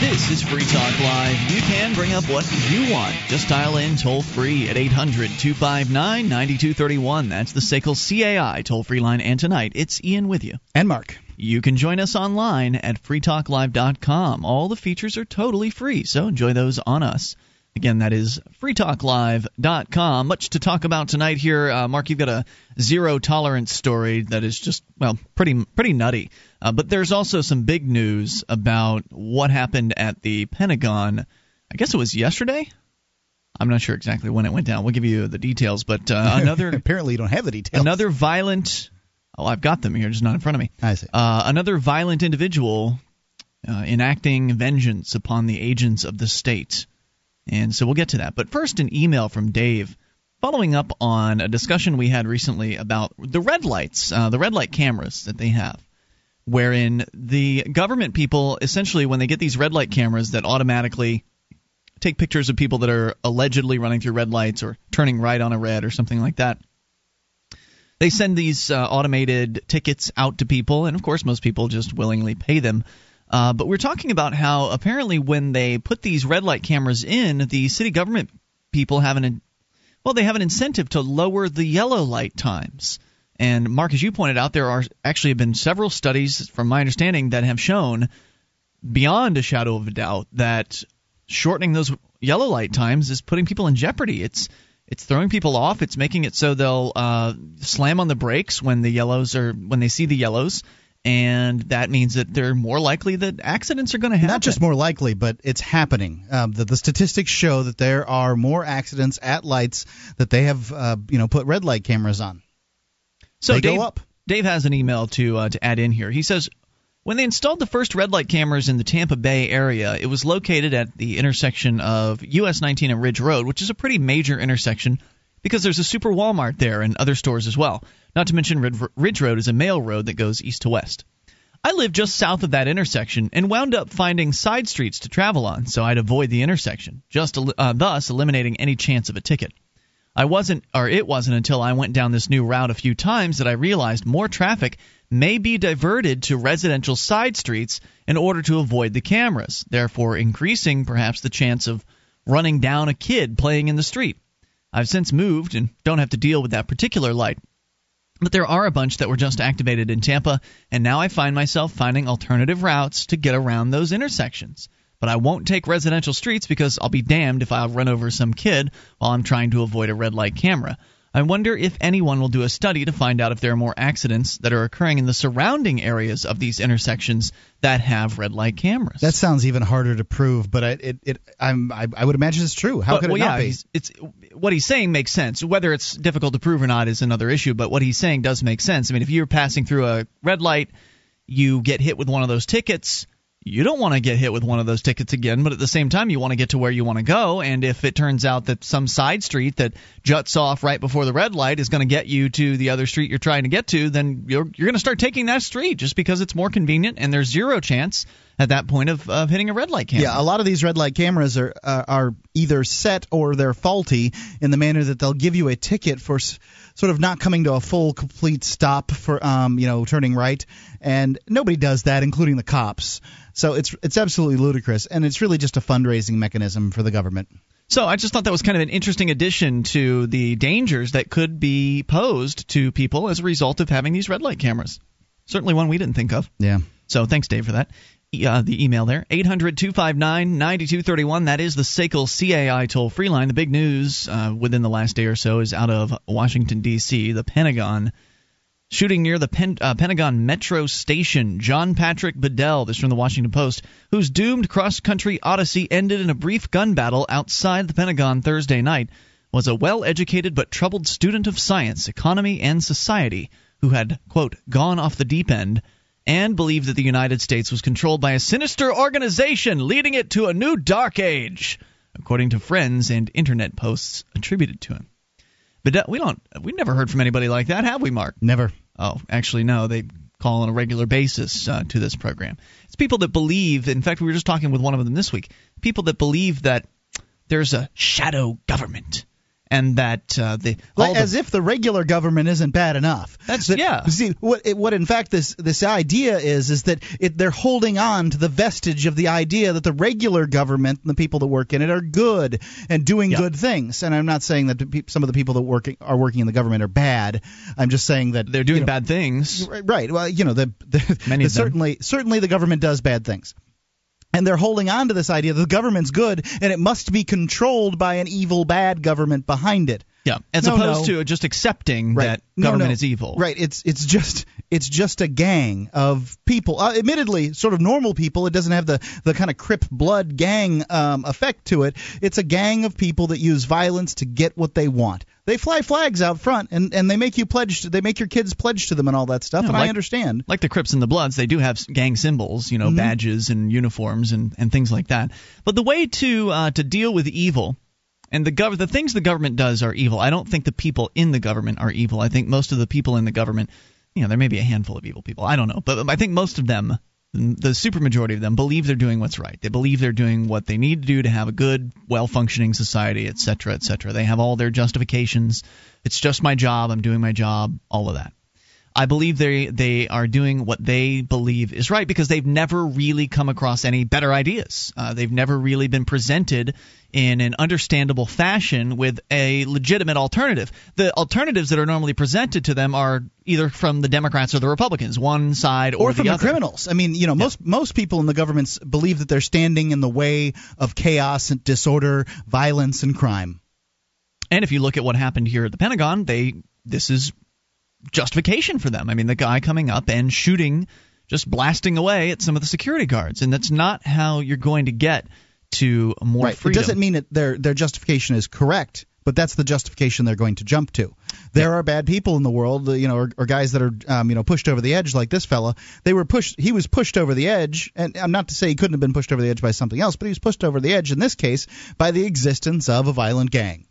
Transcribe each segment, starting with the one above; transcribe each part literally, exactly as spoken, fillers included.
This is Free Talk Live. You can bring up what you want. Just dial in toll-free at eight hundred, two five nine, nine two three one. That's the S A C L C A I toll-free line. And tonight, it's Ian with you. And Mark. You can join us online at free talk live dot com. All the features are totally free, so enjoy those on us. Again, that is free talk live dot com. Much to talk about tonight here. Uh, Mark, you've got a zero-tolerance story that is just, well, pretty pretty nutty. Uh, but there's also some big news about what happened at the Pentagon. I guess it was yesterday? I'm not sure exactly when it went down. We'll give you the details. But uh, another... Apparently you don't have the details. Another violent... Oh, I've got them here, just not in front of me. I see. Uh, another violent individual uh, enacting vengeance upon the agents of the state. And so we'll get to that. But first, an email from Dave following up on a discussion we had recently about the red lights, uh, the red light cameras that they have, wherein the government people, essentially, when they get these red light cameras that automatically take pictures of people that are allegedly running through red lights or turning right on a red or something like that, they send these uh, automated tickets out to people. And, of course, most people just willingly pay them. Uh, but we're talking about how apparently when they put these red light cameras in, the city government people have an – well, they have an incentive to lower the yellow light times. And, Mark, as you pointed out, there are actually have been several studies, from my understanding, that have shown beyond a shadow of a doubt that shortening those yellow light times is putting people in jeopardy. It's it's throwing people off. It's making it so they'll uh, slam on the brakes when the yellows are when they see the yellows. And that means that they're more likely that accidents are going to happen. Not just more likely, but it's happening. Um, the, the statistics show that there are more accidents at lights that they have, uh, you know, put red light cameras on. So they Dave, go up. Dave has an email to uh, to add in here. He says, when they installed the first red light cameras in the Tampa Bay area, it was located at the intersection of U S nineteen and Ridge Road, which is a pretty major intersection because there's a Super Walmart there and other stores as well. Not to mention Ridge Road is a mail road that goes east to west. I live just south of that intersection and wound up finding side streets to travel on, so I'd avoid the intersection, just uh, thus eliminating any chance of a ticket. I wasn't, or it wasn't until I went down this new route a few times that I realized more traffic may be diverted to residential side streets in order to avoid the cameras, therefore increasing perhaps the chance of running down a kid playing in the street. I've since moved and don't have to deal with that particular light. But there are a bunch that were just activated in Tampa, and now I find myself finding alternative routes to get around those intersections. But I won't take residential streets because I'll be damned if I run over some kid while I'm trying to avoid a red light camera. I wonder if anyone will do a study to find out if there are more accidents that are occurring in the surrounding areas of these intersections that have red light cameras. That sounds even harder to prove, but I, it, it, I'm, I, I would imagine it's true. How but, could it well, not yeah, be? It's, what he's saying makes sense. Whether it's difficult to prove or not is another issue, but what he's saying does make sense. I mean, if you're passing through a red light, you get hit with one of those tickets. You don't want to get hit with one of those tickets again, but at the same time, you want to get to where you want to go. And if it turns out that some side street that juts off right before the red light is going to get you to the other street you're trying to get to, then you're, you're going to start taking that street just because it's more convenient and there's zero chance at that point of, of hitting a red light camera. Yeah, a lot of these red light cameras are uh, are either set or they're faulty in the manner that they'll give you a ticket for s- sort of not coming to a full, complete stop for um you know turning right, and nobody does that, including the cops. So it's it's absolutely ludicrous, and it's really just a fundraising mechanism for the government. So I just thought that was kind of an interesting addition to the dangers that could be posed to people as a result of having these red light cameras. Certainly one we didn't think of. Yeah. So thanks, Dave, for that. Uh, the email there, eight hundred, two five nine, nine two three one. That is the S A C L C A I toll-free line. The big news uh, within the last day or so is out of Washington, D C, the Pentagon. Shooting near the Pen- uh, Pentagon Metro Station, John Patrick Bedell, this from the Washington Post, whose doomed cross-country odyssey ended in a brief gun battle outside the Pentagon Thursday night, was a well-educated but troubled student of science, economy, and society who had, quote, gone off the deep end, and believed that the United States was controlled by a sinister organization leading it to a new dark age, according to friends and internet posts attributed to him. Bedell, we don't, we've never heard from anybody like that, have we, Mark? Never. Oh, actually, no. They call on a regular basis uh, to this program. It's people that believe, in fact, we were just talking with one of them this week, people that believe that there's a shadow government. and that uh, the well, as the, if the regular government isn't bad enough. That's the, yeah. See what what in fact this this idea is is that it, they're holding on to the vestige of the idea that the regular government and the people that work in it are good and doing yeah. good things. And I'm not saying that some of the people that working are working in the government are bad. I'm just saying that they're doing you know, bad things. Right. Well, you know, the, the, Many the, of them. certainly certainly the government does bad things. And they're holding on to this idea that the government's good and it must be controlled by an evil, bad government behind it. Yeah, as no, opposed no. to just accepting right. that government no, no. is evil. Right. It's it's just it's just a gang of people. Uh, admittedly, sort of normal people. It doesn't have the, the kind of Crip blood gang um, effect to it. It's a gang of people that use violence to get what they want. They fly flags out front, and, and they make you pledge. To, they make your kids pledge to them and all that stuff. Yeah, and like, I understand. Like the Crips and the Bloods, they do have gang symbols, you know, mm-hmm. badges and uniforms and, and things like that. But the way to uh, to deal with evil. And the gov- the things the government does are evil. I don't think the people in the government are evil. I think most of the people in the government, you know, there may be a handful of evil people. I don't know. But I think most of them, the supermajority of them, believe they're doing what's right. They believe they're doing what they need to do to have a good, well-functioning society, et cetera, et cetera. They have all their justifications. It's just my job. I'm doing my job. All of that. I believe they they are doing what they believe is right because they've never really come across any better ideas. Uh, they've never really been presented in an understandable fashion with a legitimate alternative. The alternatives that are normally presented to them are either from the Democrats or the Republicans, one side or, or the other. Or from the criminals. I mean, you know, yeah. most most people in the governments believe that they're standing in the way of chaos and disorder, violence and crime. And if you look at what happened here at the Pentagon, they this is justification for them. I mean, the guy coming up and shooting, just blasting away at some of the security guards, and that's not how you're going to get to more right. freedom. It doesn't mean that their their justification is correct, but that's the justification they're going to jump to. There yeah. are bad people in the world, you know, or, or guys that are um, you know pushed over the edge, like this fella. They were pushed. He was pushed over the edge, and I'm not to say he couldn't have been pushed over the edge by something else, but he was pushed over the edge in this case by the existence of a violent gang.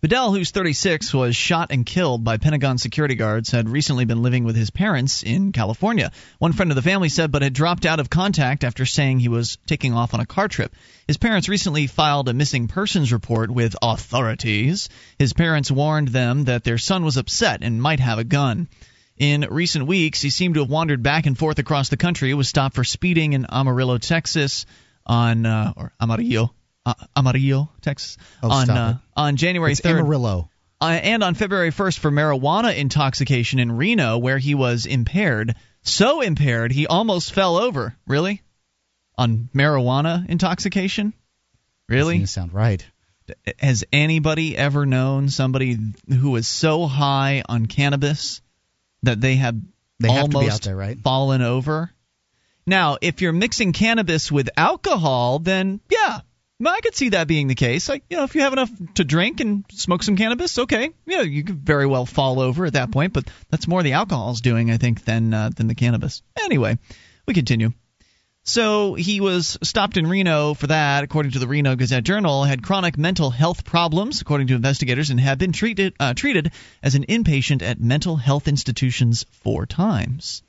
Bedell, who's thirty-six, was shot and killed by Pentagon security guards, had recently been living with his parents in California. One friend of the family said but had dropped out of contact after saying he was taking off on a car trip. His parents recently filed a missing persons report with authorities. His parents warned them that their son was upset and might have a gun. In recent weeks, he seemed to have wandered back and forth across the country. He was stopped for speeding in Amarillo, Texas on uh, – or Amarillo. Uh, Amarillo, Texas, oh, on uh, on January third, Amarillo. Uh, and on February first for marijuana intoxication in Reno, where he was impaired, so impaired he almost fell over. Really? On marijuana intoxication? Really? Doesn't sound right. Has anybody ever known somebody who was so high on cannabis that they have they almost have to be out there, right? fallen over? Now, if you're mixing cannabis with alcohol, then yeah. Well, I could see that being the case. Like, you know, if you have enough to drink and smoke some cannabis, okay, you know, you could very well fall over at that point. But that's more the alcohol's doing, I think, than uh, than the cannabis. Anyway, we continue. So he was stopped in Reno for that, according to the Reno Gazette-Journal, had chronic mental health problems, according to investigators, and had been treated uh, treated as an inpatient at mental health institutions four times.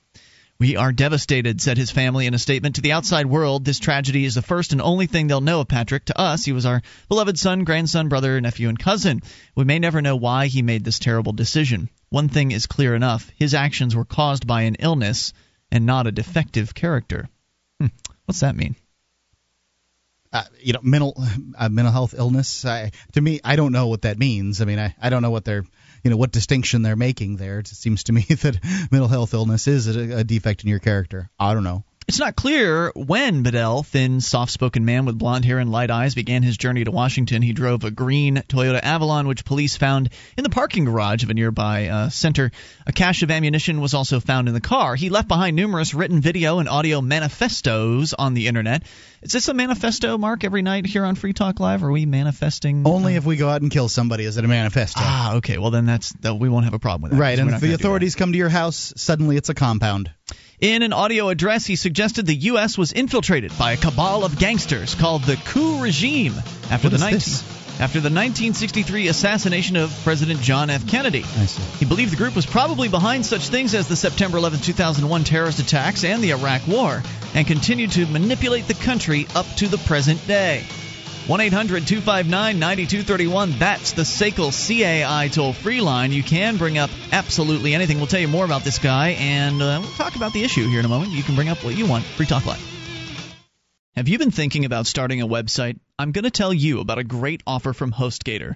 We are devastated, said his family in a statement. To the outside world, this tragedy is the first and only thing they'll know of Patrick. To us, he was our beloved son, grandson, brother, nephew, and cousin. We may never know why he made this terrible decision. One thing is clear enough. His actions were caused by an illness and not a defective character. Hmm. What's that mean? Uh, you know, mental uh, mental health illness. I, to me, I don't know what that means. I mean, I, I don't know what they're, you know, what distinction they're making there. It seems to me that mental health illness is a, a defect in your character. I don't know. It's not clear when Bedell, thin, soft-spoken man with blonde hair and light eyes, began his journey to Washington. He drove a green Toyota Avalon, which police found in the parking garage of a nearby uh, center. A cache of ammunition was also found in the car. He left behind numerous written video and audio manifestos on the Internet. Is this a manifesto, Mark, every night here on Free Talk Live? Are we manifesting? Only uh, if we go out and kill somebody is it a manifesto. Ah, okay. Well, then that's that, we won't have a problem with that. Right, and if the authorities come to your house, suddenly it's a compound. In an audio address, he suggested the U S was infiltrated by a cabal of gangsters called the coup regime after the nineteen sixty-three assassination of President John F. Kennedy. He believed the group was probably behind such things as the September eleventh, two thousand one terrorist attacks and the Iraq War, and continued to manipulate the country up to the present day. one eight hundred two five nine nine two three one. That's the S A C L C A I toll-free line. You can bring up absolutely anything. We'll tell you more about this guy, and uh, we'll talk about the issue here in a moment. You can bring up what you want. Free Talk Live. Have you been thinking about starting a website? I'm going to tell you about a great offer from HostGator.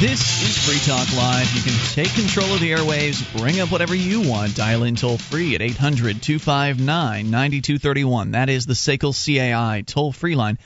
This is Free Talk Live. You can take control of the airwaves, bring up whatever you want, dial in toll-free at eight hundred two five nine nine two three one. That is the S A C L C A I toll-free line.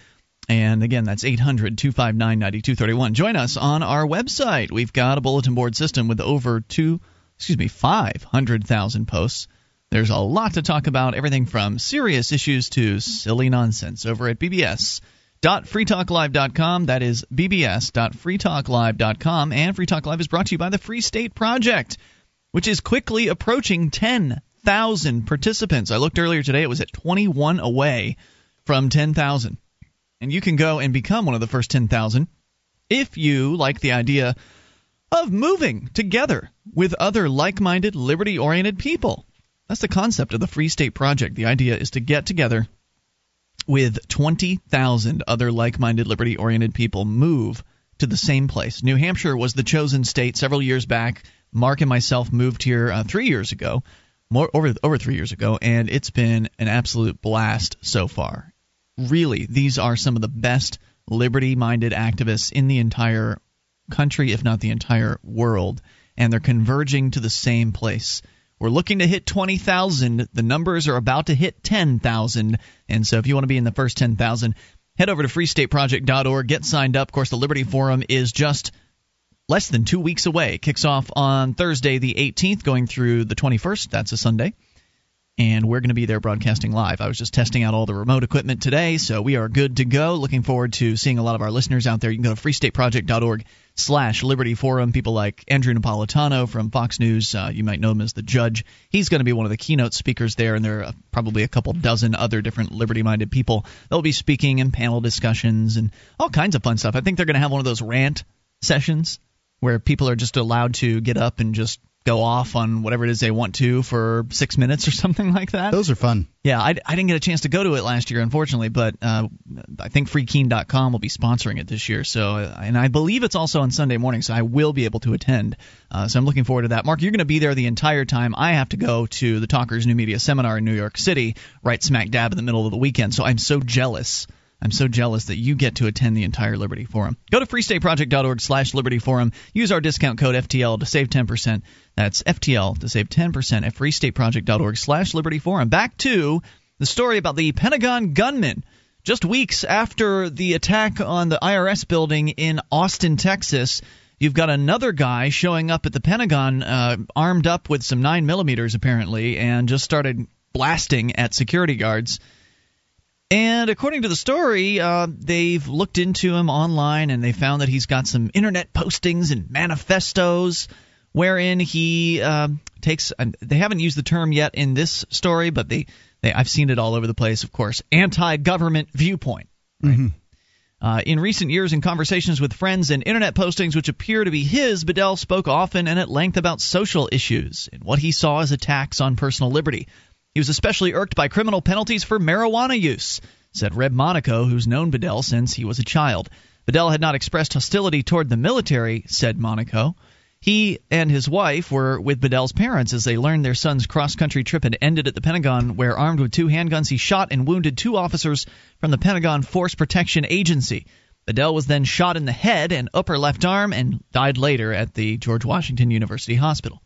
And again, that's eight hundred two five nine nine two three one. Join us on our website. We've got a bulletin board system with over two, excuse me, five hundred thousand posts. There's a lot to talk about, everything from serious issues to silly nonsense over at B B S. dot free talk live dot com. That is b b s dot free talk live dot com. And Free Talk Live is brought to you by the Free State Project, which is quickly approaching ten thousand participants. I looked earlier today. It was at twenty-one away from ten thousand. And you can go and become one of the first ten thousand if you like the idea of moving together with other like-minded, liberty-oriented people. That's the concept of the Free State Project. The idea is to get together with twenty thousand other like-minded, liberty-oriented people, move to the same place. New Hampshire was the chosen state several years back. Mark and myself moved here uh, three years ago, more over over three years ago, and it's been an absolute blast so far. Really, these are some of the best liberty-minded activists in the entire country, if not the entire world, and they're converging to the same place. We're looking to hit twenty thousand. The numbers are about to hit ten thousand. And so if you want to be in the first ten thousand, head over to free state project dot org. Get signed up. Of course, the Liberty Forum is just less than two weeks away. It kicks off on Thursday the eighteenth, going through the twenty-first. That's a Sunday. And we're going to be there broadcasting live. I was just testing out all the remote equipment today, so we are good to go. Looking forward to seeing a lot of our listeners out there. You can go to free state project dot org. Slash Liberty Forum. People like Andrew Napolitano from Fox News, uh, you might know him as the judge. He's going to be one of the keynote speakers there, and there are probably a couple dozen other different liberty-minded people. They'll be speaking in panel discussions and all kinds of fun stuff. I think they're going to have one of those rant sessions where people are just allowed to get up and just go off on whatever it is they want to for six minutes or something like that. Those are fun. Yeah, I, I didn't get a chance to go to it last year, unfortunately, but uh, I think Freekeen dot com will be sponsoring it this year. So, and I believe it's also on Sunday morning, so I will be able to attend. Uh, so I'm looking forward to that. Mark, you're going to be there the entire time. I have to go to the Talkers New Media Seminar in New York City, right smack dab in the middle of the weekend. So I'm so jealous. I'm so jealous that you get to attend the entire Liberty Forum. Go to free state project dot org slash Liberty Forum. Use our discount code F T L to save ten percent. That's F T L to save ten percent at free state project dot org slash Liberty Forum. Back to the story about the Pentagon gunman. Just weeks after the attack on the I R S building in Austin, Texas, you've got another guy showing up at the Pentagon uh, armed up with some nine millimeter apparently, and just started blasting at security guards. And according to the story, uh, they've looked into him online, and they found that he's got some internet postings and manifestos wherein he uh, takes – they haven't used the term yet in this story, but they, they I've seen it all over the place, of course. Anti-government viewpoint. Right? Mm-hmm. Uh, in recent years, in conversations with friends and internet postings which appear to be his, Bedell spoke often and at length about social issues and what he saw as attacks on personal liberty. He was especially irked by criminal penalties for marijuana use, said Reb Monaco, who's known Bedell since he was a child. Bedell had not expressed hostility toward the military, said Monaco. He and his wife were with Bedell's parents as they learned their son's cross-country trip had ended at the Pentagon, where, armed with two handguns, he shot and wounded two officers from the Pentagon Force Protection Agency. Bedell was then shot in the head and upper left arm and died later at the George Washington University Hospital.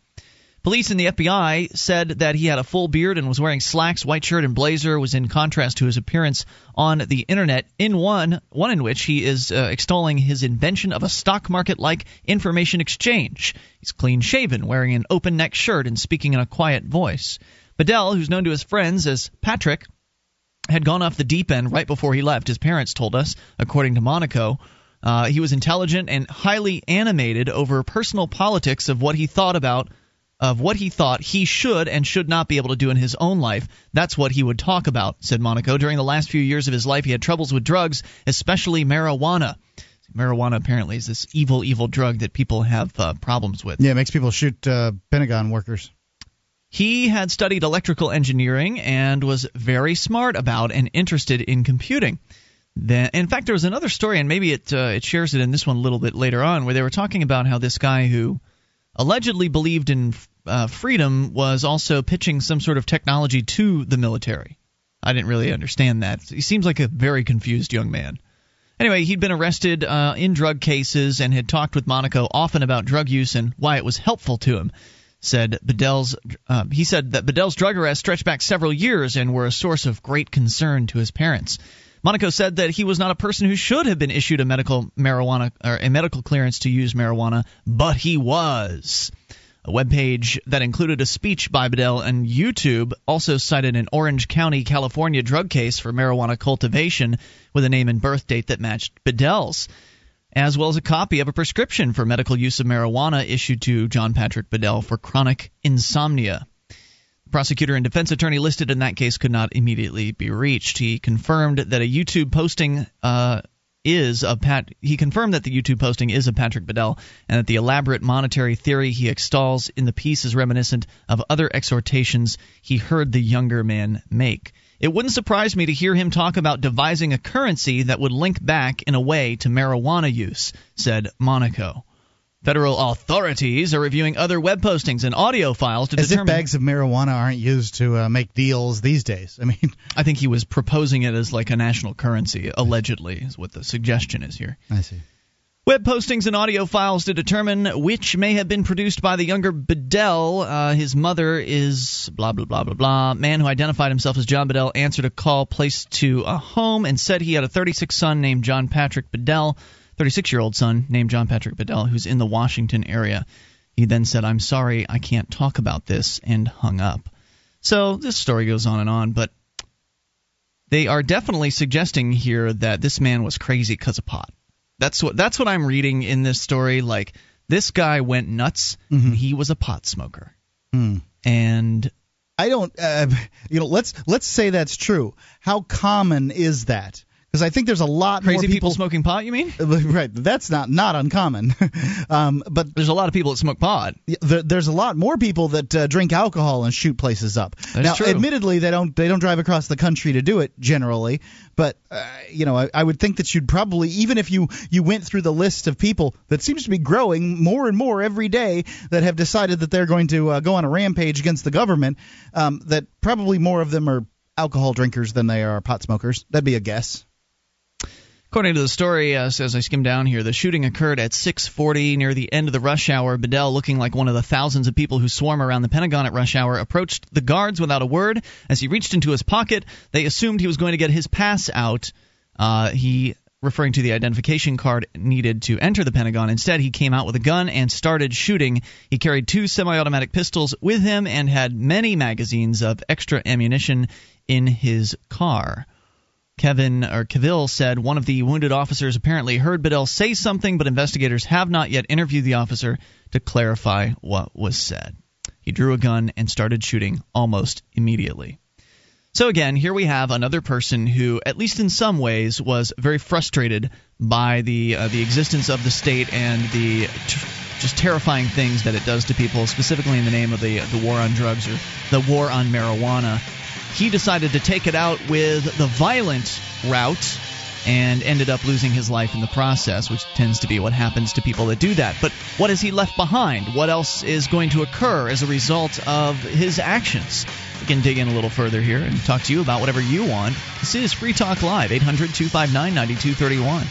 Police and the F B I said that he had a full beard and was wearing slacks, white shirt, and blazer, was in contrast to his appearance on the internet, in one one in which he is uh, extolling his invention of a stock market-like information exchange. He's clean-shaven, wearing an open-neck shirt, and speaking in a quiet voice. Bedell, who's known to his friends as Patrick, had gone off the deep end right before he left, his parents told us, according to Monaco. Uh, he was intelligent and highly animated over personal politics of what he thought about, of what he thought he should and should not be able to do in his own life. That's what he would talk about, said Monaco. During the last few years of his life, he had troubles with drugs, especially marijuana. Marijuana apparently is this evil, evil drug that people have uh, problems with. Yeah, it makes people shoot uh, Pentagon workers. He had studied electrical engineering and was very smart about and interested in computing. Then, in fact, there was another story, and maybe it uh, it shares it in this one a little bit later on, where they were talking about how this guy who allegedly believed in uh, freedom was also pitching some sort of technology to the military. I didn't really understand that. He seems like a very confused young man. Anyway, he'd been arrested uh, in drug cases and had talked with Monaco often about drug use and why it was helpful to him. Said Bedell's, uh, he said that Bedell's drug arrests stretched back several years and were a source of great concern to his parents. Monaco said that he was not a person who should have been issued a medical marijuana or a medical clearance to use marijuana, but he was. A webpage that included a speech by Bedell and YouTube also cited an Orange County, California drug case for marijuana cultivation with a name and birth date that matched Bedell's, as well as a copy of a prescription for medical use of marijuana issued to John Patrick Bedell for chronic insomnia. The prosecutor and defense attorney listed in that case could not immediately be reached. He confirmed that a YouTube posting uh, is of Pat. He confirmed that the YouTube posting is of Patrick Bedell, and that the elaborate monetary theory he extols in the piece is reminiscent of other exhortations he heard the younger man make. It wouldn't surprise me to hear him talk about devising a currency that would link back in a way to marijuana use, said Monaco. Federal authorities are reviewing other web postings and audio files to As determine... As if bags of marijuana aren't used to uh, make deals these days. I mean... I think he was proposing it as like a national currency, allegedly, is what the suggestion is here. I see. Web postings and audio files to determine which may have been produced by the younger Bedell. Uh, his mother is blah, blah, blah, blah, blah. Man who identified himself as John Bedell answered a call placed to a home and said he had a thirty-six son named John Patrick Bedell. thirty-six-year-old son named John Patrick Bedell, who's in the Washington area. He then said, "I'm sorry, I can't talk about this," and hung up. So this story goes on and on, but they are definitely suggesting here that this man was crazy because of pot. That's what that's what I'm reading in this story. Like, this guy went nuts. Mm-hmm. And he was a pot smoker, mm. and I don't, uh, you know, let's let's say that's true. How common is that? Because I think there's a lot crazy more people, people smoking pot. You mean? Right. That's not not uncommon. um, but there's a lot of people that smoke pot. There, there's a lot more people that uh, drink alcohol and shoot places up. That's now, true. Admittedly, they don't they don't drive across the country to do it generally. But uh, you know, I, I would think that you'd probably, even if you you went through the list of people that seems to be growing more and more every day that have decided that they're going to uh, go on a rampage against the government, um, that probably more of them are alcohol drinkers than they are pot smokers. That'd be a guess. According to the story, uh, as I skim down here, the shooting occurred at six forty near the end of the rush hour. Bedell, looking like one of the thousands of people who swarm around the Pentagon at rush hour, approached the guards without a word. As he reached into his pocket, they assumed he was going to get his pass out. Uh, he, referring to the identification card needed to enter the Pentagon. Instead, he came out with a gun and started shooting. He carried two semi-automatic pistols with him and had many magazines of extra ammunition in his car. Kevin or Cavill said one of the wounded officers apparently heard Bedell say something, but investigators have not yet interviewed the officer to clarify what was said. He drew a gun and started shooting almost immediately. So again, here we have another person who, at least in some ways, was very frustrated by the uh, the existence of the state and the t- just terrifying things that it does to people, specifically in the name of the the war on drugs or the war on marijuana. He decided to take it out with the violent route and ended up losing his life in the process, which tends to be what happens to people that do that. But what has he left behind? What else is going to occur as a result of his actions? We can dig in a little further here and talk to you about whatever you want. This is Free Talk Live, eight hundred, two five nine, nine two three one.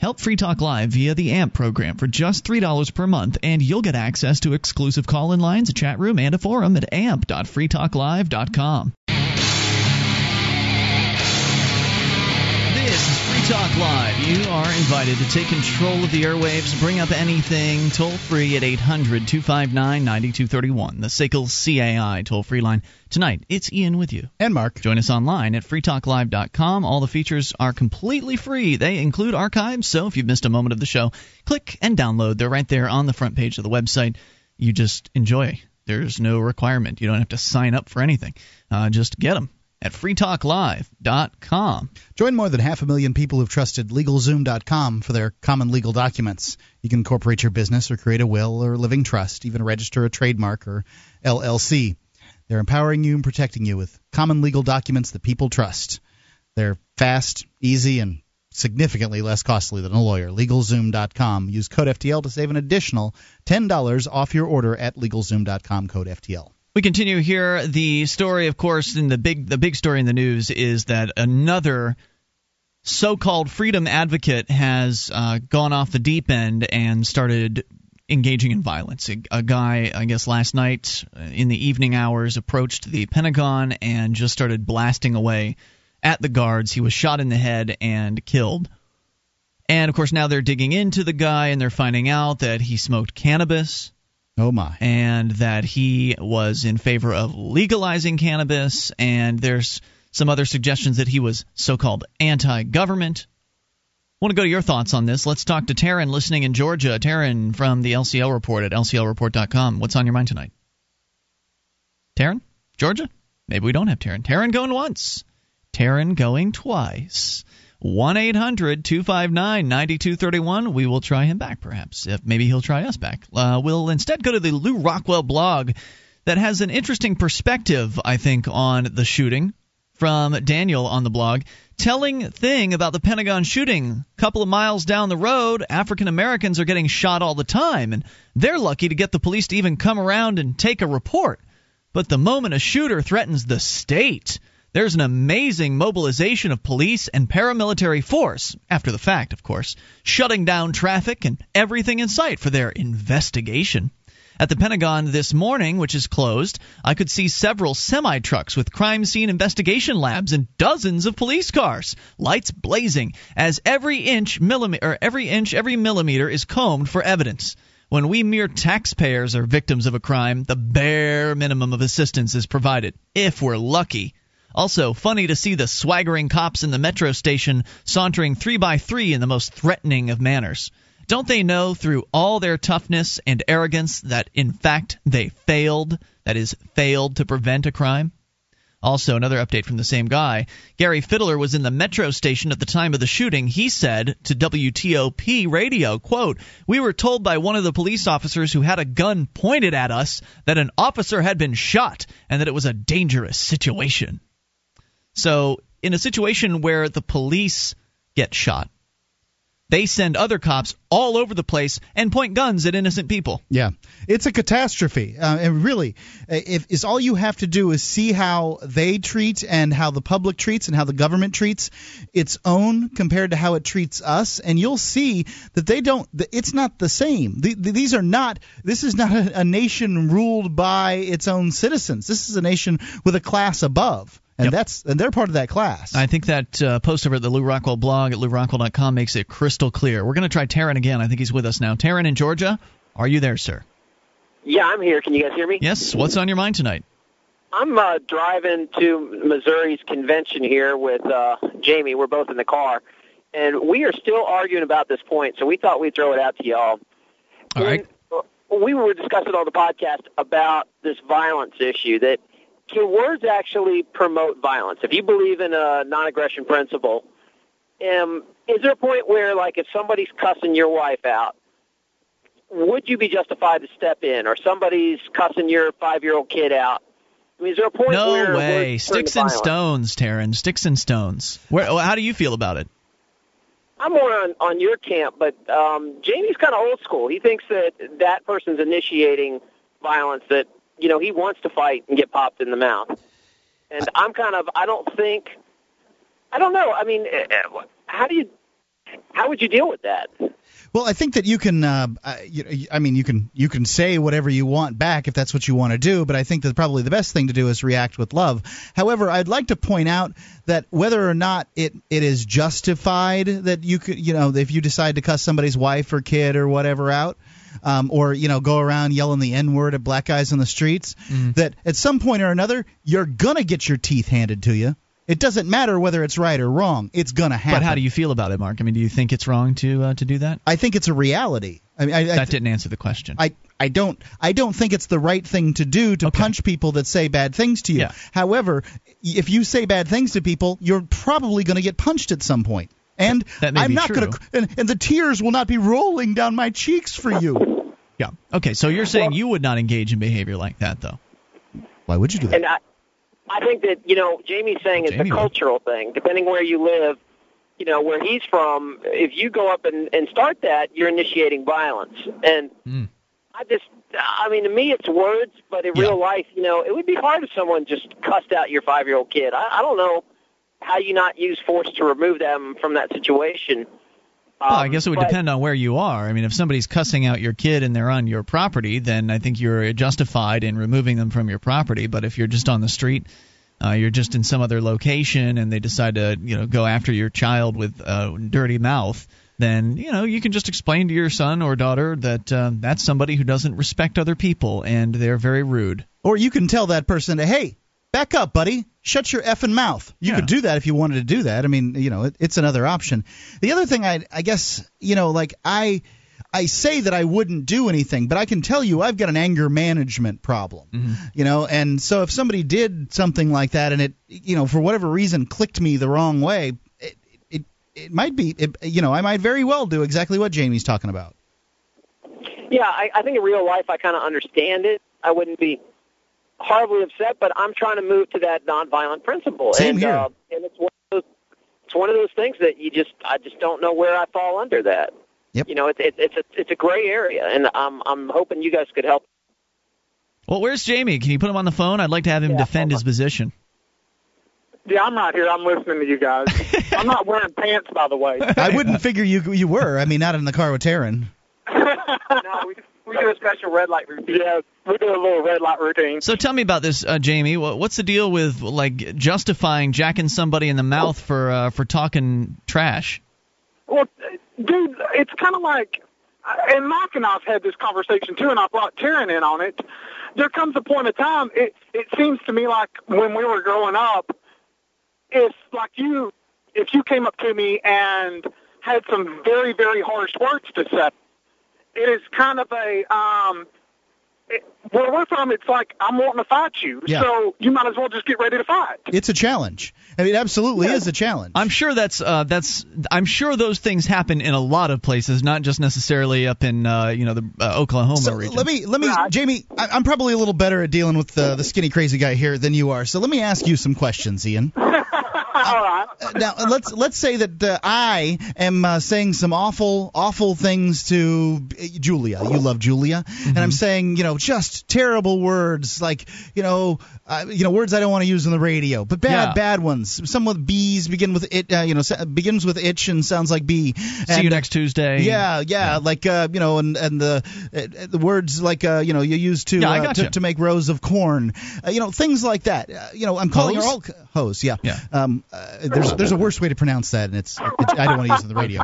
Help Free Talk Live via the A M P program for just three dollars per month, and you'll get access to exclusive call-in lines, a chat room, and a forum at amp dot free talk live dot com. This is Free Talk Live. You are invited to take control of the airwaves. Bring up anything. Toll free at eight hundred two five nine nine two three one. The S A C L C A I toll free line. Tonight, it's Ian with you. And Mark. Join us online at free talk live dot com. All the features are completely free. They include archives, so if you've missed a moment of the show, click and download. They're right there on the front page of the website. You just enjoy. There's no requirement. You don't have to sign up for anything. Uh, just get them at free talk live dot com. Join more than half a million people who've trusted legal zoom dot com for their common legal documents. You can incorporate your business or create a will or living trust, even register a trademark or L L C. They're empowering you and protecting you with common legal documents that people trust. They're fast, easy, and significantly less costly than a lawyer. legal zoom dot com. Use code F T L to save an additional ten dollars off your order at legal zoom dot com, code F T L. We continue here. The story, of course, in the big the big story in the news is that another so-called freedom advocate has uh, gone off the deep end and started engaging in violence. A, a guy, I guess, last night in the evening hours approached the Pentagon and just started blasting away at the guards. He was shot in the head and killed. And, of course, now they're digging into the guy and they're finding out that he smoked cannabis. Oh my. And that he was in favor of legalizing cannabis, and there's some other suggestions that he was so-called anti-government. I want to go to your thoughts on this. Let's talk to Taryn listening in Georgia. Taryn from the L C L Report at L C L report dot com. What's on your mind tonight? Taryn? Georgia? Maybe we don't have Taryn. Taryn going once. Taryn going twice. one eight hundred two five nine nine two three one. We will try him back, perhaps. If maybe he'll try us back. Uh, we'll instead go to the Lou Rockwell blog that has an interesting perspective, I think, on the shooting from Daniel on the blog. Telling thing about the Pentagon shooting. A couple of miles down the road, African Americans are getting shot all the time, and they're lucky to get the police to even come around and take a report. But the moment a shooter threatens the state, there's an amazing mobilization of police and paramilitary force, after the fact, of course, shutting down traffic and everything in sight for their investigation. At the Pentagon this morning, which is closed, I could see several semi-trucks with crime scene investigation labs and dozens of police cars, lights blazing, as every inch, millimeter, or every inch, every millimeter is combed for evidence. When we mere taxpayers are victims of a crime, the bare minimum of assistance is provided, if we're lucky. Also, funny to see the swaggering cops in the metro station sauntering three by three in the most threatening of manners. Don't they know through all their toughness and arrogance that, in fact, they failed? That is, failed to prevent a crime? Also, another update from the same guy. Gary Fiddler was in the metro station at the time of the shooting. He said to W T O P radio, quote, "We were told by one of the police officers who had a gun pointed at us that an officer had been shot and that it was a dangerous situation." So in a situation where the police get shot, they send other cops all over the place and point guns at innocent people. Yeah, it's a catastrophe. Uh, and really, if, if all you have to do is see how they treat and how the public treats and how the government treats its own compared to how it treats us, and you'll see that they don't. It's not the same. The, the, these are not. This is not a, a nation ruled by its own citizens. This is a nation with a class above. And yep. that's and they're part of that class. I think that uh, post over at the Lou Rockwell blog at lou rockwell dot com makes it crystal clear. We're going to try Taryn again. I think he's with us now. Taryn in Georgia, are you there, sir? Yeah, I'm here. Can you guys hear me? Yes. What's on your mind tonight? I'm uh, driving to Missouri's convention here with uh, Jamie. We're both in the car. And we are still arguing about this point, so we thought we'd throw it out to y'all. All right. When we were discussing on the podcast about this violence issue that can words actually promote violence? If you believe in a non-aggression principle, um, is there a point where, like, if somebody's cussing your wife out, would you be justified to step in? Or somebody's cussing your five-year-old kid out? I mean, is there a point no where... No way. Sticks and violence? Stones, Taryn. Sticks and stones. Where, how do you feel about it? I'm more on, on your camp, but um, Jamie's kind of old school. He thinks that that person's initiating violence, that you know, he wants to fight and get popped in the mouth. And I'm kind of, I don't think, I don't know. I mean, how do you, how would you deal with that? Well, I think that you can. Uh, you, I mean, you can you can say whatever you want back if that's what you want to do. But I think that probably the best thing to do is react with love. However, I'd like to point out that whether or not it, it is justified that you could, you know, if you decide to cuss somebody's wife or kid or whatever out, um, or you know, go around yelling the N-word at black guys on the streets, mm. that at some point or another you're gonna get your teeth handed to you. It doesn't matter whether it's right or wrong. It's going to happen. But how do you feel about it, Mark? I mean, do you think it's wrong to uh, to do that? I think it's a reality. I mean, I, that I th- didn't answer the question. I, I don't I don't think it's the right thing to do to okay. punch people that say bad things to you. Yeah. However, if you say bad things to people, you're probably going to get punched at some point. And that, that may I'm be not going to and, and the tears will not be rolling down my cheeks for you. Yeah. Okay. So you're saying you would not engage in behavior like that, though. Why would you do that? And I- I think that, you know, Jamie's saying it's Jamie a cultural would. thing. Depending where you live, you know, where he's from, if you go up and, and start that, you're initiating violence. And mm. I just, I mean, to me it's words, but in yeah. real life, you know, it would be hard if someone just cussed out your five-year-old kid. I, I don't know how you not use force to remove them from that situation. Well, I guess it would but, depend on where you are. I mean, if somebody's cussing out your kid and they're on your property, then I think you're justified in removing them from your property. But if you're just on the street, uh, you're just in some other location, and they decide to, you know, go after your child with a dirty mouth, then, you know, you can just explain to your son or daughter that uh, that's somebody who doesn't respect other people and they're very rude. Or you can tell that person, hey, back up, buddy. Shut your effing mouth. You yeah. could do that if you wanted to do that. I mean, you know, it, it's another option. The other thing, I, I guess, you know, like I I say that I wouldn't do anything, but I can tell you I've got an anger management problem, mm-hmm. you know. And so if somebody did something like that and it, you know, for whatever reason clicked me the wrong way, it it, it might be, it, you know, I might very well do exactly what Jamie's talking about. Yeah, I, I think in real life I kind of understand it. I wouldn't be horribly upset, but I'm trying to move to that nonviolent principle. Same and, here. Uh, and it's one of those, it's one of those things that you just, I just don't know where I fall under that. Yep. You know, it's, it's, it's a, it's a gray area, and I'm, I'm hoping you guys could help. Well, where's Jamie? Can you put him on the phone? I'd like to have him yeah, defend his position. Yeah, I'm not here. I'm listening to you guys. I'm not wearing pants, by the way. I wouldn't figure you, you were. I mean, not in the car with Taryn. No, we We do a special red light routine. Yeah, we do a little red light routine. So tell me about this, uh, Jamie. What's the deal with like justifying jacking somebody in the mouth for uh, for talking trash? Well, dude, it's kind of like, and Mike and I've had this conversation too, and I brought Taryn in on it. There comes a point of time. It it seems to me like when we were growing up, if like you, if you came up to me and had some very very harsh words to say. It is kind of a, um, it, where we're from, it's like, I'm wanting to fight you, yeah. so you might as well just get ready to fight. It's a challenge. I mean, it absolutely yeah. is a challenge. I'm sure that's, uh, that's, I'm sure those things happen in a lot of places, not just necessarily up in, uh, you know, the uh, Oklahoma so region. Let me, let me, right. Jamie, I, I'm probably a little better at dealing with the, the skinny crazy guy here than you are, so let me ask you some questions, Ian. All right. Uh, now let's let's say that uh, I am uh, saying some awful awful things to uh, Julia. You love Julia, mm-hmm. and I'm saying, you know, just terrible words, like, you know, uh, you know, words I don't want to use on the radio, but bad yeah. bad ones. Some with B's begin with it, uh, you know, begins with itch and sounds like B. And, see you next Tuesday. Yeah, yeah, yeah. like uh, you know, and and the uh, the words like uh, you know, you use to, yeah, uh, gotcha. to to make rows of corn, uh, you know, things like that. Uh, you know, I'm calling her all hose. Yeah. yeah. Um, Uh, there's there's a worse way to pronounce that, and it's, it's I don't want to use it on the radio.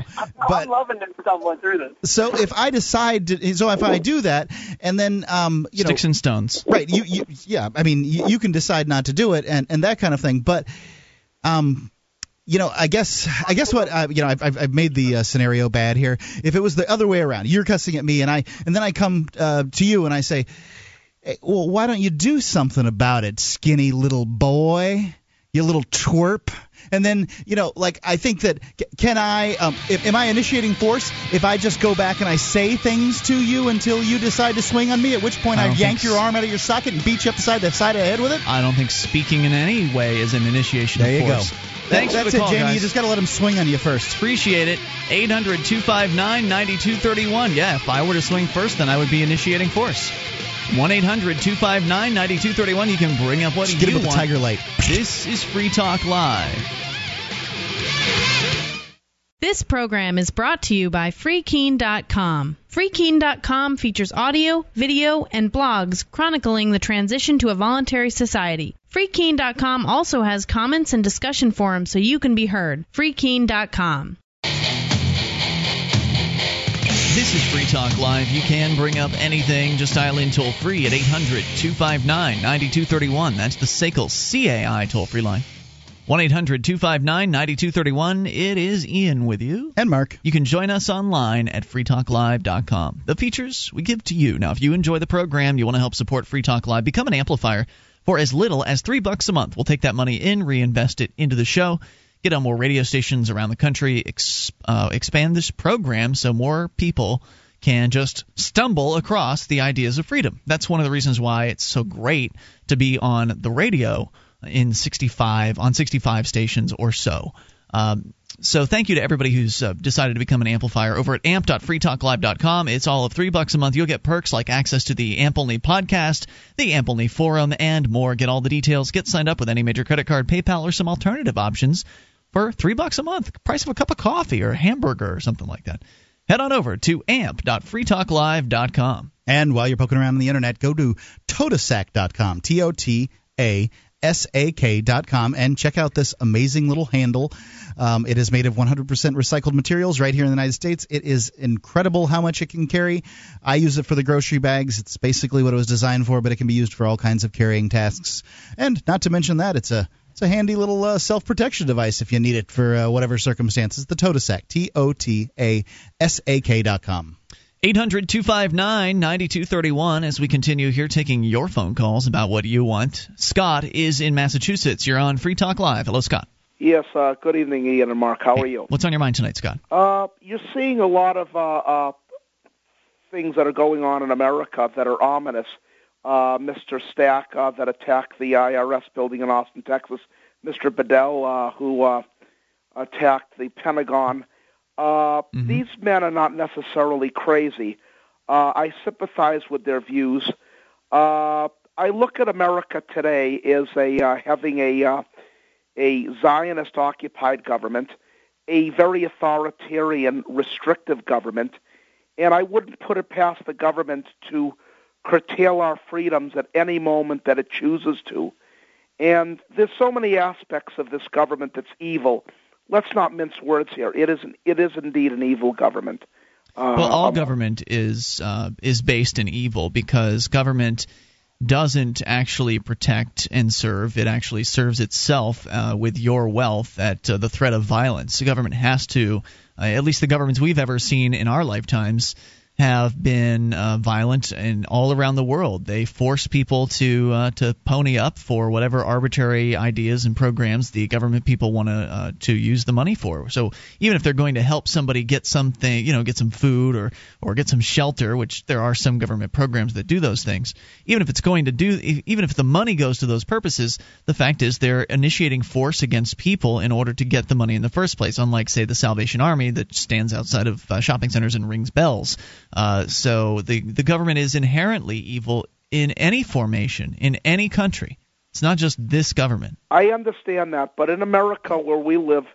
But, I'm loving that someone through this. So if I decide to, so if I do that, and then um, you know, sticks and stones, right? You, you yeah, I mean, you, you can decide not to do it, and, and that kind of thing. But um, you know, I guess I guess what uh, you know, I've I've made the uh, scenario bad here. If it was the other way around, you're cussing at me, and I and then I come uh, to you and I say, hey, well, why don't you do something about it, skinny little boy? You little twerp. And then, you know, like, I think that, can I, um, if, am I initiating force if I just go back and I say things to you until you decide to swing on me, at which point I, I yank your arm out of your socket and beat you up the side, the side of the head with it? I don't think speaking in any way is an initiation there of force. There you go. Thanks That's for the call, it, Jamie. Guys. You just got to let him swing on you first. Appreciate it. eight hundred two five nine nine two three one. Yeah, if I were to swing first, then I would be initiating force. one eight hundred two five nine nine two three one. You can bring up what Just you get with want. The tiger light. This is Free Talk Live. This program is brought to you by Freekeen dot com. Freekeen dot com features audio, video, and blogs chronicling the transition to a voluntary society. Freekeen dot com also has comments and discussion forums so you can be heard. Freekeen dot com. This is Free Talk Live. You can bring up anything. Just dial in toll-free at eight hundred, two five nine, nine two three one. That's the S A C L C A I toll-free line. one eight hundred, two five nine, nine two three one. It is Ian with you. And Mark. You can join us online at free talk live dot com. The features we give to you. Now, if you enjoy the program, you want to help support Free Talk Live, become an amplifier for as little as three bucks a month. We'll take that money in, reinvest it into the show, get on more radio stations around the country, ex- uh, expand this program so more people can just stumble across the ideas of freedom. That's one of the reasons why it's so great to be on the radio in sixty-five on sixty-five stations or so. Um, so thank you to everybody who's uh, decided to become an amplifier over at amp dot free talk live dot com. It's all of three bucks a month. You'll get perks like access to the Amp Only podcast, the Amp Only forum, and more. Get all the details. Get signed up with any major credit card, PayPal, or some alternative options for three bucks a month. Price of a cup of coffee or a hamburger or something like that. Head on over to amp dot free talk live dot com. And while you're poking around on the internet, go to totasak dot com. T O T A S A K dot com, and check out this amazing little handle. Um, it is made of one hundred percent recycled materials right here in the United States. It is incredible how much it can carry. I use it for the grocery bags. It's basically what it was designed for, but it can be used for all kinds of carrying tasks. And not to mention that, it's a it's a handy little uh, self-protection device if you need it for uh, whatever circumstances. The TOTASAK, T O T A S A K dot com. eight hundred, two five nine, nine two three one as we continue here taking your phone calls about what you want. Scott is in Massachusetts. You're on Free Talk Live. Hello, Scott. Yes. Uh, good evening, Ian and Mark. How hey, are you? What's on your mind tonight, Scott? Uh, you're seeing a lot of uh, uh, things that are going on in America that are ominous. Uh, Mister Stack uh, that attacked the I R S building in Austin, Texas. Mister Bedell uh, who uh, attacked the Pentagon. Uh, mm-hmm. These men are not necessarily crazy. Uh, I sympathize with their views. Uh, I look at America today as a uh, having a uh, a Zionist-occupied government, a very authoritarian, restrictive government, and I wouldn't put it past the government to curtail our freedoms at any moment that it chooses to. And there's so many aspects of this government that's evil. Let's not mince words here. It is an, it is indeed an evil government. Uh, well, all um, government is uh, is based in evil because government doesn't actually protect and serve. It actually serves itself uh, with your wealth at uh, the threat of violence. The government has to, uh, at least the governments we've ever seen in our lifetimes, have been uh, violent and all around the world. They force people to uh, to pony up for whatever arbitrary ideas and programs the government people want to uh, to use the money for. So even if they're going to help somebody get something, you know, get some food or or get some shelter, which there are some government programs that do those things, even if it's going to do, even if the money goes to those purposes, the fact is they're initiating force against people in order to get the money in the first place. Unlike, say, the Salvation Army that stands outside of uh, shopping centers and rings bells. Uh, so the, the government is inherently evil in any formation, in any country. It's not just this government. I understand that, but in America where we live,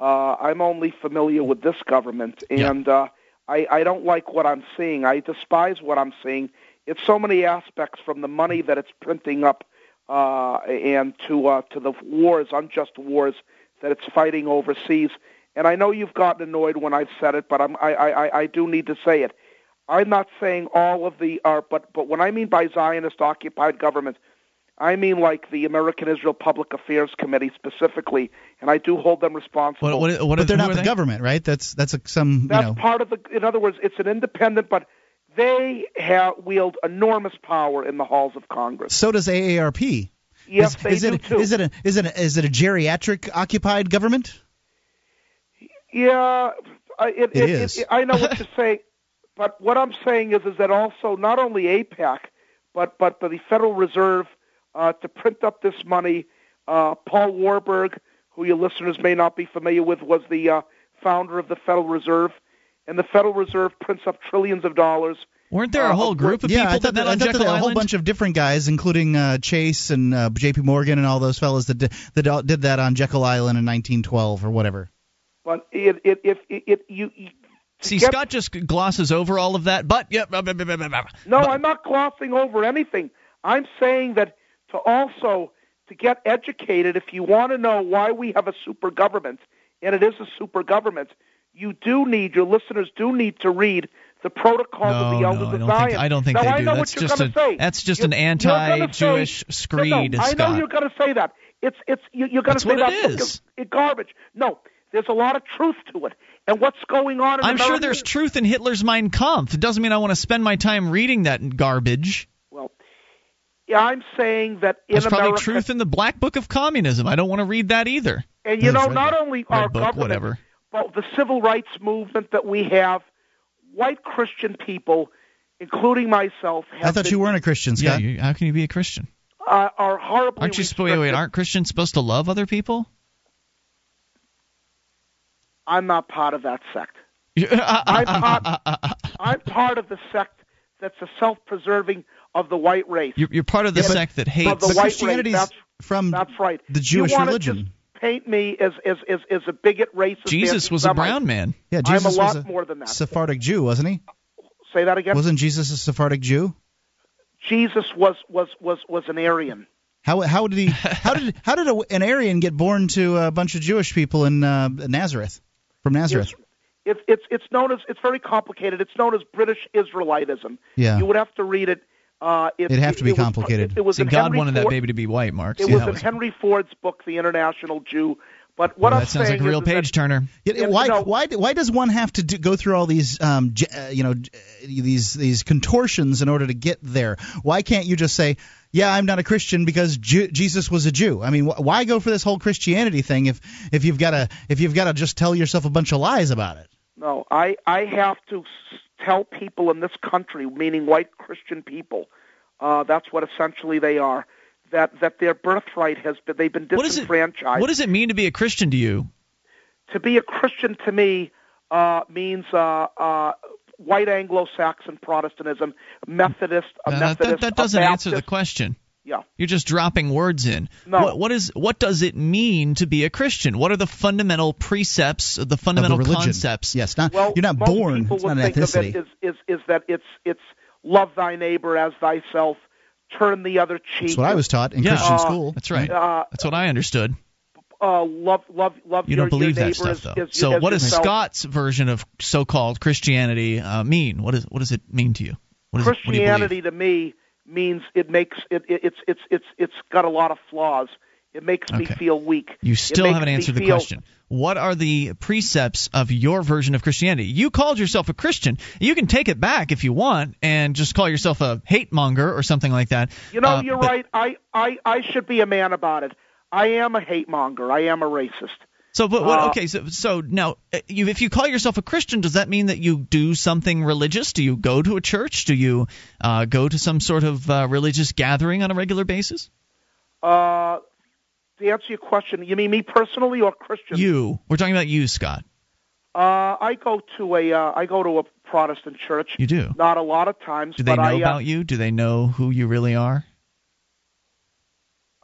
uh, I'm only familiar with this government, and yeah. uh, I, I don't like what I'm seeing. I despise what I'm seeing. It's so many aspects, from the money that it's printing up uh, and to uh, to the wars, unjust wars, that it's fighting overseas. And I know you've gotten annoyed when I've said it, but I'm, I, I, I do need to say it. I'm not saying all of the are, but but when I mean by Zionist-occupied government, I mean like the American-Israel Public Affairs Committee specifically, and I do hold them responsible. What, what, what but they're not the they? government, right? That's that's a, some. That's you know. part of the. In other words, it's an independent, but they have, wield enormous power in the halls of Congress. So does A A R P. Yes, is, they is do it, too. Is it a is it a, is it a geriatric-occupied government? Yeah, it, it, it is. It, it, I know what you're saying. But what I'm saying is, is that also not only AIPAC, but but the Federal Reserve uh, to print up this money. Uh, Paul Warburg, who your listeners may not be familiar with, was the uh, founder of the Federal Reserve, and the Federal Reserve prints up trillions of dollars. Weren't there a whole uh, group of yeah, people I thought that, that, I thought that a whole bunch of different guys, including uh, Chase and uh, J P Morgan and all those fellas that did, that did that on Jekyll Island in nineteen twelve or whatever. Well, it, it, if it, it, you, you see, kept... Scott just glosses over all of that, but yeah, blah, blah, blah, blah, blah. No, but... I'm not glossing over anything. I'm saying that to also to get educated, if you want to know why we have a super government, and it is a super government, you do need, your listeners do need to read the Protocols no, of the Elders no, of Zion. Think, I don't think now, they I do. That's just, a, that's just you, an anti-Jewish say, screed, no, no, I Scott. know you're going to say that. It's, it's, you, you're going to say that. It is. It's garbage. No, there's a lot of truth to it. And what's going on in I'm America? Sure there's truth in Hitler's Mein Kampf. It doesn't mean I want to spend my time reading that garbage. Well, yeah, I'm saying that in there's America... There's probably truth in the Black Book of Communism. I don't want to read that either. And, you know, not only our government, whatever. But the civil rights movement that we have, white Christian people, including myself... Have I thought been, you weren't a Christian, Scott. Yeah, you, how can you be a Christian? Uh, are horribly aren't you supposed? Wait, aren't Christians supposed to love other people? I'm not part of that sect. I'm, part, I'm part of the sect that's a self-preserving of the white race. You're, you're part of the yeah, sect that hates the white race. That's, from that's right. The Jewish you religion. Just paint me as as as, as a bigot racist. Jesus was a brown man. Yeah, Jesus I'm a lot was a more than that. Sephardic Jew, wasn't he? Say that again. Wasn't Jesus a Sephardic Jew? Jesus was was was was an Aryan. How how did he how did how did a, an Aryan get born to a bunch of Jewish people in uh, Nazareth? From Nazareth. It's, it's it's known as it's very complicated. It's known as British Israelitism. Yeah. You would have to read it. Uh, it, It'd have to be it complicated. Was, it, it was See, God Henry wanted Ford, that baby to be white, Mark. It yeah, was in was... Henry Ford's book, The International Jew. But what well, I'm that sounds saying like a real page turner. Why, you know, why, why does one have to do, go through all these, um, uh, you know, these these contortions in order to get there? Why can't you just say, "Yeah, I'm not a Christian because Jew, Jesus was a Jew"? I mean, wh- why go for this whole Christianity thing if if you've got to if you've got to just tell yourself a bunch of lies about it? No, I I have to tell people in this country, meaning white Christian people, uh, that's what essentially they are. That, that their birthright has been, they've been disenfranchised. What, what does it mean to be a Christian to you? To be a Christian to me uh, means uh, uh, white Anglo-Saxon Protestantism, Methodist, a no, Methodist, That, that doesn't a Baptist. Answer the question. Yeah. You're just dropping words in. No. What, what, is, what does it mean to be a Christian? What are the fundamental precepts, the fundamental of the concepts? Yes, not, well, you're not born. It's not an ethnicity. It is, is, is that it's, it's love thy neighbor as thyself. Turn the other cheek. That's what I was taught in yeah. Christian school. Uh, that's right. Uh, that's what I understood. Uh, love, love, love. You don't your, believe your that stuff, though. Is, so, is what yourself. Does Scott's version of so-called Christianity uh, mean? What is? What does it mean to you? What is Christianity it, what do you to me means it makes it, it. It's it's it's it's got a lot of flaws. It makes okay. me feel weak. You still haven't answered the question. What are the precepts of your version of Christianity? You called yourself a Christian. You can take it back if you want and just call yourself a hate monger or something like that. You know, uh, you're but, right. I, I, I should be a man about it. I am a hate monger. I am a racist. So, but what? Uh, okay, so so now, you, if you call yourself a Christian, does that mean that you do something religious? Do you go to a church? Do you uh, go to some sort of uh, religious gathering on a regular basis? Uh. To answer your question, you mean me personally or Christian? You. We're talking about you, Scott. Uh, I go to a uh, I go to a Protestant church. You do? Not a lot of times. Do they but know I, about uh, you? Do they know who you really are?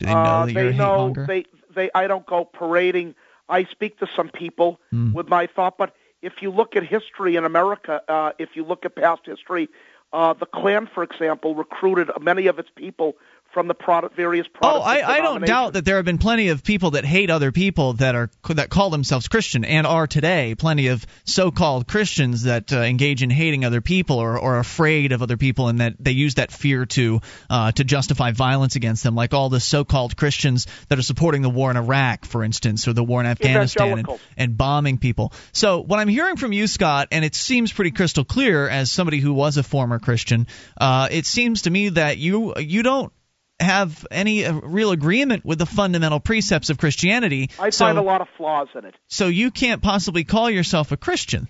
Do they know uh, that they you're a know, hate monger? They, they, I don't go parading. I speak to some people mm. with my thought, but if you look at history in America, uh, if you look at past history, uh, the Klan, for example, recruited many of its people from the product, various products. Oh, I, I don't doubt that there have been plenty of people that hate other people that are that call themselves Christian and are today plenty of so-called Christians that uh, engage in hating other people or, or afraid of other people, and that they use that fear to uh, to justify violence against them, like all the so-called Christians that are supporting the war in Iraq, for instance, or the war in Afghanistan and, and bombing people. So what I'm hearing from you, Scott, and it seems pretty crystal clear as somebody who was a former Christian, uh, it seems to me that you you don't have any real agreement with the fundamental precepts of Christianity. I so, find a lot of flaws in it. So you can't possibly call yourself a Christian.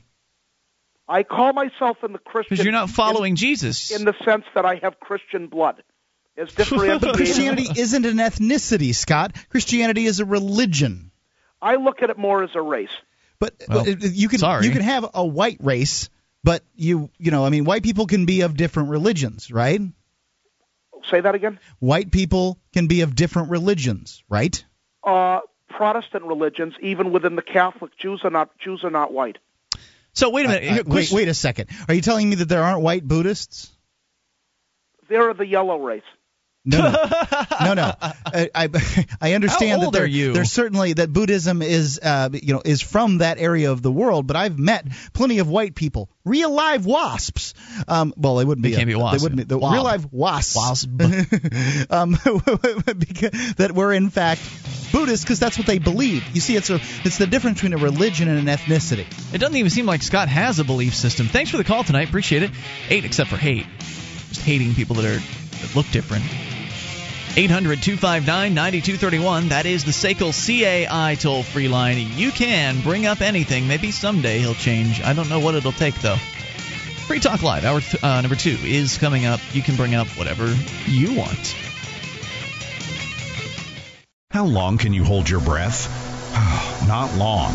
I call myself in the Christian... Because you're not following in, Jesus. In the sense that I have Christian blood. It's differentiated. Christianity isn't an ethnicity, Scott. Christianity is a religion. I look at it more as a race. But well, you can sorry. you can have a white race, but you you know, I mean, white people can be of different religions, right? Say that again? White people can be of different religions, right? Uh, Protestant religions, even within the Catholic. Jews are not Jews are not white. So wait a minute. Uh, uh, wait, wait a second. Are you telling me that there aren't white Buddhists? They're the yellow race. No, no, no. no. I, I I understand that there there's certainly that Buddhism is uh you know is from that area of the world, but I've met plenty of white people, real live wasps. Um, well, they wouldn't be. They can't a, be wasps. They wouldn't be the real live wasps. Wasp. um, that were in fact Buddhists because that's what they believe. You see, it's a it's the difference between a religion and an ethnicity. It doesn't even seem like Scott has a belief system. Thanks for the call tonight. Appreciate it. Eight, except for hate, just hating people that are that look different. eight hundred two five nine nine two three one. That is the S A C L C A I toll-free line. You can bring up anything. Maybe someday he'll change. I don't know what it'll take, though. Free Talk Live, hour th- uh, number two, is coming up. You can bring up whatever you want. How long can you hold your breath? Not long.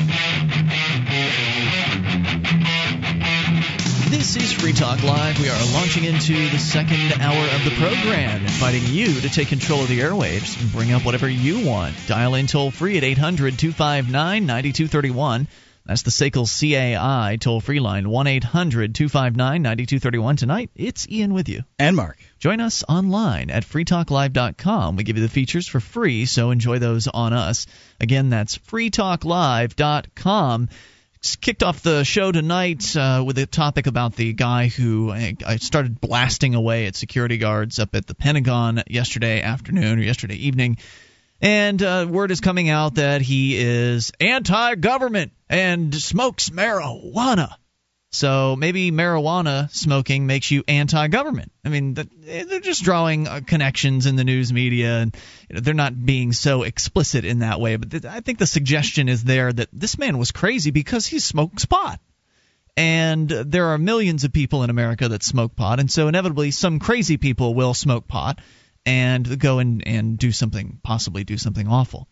This is Free Talk Live. We are launching into the second hour of the program, inviting you to take control of the airwaves and bring up whatever you want. Dial in toll-free at eight hundred two five nine nine two three one. That's the S A C L C A I toll-free line, one eight hundred two five nine nine two three one. Tonight, it's Ian with you. And Mark. Join us online at free talk live dot com. We give you the features for free, so enjoy those on us. Again, that's free talk live dot com. Kicked off the show tonight uh, with a topic about the guy who uh, started blasting away at security guards up at the Pentagon yesterday afternoon or yesterday evening. And uh, word is coming out that he is anti-government and smokes marijuana. So maybe marijuana smoking makes you anti-government. I mean, they're just drawing connections in the news media, and they're not being so explicit in that way. But I think the suggestion is there that this man was crazy because he smokes pot. And there are millions of people in America that smoke pot, and so inevitably some crazy people will smoke pot and go and, and do something, possibly do something awful.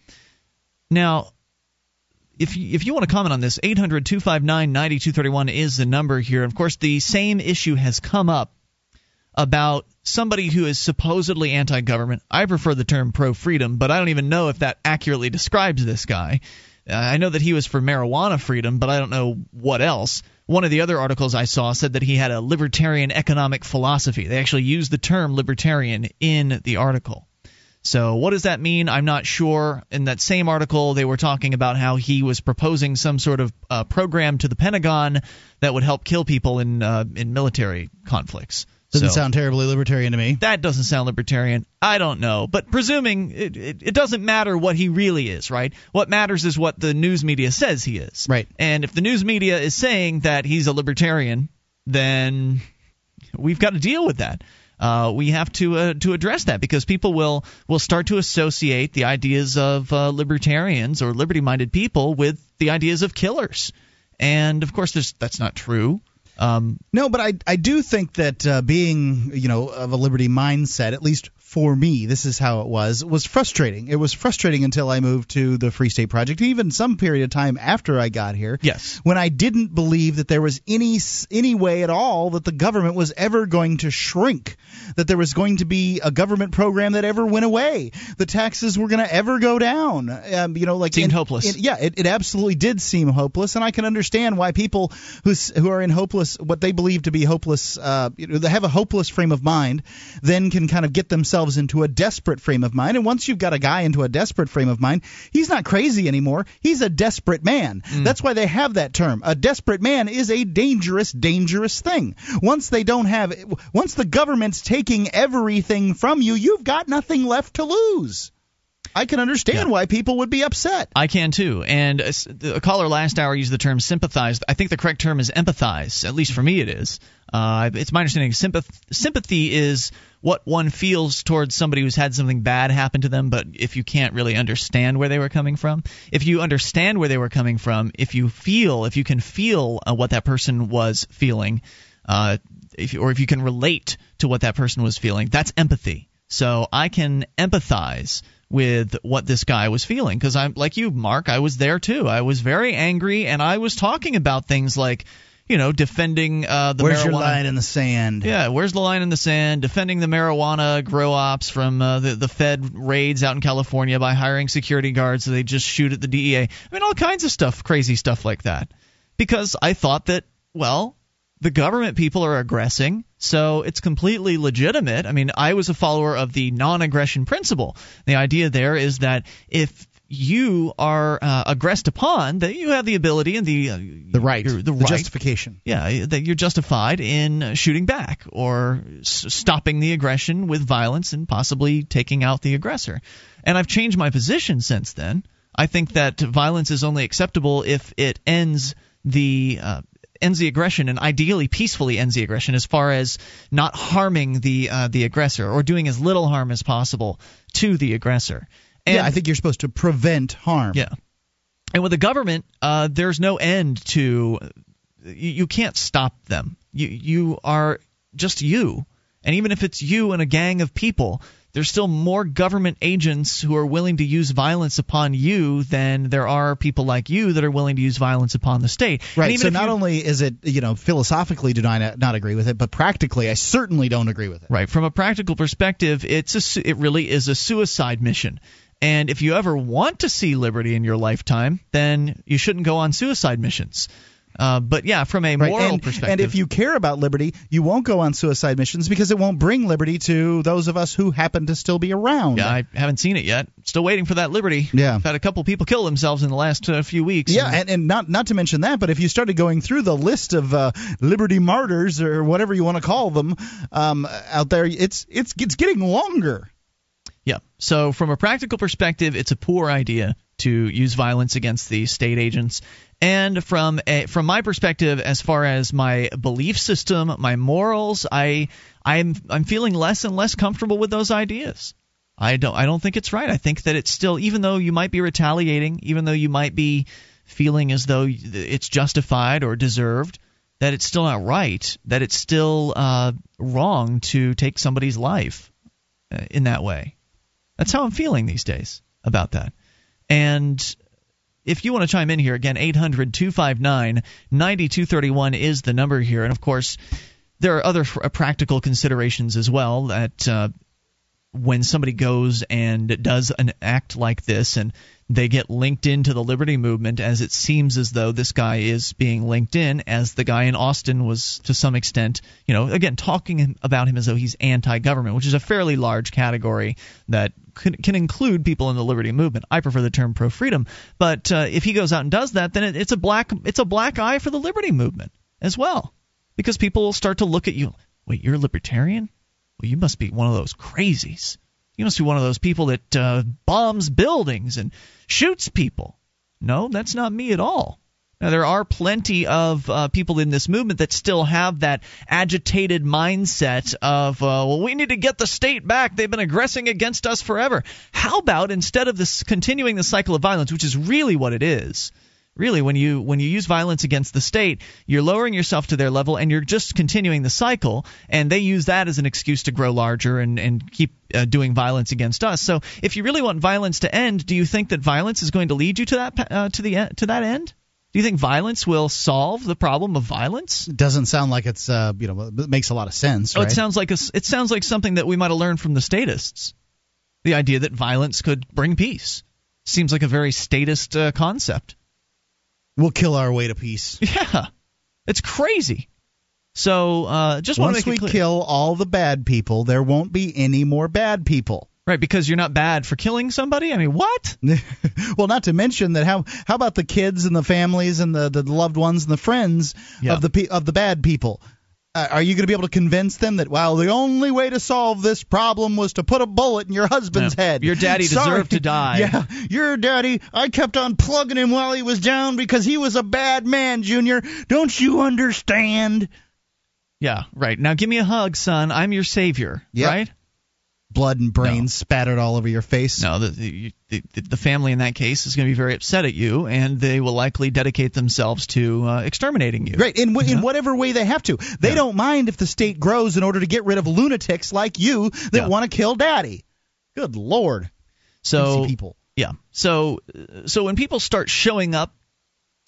Now, If you, if you want to comment on this, eight hundred two five nine nine two three one is the number here. Of course, the same issue has come up about somebody who is supposedly anti-government. I prefer the term pro-freedom, but I don't even know if that accurately describes this guy. Uh, I know that he was for marijuana freedom, but I don't know what else. One of the other articles I saw said that he had a libertarian economic philosophy. They actually used the term libertarian in the article. So what does that mean? I'm not sure. In that same article, they were talking about how he was proposing some sort of uh, program to the Pentagon that would help kill people in uh, in military conflicts. Doesn't so, sound terribly libertarian to me. That doesn't sound libertarian. I don't know. But presuming it, it, it doesn't matter what he really is, right? What matters is what the news media says he is. Right. And if the news media is saying that he's a libertarian, then we've got to deal with that. Uh, we have to uh, to address that, because people will, will start to associate the ideas of uh, libertarians or liberty-minded people with the ideas of killers. And, of course, there's, that's not true. Um, no, but I, I do think that uh, being, you know, of a liberty mindset, at least for me, this is how it was, was frustrating. It was frustrating until I moved to the Free State Project, even some period of time after I got here. Yes. When I didn't believe that there was any any way at all that the government was ever going to shrink, that there was going to be a government program that ever went away, the taxes were going to ever go down. Um, you know, like seemed and, hopeless. And, yeah, it, it absolutely did seem hopeless, and I can understand why people who who are in hopeless hopeless, what they believe to be hopeless, uh, you know, they have a hopeless frame of mind, then can kind of get themselves into a desperate frame of mind. And once you've got a guy into a desperate frame of mind, he's not crazy anymore. He's a desperate man. Mm. That's why they have that term. A desperate man is a dangerous, dangerous thing. Once they don't have, once the government's taking everything from you, you've got nothing left to lose. I can understand yeah. why people would be upset. I can too. And a, a caller last hour used the term sympathize. I think the correct term is empathize. At least for me, it is. Uh, it's my understanding sympathy, sympathy is what one feels towards somebody who's had something bad happen to them, but if you can't really understand where they were coming from. If you understand where they were coming from, if you feel, if you can feel uh, what that person was feeling, uh, if you, or if you can relate to what that person was feeling, that's empathy. So I can empathize with what this guy was feeling, because I'm like you, Mark. I was there too. I was very angry, and I was talking about things like, you know, defending uh, the. Where's marijuana. Your line in the sand? Yeah, where's the line in the sand? Defending the marijuana grow ops from uh, the the Fed raids out in California by hiring security guards so they just shoot at the D E A. I mean, all kinds of stuff, crazy stuff like that. Because I thought that, well, the government people are aggressing, so it's completely legitimate. I mean, I was a follower of the non-aggression principle. The idea there is that if you are uh, aggressed upon, that you have the ability and the uh, the right, your, the, the right, justification. Yeah, that you're justified in shooting back or s- stopping the aggression with violence and possibly taking out the aggressor. And I've changed my position since then. I think that violence is only acceptable if it ends the uh, ends the aggression, and ideally peacefully ends the aggression, as far as not harming the uh, the aggressor or doing as little harm as possible to the aggressor. And, yeah, I think you're supposed to prevent harm. Yeah, and with the government, uh, there's no end to. You, you can't stop them. You you are just you, and even if it's you and a gang of people, there's still more government agents who are willing to use violence upon you than there are people like you that are willing to use violence upon the state. Right. So not only is it, you know, philosophically do I not agree with it, but practically I certainly don't agree with it. Right. From a practical perspective, it's a, it really is a suicide mission. And if you ever want to see liberty in your lifetime, then you shouldn't go on suicide missions. Uh, but yeah, from a moral right. and, perspective. And if you care about liberty, you won't go on suicide missions because it won't bring liberty to those of us who happen to still be around. Yeah, I haven't seen it yet. Still waiting for that liberty. Yeah. I've had a couple people kill themselves in the last uh, few weeks. Yeah, and, and, and not not to mention that, but if you started going through the list of uh, liberty martyrs or whatever you want to call them um, out there, it's it's it's getting longer. Yeah. So from a practical perspective, it's a poor idea to use violence against the state agents. And from a, from my perspective, as far as my belief system, my morals, I I'm I'm feeling less and less comfortable with those ideas. I don't I don't think it's right. I think that it's still, even though you might be retaliating, even though you might be feeling as though it's justified or deserved, that it's still not right. That it's still uh, wrong to take somebody's life in that way. That's how I'm feeling these days about that. And if you want to chime in here, again, eight hundred two five nine nine two three one is the number here. And, of course, there are other practical considerations as well that uh, when somebody goes and does an act like this and they get linked into the liberty movement, as it seems as though this guy is being linked in, as the guy in Austin was to some extent, you know, again, talking about him as though he's anti-government, which is a fairly large category that can, can include people in the liberty movement. I prefer the term pro-freedom. But uh, if he goes out and does that, then it, it's a black it's a black eye for the liberty movement as well, because people will start to look at you. Wait, you're a libertarian? Well, you must be one of those crazies. You must be one of those people that uh, bombs buildings and shoots people. No, that's not me at all. Now, there are plenty of uh, people in this movement that still have that agitated mindset of, uh, well, we need to get the state back. They've been aggressing against us forever. How about instead of this continuing the cycle of violence, which is really what it is, really, when you when you use violence against the state, you're lowering yourself to their level, and you're just continuing the cycle, and they use that as an excuse to grow larger and, and keep uh, doing violence against us. So if you really want violence to end, do you think that violence is going to lead you to that uh, to the to that end? Do you think violence will solve the problem of violence? It doesn't sound like it's uh, you know, it makes a lot of sense. Oh, right? it sounds like a, it sounds like something that we might have learned from the statists. The idea that violence could bring peace seems like a very statist uh, concept. We'll kill our way to peace. Yeah. It's crazy. So uh, just want to make it clear. Once we kill all the bad people, there won't be any more bad people. Right, because you're not bad for killing somebody? I mean, what? Well, not to mention that how how about the kids and the families and the, the loved ones and the friends yeah. of the of the bad people? Uh, are you going to be able to convince them that, wow, the only way to solve this problem was to put a bullet in your husband's no. head? Your daddy Sorry. deserved to die. Yeah, your daddy, I kept on plugging him while he was down because he was a bad man, Junior. Don't you understand? Yeah, right. Now give me a hug, son. I'm your savior, yep. right? Blood and brains no. spattered all over your face. No, the, the, the family in that case is going to be very upset at you, and they will likely dedicate themselves to uh, exterminating you. Right, in, w- yeah. in whatever way they have to. They yeah. don't mind if the state grows in order to get rid of lunatics like you that yeah. want to kill daddy. Good Lord. So, people. Yeah. So, so when people start showing up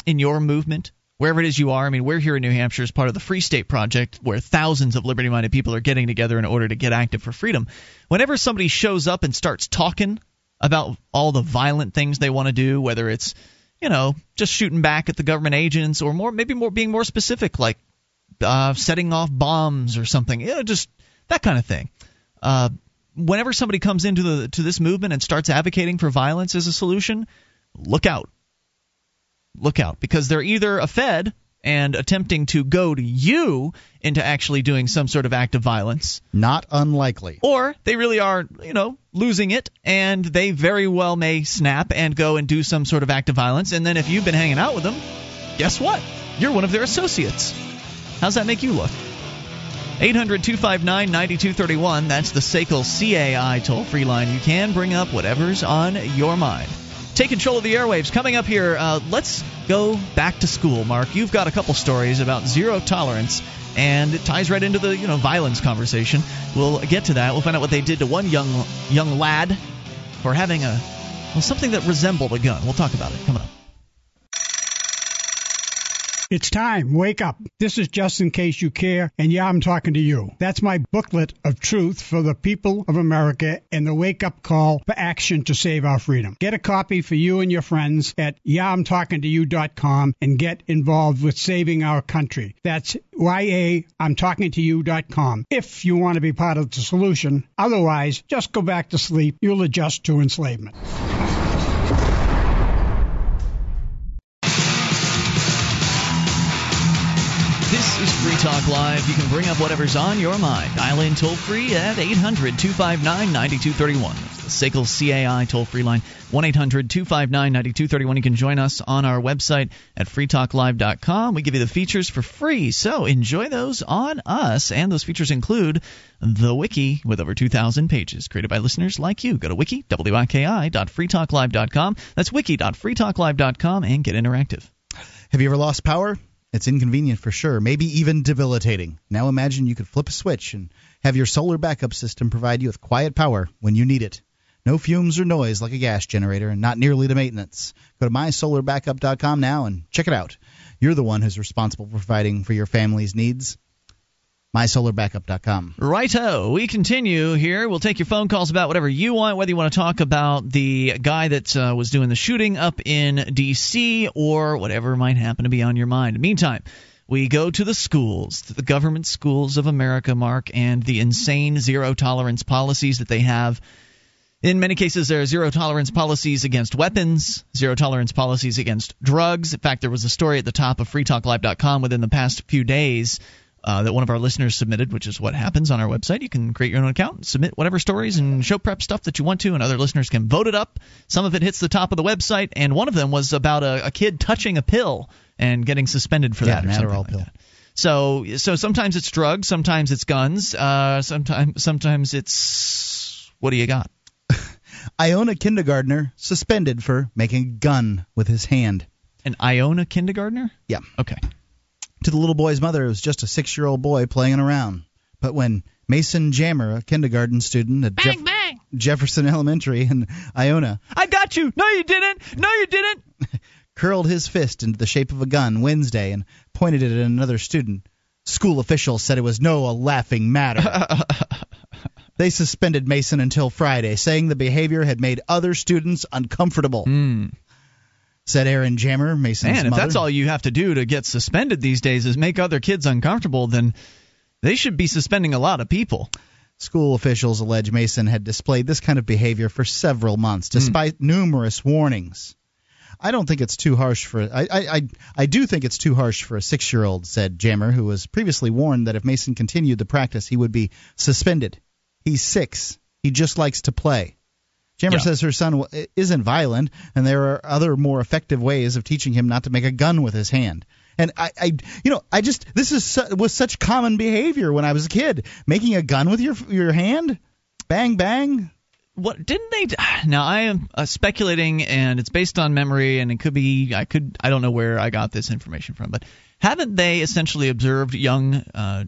in your movement, wherever it is you are, I mean, we're here in New Hampshire as part of the Free State Project, where thousands of liberty-minded people are getting together in order to get active for freedom. Whenever somebody shows up and starts talking about all the violent things they want to do, whether it's, you know, just shooting back at the government agents, or more, maybe more being more specific, like uh, setting off bombs or something, you know, just that kind of thing. Uh, whenever somebody comes into the to this movement and starts advocating for violence as a solution, look out. Look out, because they're either a Fed and attempting to goad you into actually doing some sort of act of violence. Not unlikely. Or they really are, you know, losing it, and they very well may snap and go and do some sort of act of violence. And then if you've been hanging out with them, guess what? You're one of their associates. How's that make you look? eight hundred two five nine nine two three one. That's the S A C L C A I toll-free line. You can bring up whatever's on your mind. Take control of the airwaves. Coming up here, uh, let's go back to school, Mark. You've got a couple stories about zero tolerance, and it ties right into the, you know, violence conversation. We'll get to that. We'll find out what they did to one young young lad for having a well something that resembled a gun. We'll talk about it. Coming up. It's time. Wake up. This is Just In Case You Care, and yeah, I'm talking to you. That's my booklet of truth for the people of America and the wake-up call for action to save our freedom. Get a copy for you and your friends at yeah I'm talking to you dot com and get involved with saving our country. That's Y A I'm talking to you dot com if you want to be part of the solution. Otherwise, just go back to sleep. You'll adjust to enslavement. This is Free Talk Live. You can bring up whatever's on your mind. Dial in toll-free at eight hundred two five nine nine two three one. That's the S A C L C A I toll-free line, one eight hundred two five nine nine two three one. You can join us on our website at free talk live dot com. We give you the features for free, so enjoy those on us. And those features include the wiki with over two thousand pages created by listeners like you. Go to wiki, w i k i dot free talk live dot com. That's wiki dot free talk live dot com, and get interactive. Have you ever lost power? It's inconvenient for sure, maybe even debilitating. Now imagine you could flip a switch and have your solar backup system provide you with quiet power when you need it. No fumes or noise like a gas generator, and not nearly the maintenance. Go to my solar backup dot com now and check it out. You're the one who's responsible for providing for your family's needs. my solar backup dot com. Righto. We continue here. We'll take your phone calls about whatever you want, whether you want to talk about the guy that uh, was doing the shooting up in D C or whatever might happen to be on your mind. Meantime, we go to the schools, to the government schools of America, Mark, and the insane zero-tolerance policies that they have. In many cases, there are zero-tolerance policies against weapons, zero-tolerance policies against drugs. In fact, there was a story at the top of free talk live dot com within the past few days Uh, that one of our listeners submitted, which is what happens on our website. You can create your own account and submit whatever stories and show prep stuff that you want to, and other listeners can vote it up. Some of it hits the top of the website, and one of them was about a, a kid touching a pill and getting suspended for yeah, that or something like pill. that. So, so sometimes it's drugs, sometimes it's guns, uh, sometimes sometimes it's what do you got? Iona kindergartner suspended for making a gun with his hand. An Iona kindergartner? Yeah. Okay. To the little boy's mother, it was just a six-year-old boy playing around. But when Mason Jammer, a kindergarten student at bang, Jeff- bang. Jefferson Elementary in Iona, I got you! No, you didn't! No, you didn't! curled his fist into the shape of a gun Wednesday and pointed it at another student, school officials said it was no a laughing matter. They suspended Mason until Friday, saying the behavior had made other students uncomfortable. Mm. said Aaron Jammer, Mason's Man, if mother. That's all you have to do to get suspended these days is make other kids uncomfortable, then they should be suspending a lot of people. School officials allege Mason had displayed this kind of behavior for several months, despite mm. numerous warnings. I don't think it's too harsh for I, – I, I, I do think it's too harsh for a six-year-old, said Jammer, who was previously warned that if Mason continued the practice, he would be suspended. He's six. He just likes to play. Jammer yeah. says her son isn't violent, and there are other more effective ways of teaching him not to make a gun with his hand. And I, I, you know, I just this is su- was such common behavior when I was a kid. Making a gun with your your hand, bang bang. What didn't they? D- now I am uh, speculating, and it's based on memory, and it could be I could I don't know where I got this information from, but haven't they essentially observed young uh,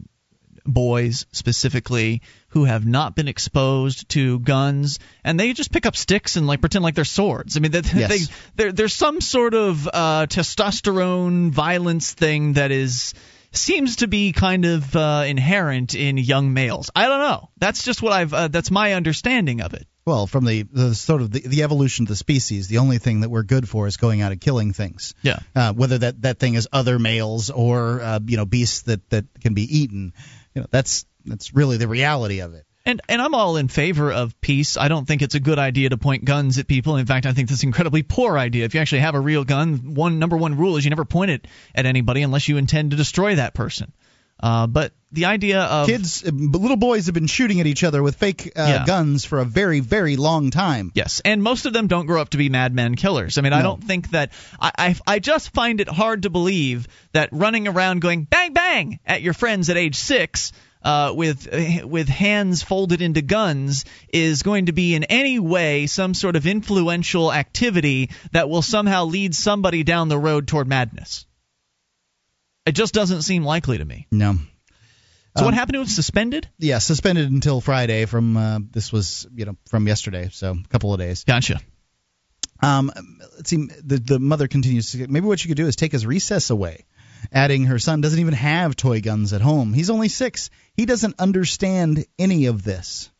boys specifically who have not been exposed to guns, and they just pick up sticks and like pretend like they're swords? I mean, that, yes. they, there's some sort of uh, testosterone violence thing that is seems to be kind of uh, inherent in young males. I don't know. That's just what I've. Uh, that's my understanding of it. Well, from the, the sort of the, the evolution of the species, the only thing that we're good for is going out and killing things. Yeah. Uh, whether that, that thing is other males or uh, you know beasts that, that can be eaten, you know that's. That's really the reality of it. And and I'm all in favor of peace. I don't think it's a good idea to point guns at people. In fact, I think that's an incredibly poor idea. If you actually have a real gun, one number one rule is you never point it at anybody unless you intend to destroy that person. Uh, but the idea of... Kids, little boys have been shooting at each other with fake uh, yeah. guns for a very, very long time. Yes, and most of them don't grow up to be madman killers. I mean, no. I don't think that... I, I, I just find it hard to believe that running around going bang, bang at your friends at age six... Uh, with with hands folded into guns is going to be in any way some sort of influential activity that will somehow lead somebody down the road toward madness. It just doesn't seem likely to me. No. So um, what happened to him? Suspended? Yeah, suspended until Friday. From uh, this was you know from yesterday, so a couple of days. Gotcha. Um, let's see. The the mother continues to maybe what you could do is take his recess away. Adding her son doesn't even have toy guns at home. He's only six. He doesn't understand any of this.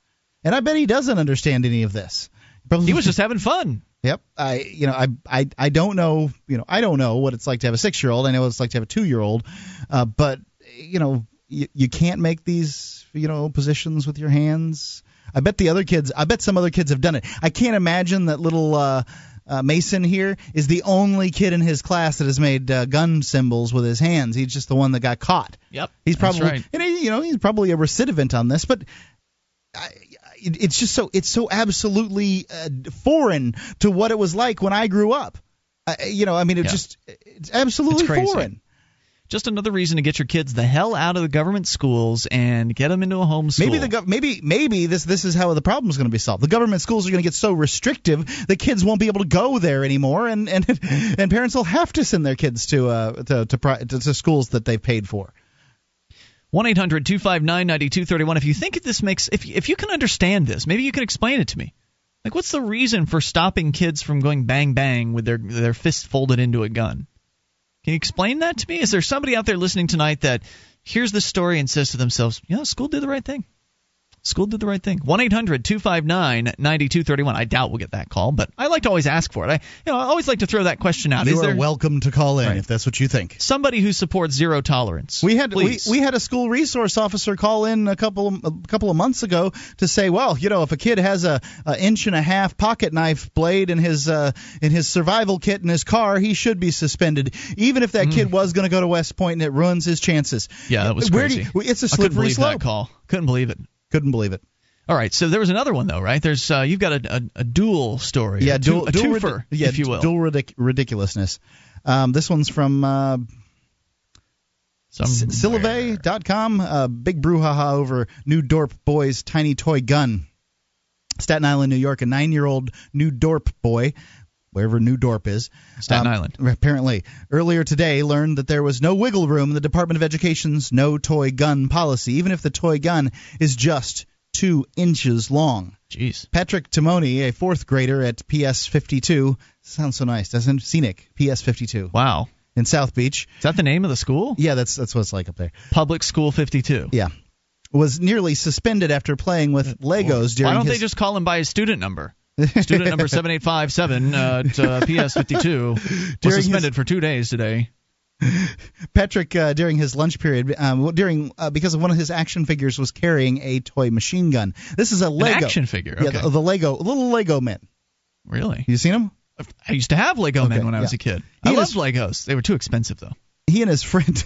And I bet he doesn't understand any of this. Probably. He was just having fun. Yep. I you know, I, I I don't know, you know, I don't know what it's like to have a six-year-old. I know what it's like to have a two-year-old. Uh, but you know, you, you can't make these, you know, positions with your hands. I bet the other kids, I bet some other kids have done it. I can't imagine that little uh Uh, Mason here is the only kid in his class that has made uh, gun symbols with his hands. He's just the one that got caught. Yep, he's probably that's right. And he, you know he's probably a recidivant on this, but I, it, it's just so it's so absolutely uh, foreign to what it was like when I grew up. Uh, you know, I mean, it yeah. just it's absolutely it's foreign. Just another reason to get your kids the hell out of the government schools and get them into a homeschool. Maybe the gov- maybe maybe this this is how the problem is going to be solved. The government schools are going to get so restrictive the kids won't be able to go there anymore, and and, and parents will have to send their kids to uh to to, pri- to, to schools that they've paid for. one eight hundred two five nine nine two three one. If you think this makes if if you can understand this, maybe you can explain it to me. Like, what's the reason for stopping kids from going bang bang with their their fists folded into a gun? Can you explain that to me? Is there somebody out there listening tonight that hears this story and says to themselves, you know, school did the right thing. School did the right thing. one eight hundred two five nine nine two three one. I doubt we'll get that call, but I like to always ask for it. I, you know, I always like to throw that question out. You Is are there... welcome to call in right. if that's what you think. Somebody who supports zero tolerance. We had we, we had a school resource officer call in a couple of, a couple of months ago to say, well, you know, if a kid has a, a inch and a half pocket knife blade in his uh, in his survival kit in his car, he should be suspended, even if that mm. kid was going to go to West Point and it ruins his chances. Yeah, that was Where crazy. You, it's a slippery slope. I couldn't believe that call. Couldn't believe it. Couldn't believe it. All right, so there was another one though, right? There's uh, you've got a, a, a dual story, yeah, dual, a dual twofer, yeah, if you will, dual ridic- ridiculousness. Um, this one's from uh, Sylvae dot com. Uh, big brouhaha over New Dorp boy's tiny toy gun. Staten Island, New York. A nine-year-old New Dorp boy. Wherever New Dorp is. Staten um, Island. Apparently. Earlier today, learned that there was no wiggle room in the Department of Education's no-toy gun policy, even if the toy gun is just two inches long. Jeez. Patrick Timone, a fourth grader at P S fifty-two, sounds so nice, doesn't it? Scenic, P S fifty-two. Wow. In South Beach. Is that the name of the school? Yeah, that's that's what it's like up there. Public School fifty-two. Yeah. Was nearly suspended after playing with Legos during his... Why don't his... they just call him by his student number? Student number seven eight five seven at uh, P S fifty-two was suspended his... for two days today. Patrick, uh, during his lunch period, um, during uh, because one of his action figures was carrying a toy machine gun. This is a Lego. An action figure, okay. Yeah, the, the Lego, little Lego men. Really? You seen them? I used to have Lego okay, men when I yeah. was a kid. He I loved his... Legos. They were too expensive, though. He and his friend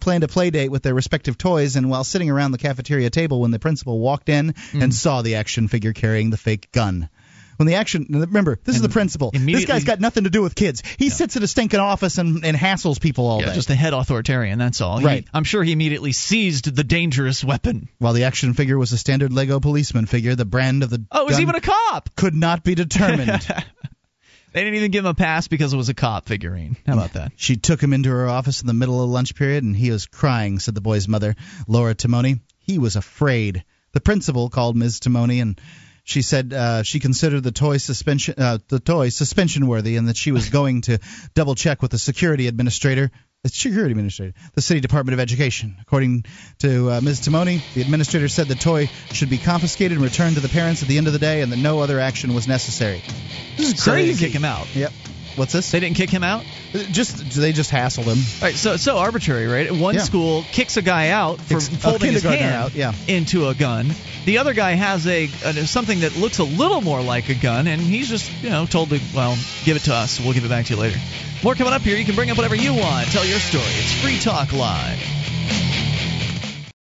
planned a play date with their respective toys, and while sitting around the cafeteria table when the principal walked in mm. and saw the action figure carrying the fake gun. When the action, remember, this and is the principal. This guy's got nothing to do with kids. He yeah. sits at a stinking office and, and hassles people all yeah, day. Just a head authoritarian, that's all. Right. He, I'm sure he immediately seized the dangerous weapon. While the action figure was a standard Lego policeman figure, the brand of the oh, it was even a cop. Could not be determined. They didn't even give him a pass because it was a cop figurine. How about that? She took him into her office in the middle of lunch period, and he was crying, said the boy's mother, Laura Timone. He was afraid. The principal called Miz Timone, and she said uh, she considered the toy suspension uh, the toy suspension worthy, and that she was going to double-check with the security administrator, the security administrator, the City Department of Education. According to uh, Miz Timone, the administrator said the toy should be confiscated and returned to the parents at the end of the day, and that no other action was necessary. This is crazy. So they kick him out. Yep. What's this? They didn't kick him out? Just they just hassled him. All right, so so arbitrary, right? One yeah. school kicks a guy out for it's, folding oh, his hand out, yeah. into a gun. The other guy has a, a something that looks a little more like a gun, and he's just you know told to well give it to us. We'll give it back to you later. More coming up here. You can bring up whatever you want. Tell your story. It's Free Talk Live.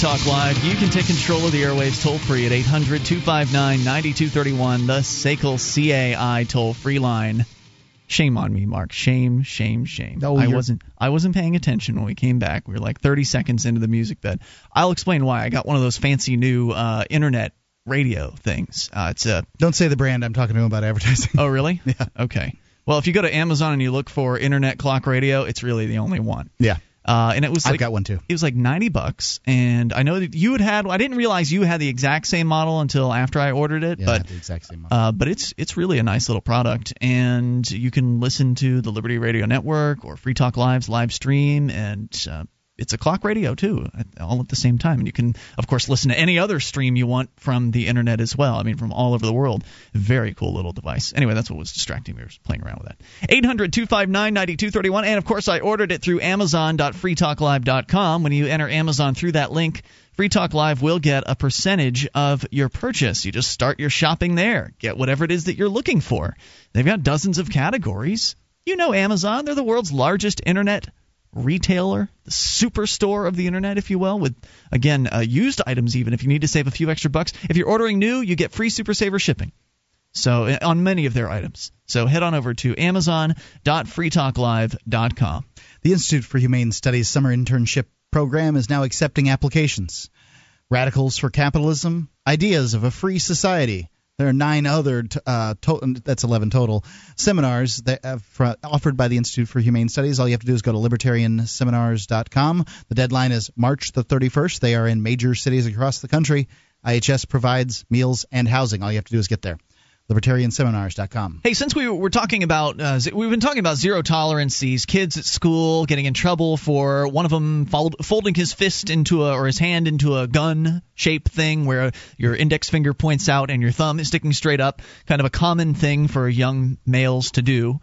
Talk Live. You can take control of the airwaves toll-free at eight hundred, two five nine, nine two three one, the S A C L C A I toll-free line. Shame on me, Mark. Shame, shame, shame. No, I wasn't I wasn't paying attention when we came back. We were like thirty seconds into the music bed. I'll explain why. I got one of those fancy new uh, internet radio things. Uh, it's a, Don't say the brand. I'm talking to him about advertising. Oh, really? Yeah. Okay. Well, if you go to Amazon and you look for internet clock radio, it's really the only one. Yeah. Uh, and it was like, I've got one too. It was like ninety bucks, and I know that you had had. I didn't realize you had the exact same model until after I ordered it. Yeah, but I had the exact same model. Uh, but it's it's really a nice little product, and you can listen to the Liberty Radio Network or Free Talk Live's live stream, and uh, it's a clock radio too, all at the same time. And you can, of course, listen to any other stream you want from the internet as well. I mean, from all over the world. Very cool little device. Anyway, that's what was distracting me. I was playing around with that. eight hundred, two five nine, nine two three one. And, of course, I ordered it through amazon dot free talk live dot com. When you enter Amazon through that link, Free Talk Live will get a percentage of your purchase. You just start your shopping there. Get whatever it is that you're looking for. They've got dozens of categories. You know Amazon. They're the world's largest internet retailer, the superstore of the internet, if you will, with, again, uh, used items even if you need to save a few extra bucks. If you're ordering new, you get free Super Saver shipping so on many of their items. So head on over to amazon dot free talk live dot com. The Institute for Humane Studies Summer Internship Program is now accepting applications. Radicals for Capitalism, Ideas of a Free Society. There are nine other, uh, to- that's eleven total, seminars that have fr- offered by the Institute for Humane Studies. All you have to do is go to libertarian seminars dot com. The deadline is March the thirty-first. They are in major cities across the country. I H S provides meals and housing. All you have to do is get there. libertarian seminars dot com. Hey, since we were talking about, uh, we've been talking about zero tolerance, these kids at school getting in trouble for one of them fold, folding his fist into a, or his hand into a gun shape thing where your index finger points out and your thumb is sticking straight up, kind of a common thing for young males to do.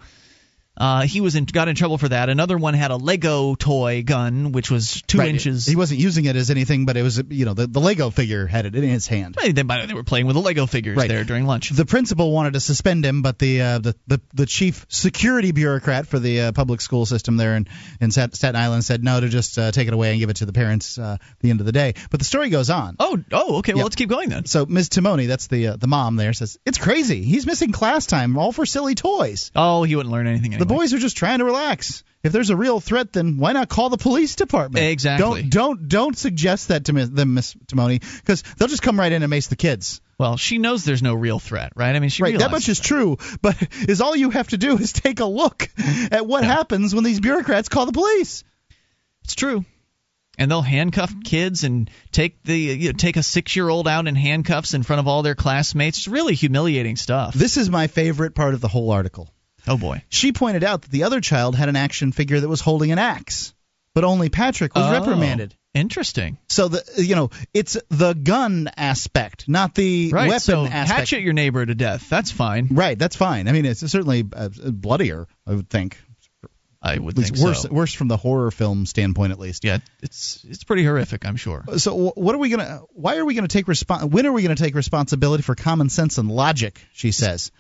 Uh, he was in, got in trouble for that. Another one had a Lego toy gun, which was two right. inches. He wasn't using it as anything, but it was, you know, the, the Lego figure had it in his hand. They, they were playing with the Lego figures right. there during lunch. The principal wanted to suspend him, but the uh, the, the the chief security bureaucrat for the uh, public school system there in, in Staten Island said no to just uh, take it away and give it to the parents uh, at the end of the day. But the story goes on. Oh, oh, okay. Well, yep. let's keep going then. So Miz Timone, that's the uh, the mom there, says it's crazy. He's missing class time, all for silly toys. Oh, he wouldn't learn anything anyway. The boys are just trying to relax. If there's a real threat, then why not call the police department? Exactly. Don't don't don't suggest that to them, Miz Timone, because they'll just come right in and mace the kids. Well, she knows there's no real threat, right? I mean, she right. That much is that. true, but is all you have to do is take a look at what yeah. happens when these bureaucrats call the police. It's true. And they'll handcuff kids and take the you know, take a six-year-old out in handcuffs in front of all their classmates. It's really humiliating stuff. This is my favorite part of the whole article. Oh, boy. She pointed out that the other child had an action figure that was holding an axe, but only Patrick was oh, reprimanded. Interesting. So, the you know, it's the gun aspect, not the right, weapon so aspect. Right, so hatchet your neighbor to death. That's fine. Right, that's fine. I mean, it's certainly uh, bloodier, I would think. I would think worse, so. Worse from the horror film standpoint, at least. Yeah, it's it's pretty horrific, I'm sure. So what are we going to – why are we going to take respo- – when are we going to take responsibility for common sense and logic, she says.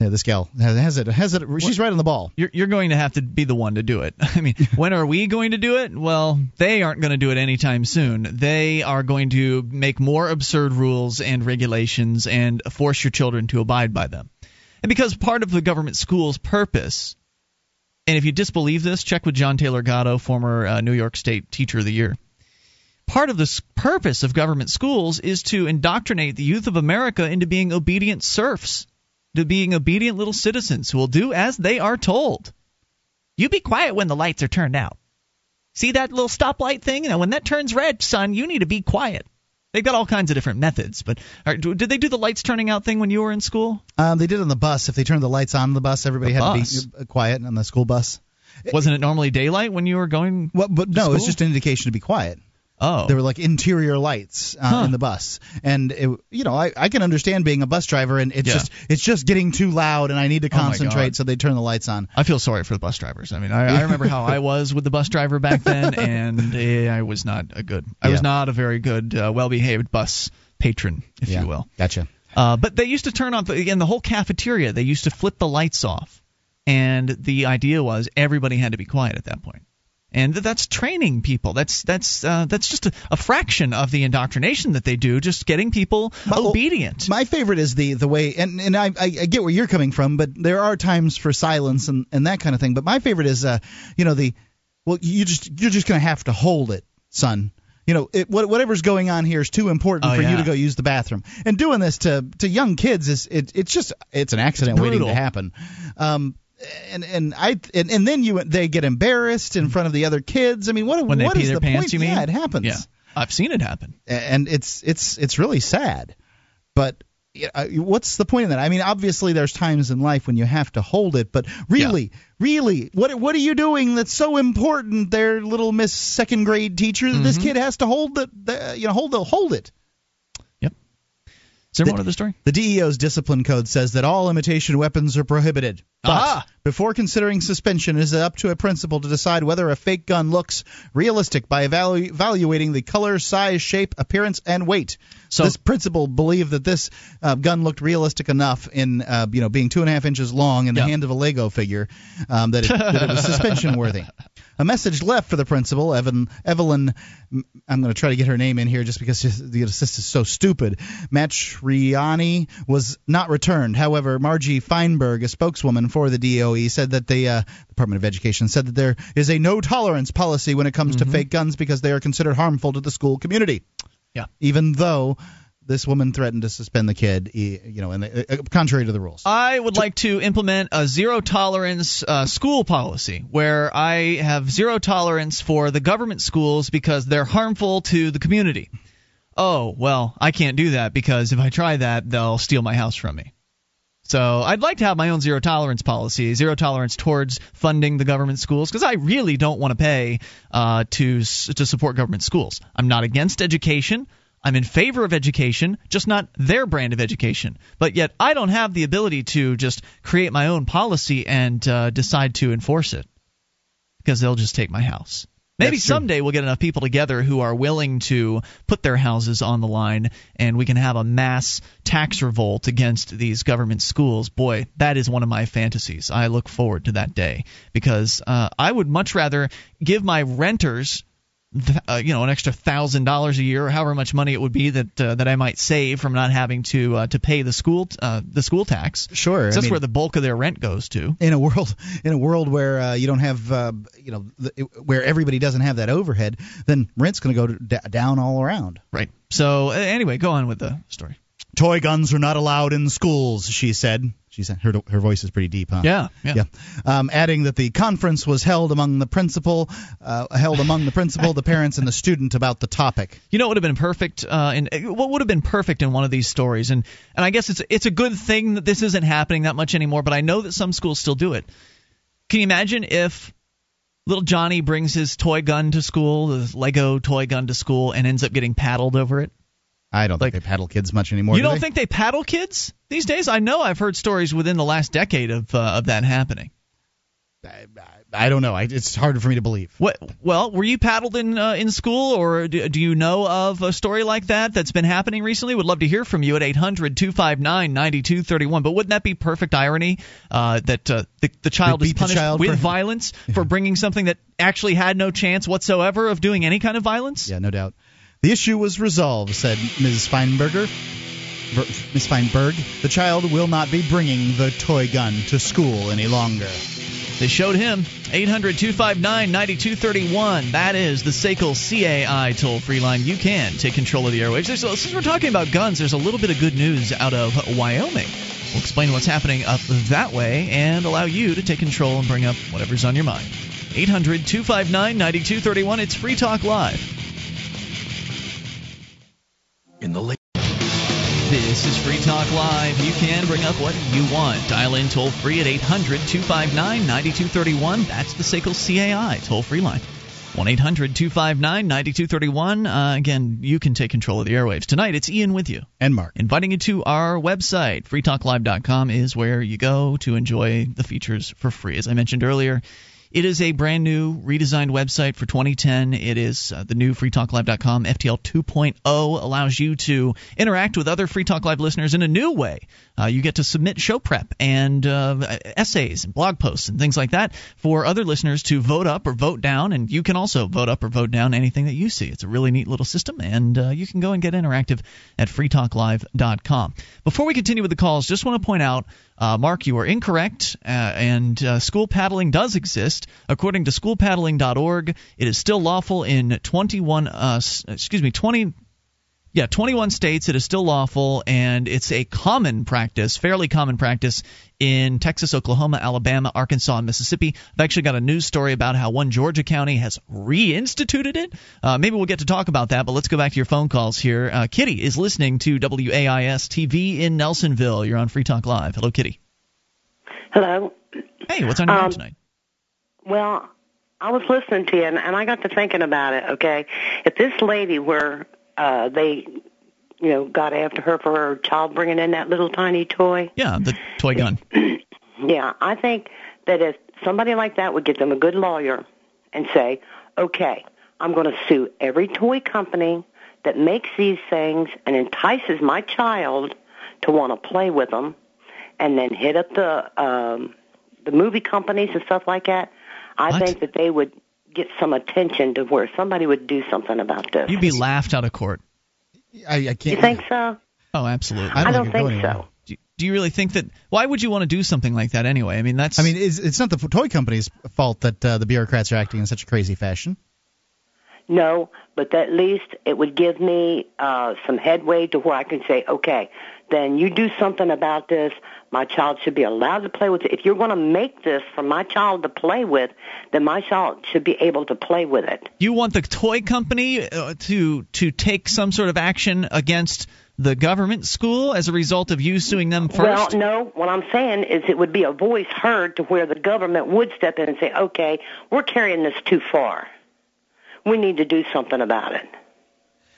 Yeah, this gal has it. Has it. She's right on the ball. You're, you're going to have to be the one to do it. I mean, when are we going to do it? Well, they aren't going to do it anytime soon. They are going to make more absurd rules and regulations and force your children to abide by them. And because part of the government school's purpose, and if you disbelieve this, check with John Taylor Gatto, former uh, New York State Teacher of the Year. Part of the purpose of government schools is to indoctrinate the youth of America into being obedient serfs. To being obedient little citizens who will do as they are told. You be quiet when the lights are turned out. See that little stoplight thing? Now, when that turns red, son, you need to be quiet. They've got all kinds of different methods. But right, did they do the lights turning out thing when you were in school? Um, they did on the bus. If they turned the lights on the bus, everybody the had bus. to be quiet on the school bus. Wasn't it normally daylight when you were going well, but no, school? It's just an indication to be quiet. Oh. There were like interior lights uh, huh. in the bus, and it, you know I, I can understand being a bus driver, and it's yeah. just it's just getting too loud, and I need to concentrate, oh so they turn the lights on. I feel sorry for the bus drivers. I mean, I, I remember how I was with the bus driver back then, and eh, I was not a good, I yeah. was not a very good, uh, well-behaved bus patron, if yeah. you will. Gotcha. Uh, but they used to turn on again the whole cafeteria. They used to flip the lights off, and the idea was everybody had to be quiet at that point. And that's training people. That's that's uh, that's just a, a fraction of the indoctrination that they do, just getting people my, obedient. My favorite is the the way, and, and I, I get where you're coming from, but there are times for silence and, and that kind of thing. But my favorite is, uh, you know, the, well, you just, you're just going to have to hold it, son. You know, it, whatever's going on here is too important oh, for yeah. you to go use the bathroom. And doing this to, to young kids, is it, it's just it's an accident it's waiting to happen. Um And and I and, and then you they get embarrassed in front of the other kids. I mean, what when they what pee is their the pants, point? You mean? Yeah, it happens. Yeah, I've seen it happen, and it's it's it's really sad. But what's the point of that? I mean, obviously there's times in life when you have to hold it, but really, yeah. really, what what are you doing that's so important, there, little Miss Second Grade Teacher, that mm-hmm. this kid has to hold the, the you know hold the hold it. Yep. Is there more to the story? The D E O's discipline code says that all imitation weapons are prohibited. But ah. before considering suspension, it is up to a principal to decide whether a fake gun looks realistic by evalu- evaluating the color, size, shape, appearance, and weight. So this principal believed that this uh, gun looked realistic enough in uh, you know being two and a half inches long in the yeah. hand of a Lego figure um, that, it, that it was suspension worthy. A message left for the principal, Evan, Evelyn. I'm going to try to get her name in here just because the assist is so stupid. Matriani was not returned. However, Margie Feinberg, a spokeswoman for the D O E, said that the uh, Department of Education said that there is a no tolerance policy when it comes mm-hmm. to fake guns because they are considered harmful to the school community. Yeah. Even though this woman threatened to suspend the kid, you know, and uh, contrary to the rules. I would like to implement a zero tolerance uh, school policy where I have zero tolerance for the government schools because they're harmful to the community. Oh, well, I can't do that because if I try that, they'll steal my house from me. So I'd like to have my own zero-tolerance policy, zero-tolerance towards funding the government schools, because I really don't want to pay uh, to to support government schools. I'm not against education. I'm in favor of education, just not their brand of education. But yet I don't have the ability to just create my own policy and uh, decide to enforce it, because they'll just take my house. Maybe someday we'll get enough people together who are willing to put their houses on the line, and we can have a mass tax revolt against these government schools. Boy, that is one of my fantasies. I look forward to that day, because uh, I would much rather give my renters th- uh, you know, an extra one thousand dollars a year, or however much money it would be that uh, that I might save from not having to uh, to pay the school t- uh, the school tax. Sure. That's I mean, where the bulk of their rent goes to. In a world in a world where uh, you don't have uh, you know th- where everybody doesn't have that overhead, then rent's going to go d- down all around. Right. So uh, anyway, go on with the story. Toy guns are not allowed in schools, she said. She said her her voice is pretty deep, huh? Yeah, yeah. yeah. Um, adding that the conference was held among the principal, uh, held among the principal, the parents, and the student about the topic. You know what would have been perfect, uh, in what would have been perfect in one of these stories, and and I guess it's it's a good thing that this isn't happening that much anymore. But I know that some schools still do it. Can you imagine if little Johnny brings his toy gun to school, his Lego toy gun to school, and ends up getting paddled over it? I don't like, think they paddle kids much anymore. You do don't they? think they paddle kids these days? I know I've heard stories within the last decade of uh, of that happening. I, I don't know. I, it's hard for me to believe. What? Well, were you paddled in uh, in school, or do, do you know of a story like that that's been happening recently? Would love to hear from you at eight hundred two five nine nine two three one. But wouldn't that be perfect irony uh, that uh, the, the child we is punished child with for... violence yeah. for bringing something that actually had no chance whatsoever of doing any kind of violence? Yeah, no doubt. The issue was resolved, said Miz Feinberger. Miz Feinberg, the child will not be bringing the toy gun to school any longer. They showed him. eight hundred two five nine nine two three one. That is the S A C L C A I toll-free line. You can take control of the airwaves. There's, since we're talking about guns, there's a little bit of good news out of Wyoming. We'll explain what's happening up that way and allow you to take control and bring up whatever's on your mind. eight hundred two five nine nine two three one. It's Free Talk Live. In the late. This is Free Talk Live. You can bring up what you want. Dial in toll free at eight hundred two five nine nine two three one. That's the S A C L C A I toll free line. one eight hundred two five nine nine two three one. Uh, again, you can take control of the airwaves. Tonight, it's Ian with you. And Mark. Inviting you to our website. free talk live dot com is where you go to enjoy the features for free. As I mentioned earlier, it is a brand new, redesigned website for twenty ten. It is uh, the new free talk live dot com. F T L two point oh allows you to interact with other Free Talk Live listeners in a new way. Uh, you get to submit show prep and uh, essays and blog posts and things like that for other listeners to vote up or vote down. And you can also vote up or vote down anything that you see. It's a really neat little system, and uh, you can go and get interactive at free talk live dot com. Before we continue with the calls, just want to point out, Uh, Mark, you are incorrect, uh, and uh, school paddling does exist. According to school paddling dot org, it is still lawful in twenty-one, uh, excuse me, twenty, yeah, twenty-one states. It is still lawful, and it's a common practice, fairly common practice in Texas, Oklahoma, Alabama, Arkansas, and Mississippi. I've actually got a news story about how one Georgia county has reinstituted it. Uh, maybe we'll get to talk about that, but let's go back to your phone calls here. Uh, Kitty is listening to W A I S T V in Nelsonville. You're on Free Talk Live. Hello, Kitty. Hello. Hey, what's on your um, mind tonight? Well, I was listening to you, and, and I got to thinking about it, okay? If this lady were, uh, they, you know, got after her for her child bringing in that little tiny toy. Yeah, the toy gun. Yeah, I think that if somebody like that would get them a good lawyer and say, okay, I'm going to sue every toy company that makes these things and entices my child to want to play with them, and then hit up the um, the movie companies and stuff like that, I what? think that they would get some attention to where somebody would do something about this. You'd be laughed out of court. I, I can't. You think so? Oh, absolutely. I don't, I don't think so. Do you, do you really think that? Why would you want to do something like that anyway? I mean, that's. I mean, it's, it's not the toy company's fault that uh, the bureaucrats are acting in such a crazy fashion. No, but at least it would give me uh, some headway to where I can say, okay, then you do something about this. My child should be allowed to play with it. If you're going to make this for my child to play with, then my child should be able to play with it. You want the toy company uh, to to take some sort of action against the government school as a result of you suing them first? Well, no. What I'm saying is it would be a voice heard to where the government would step in and say, okay, we're carrying this too far. We need to do something about it.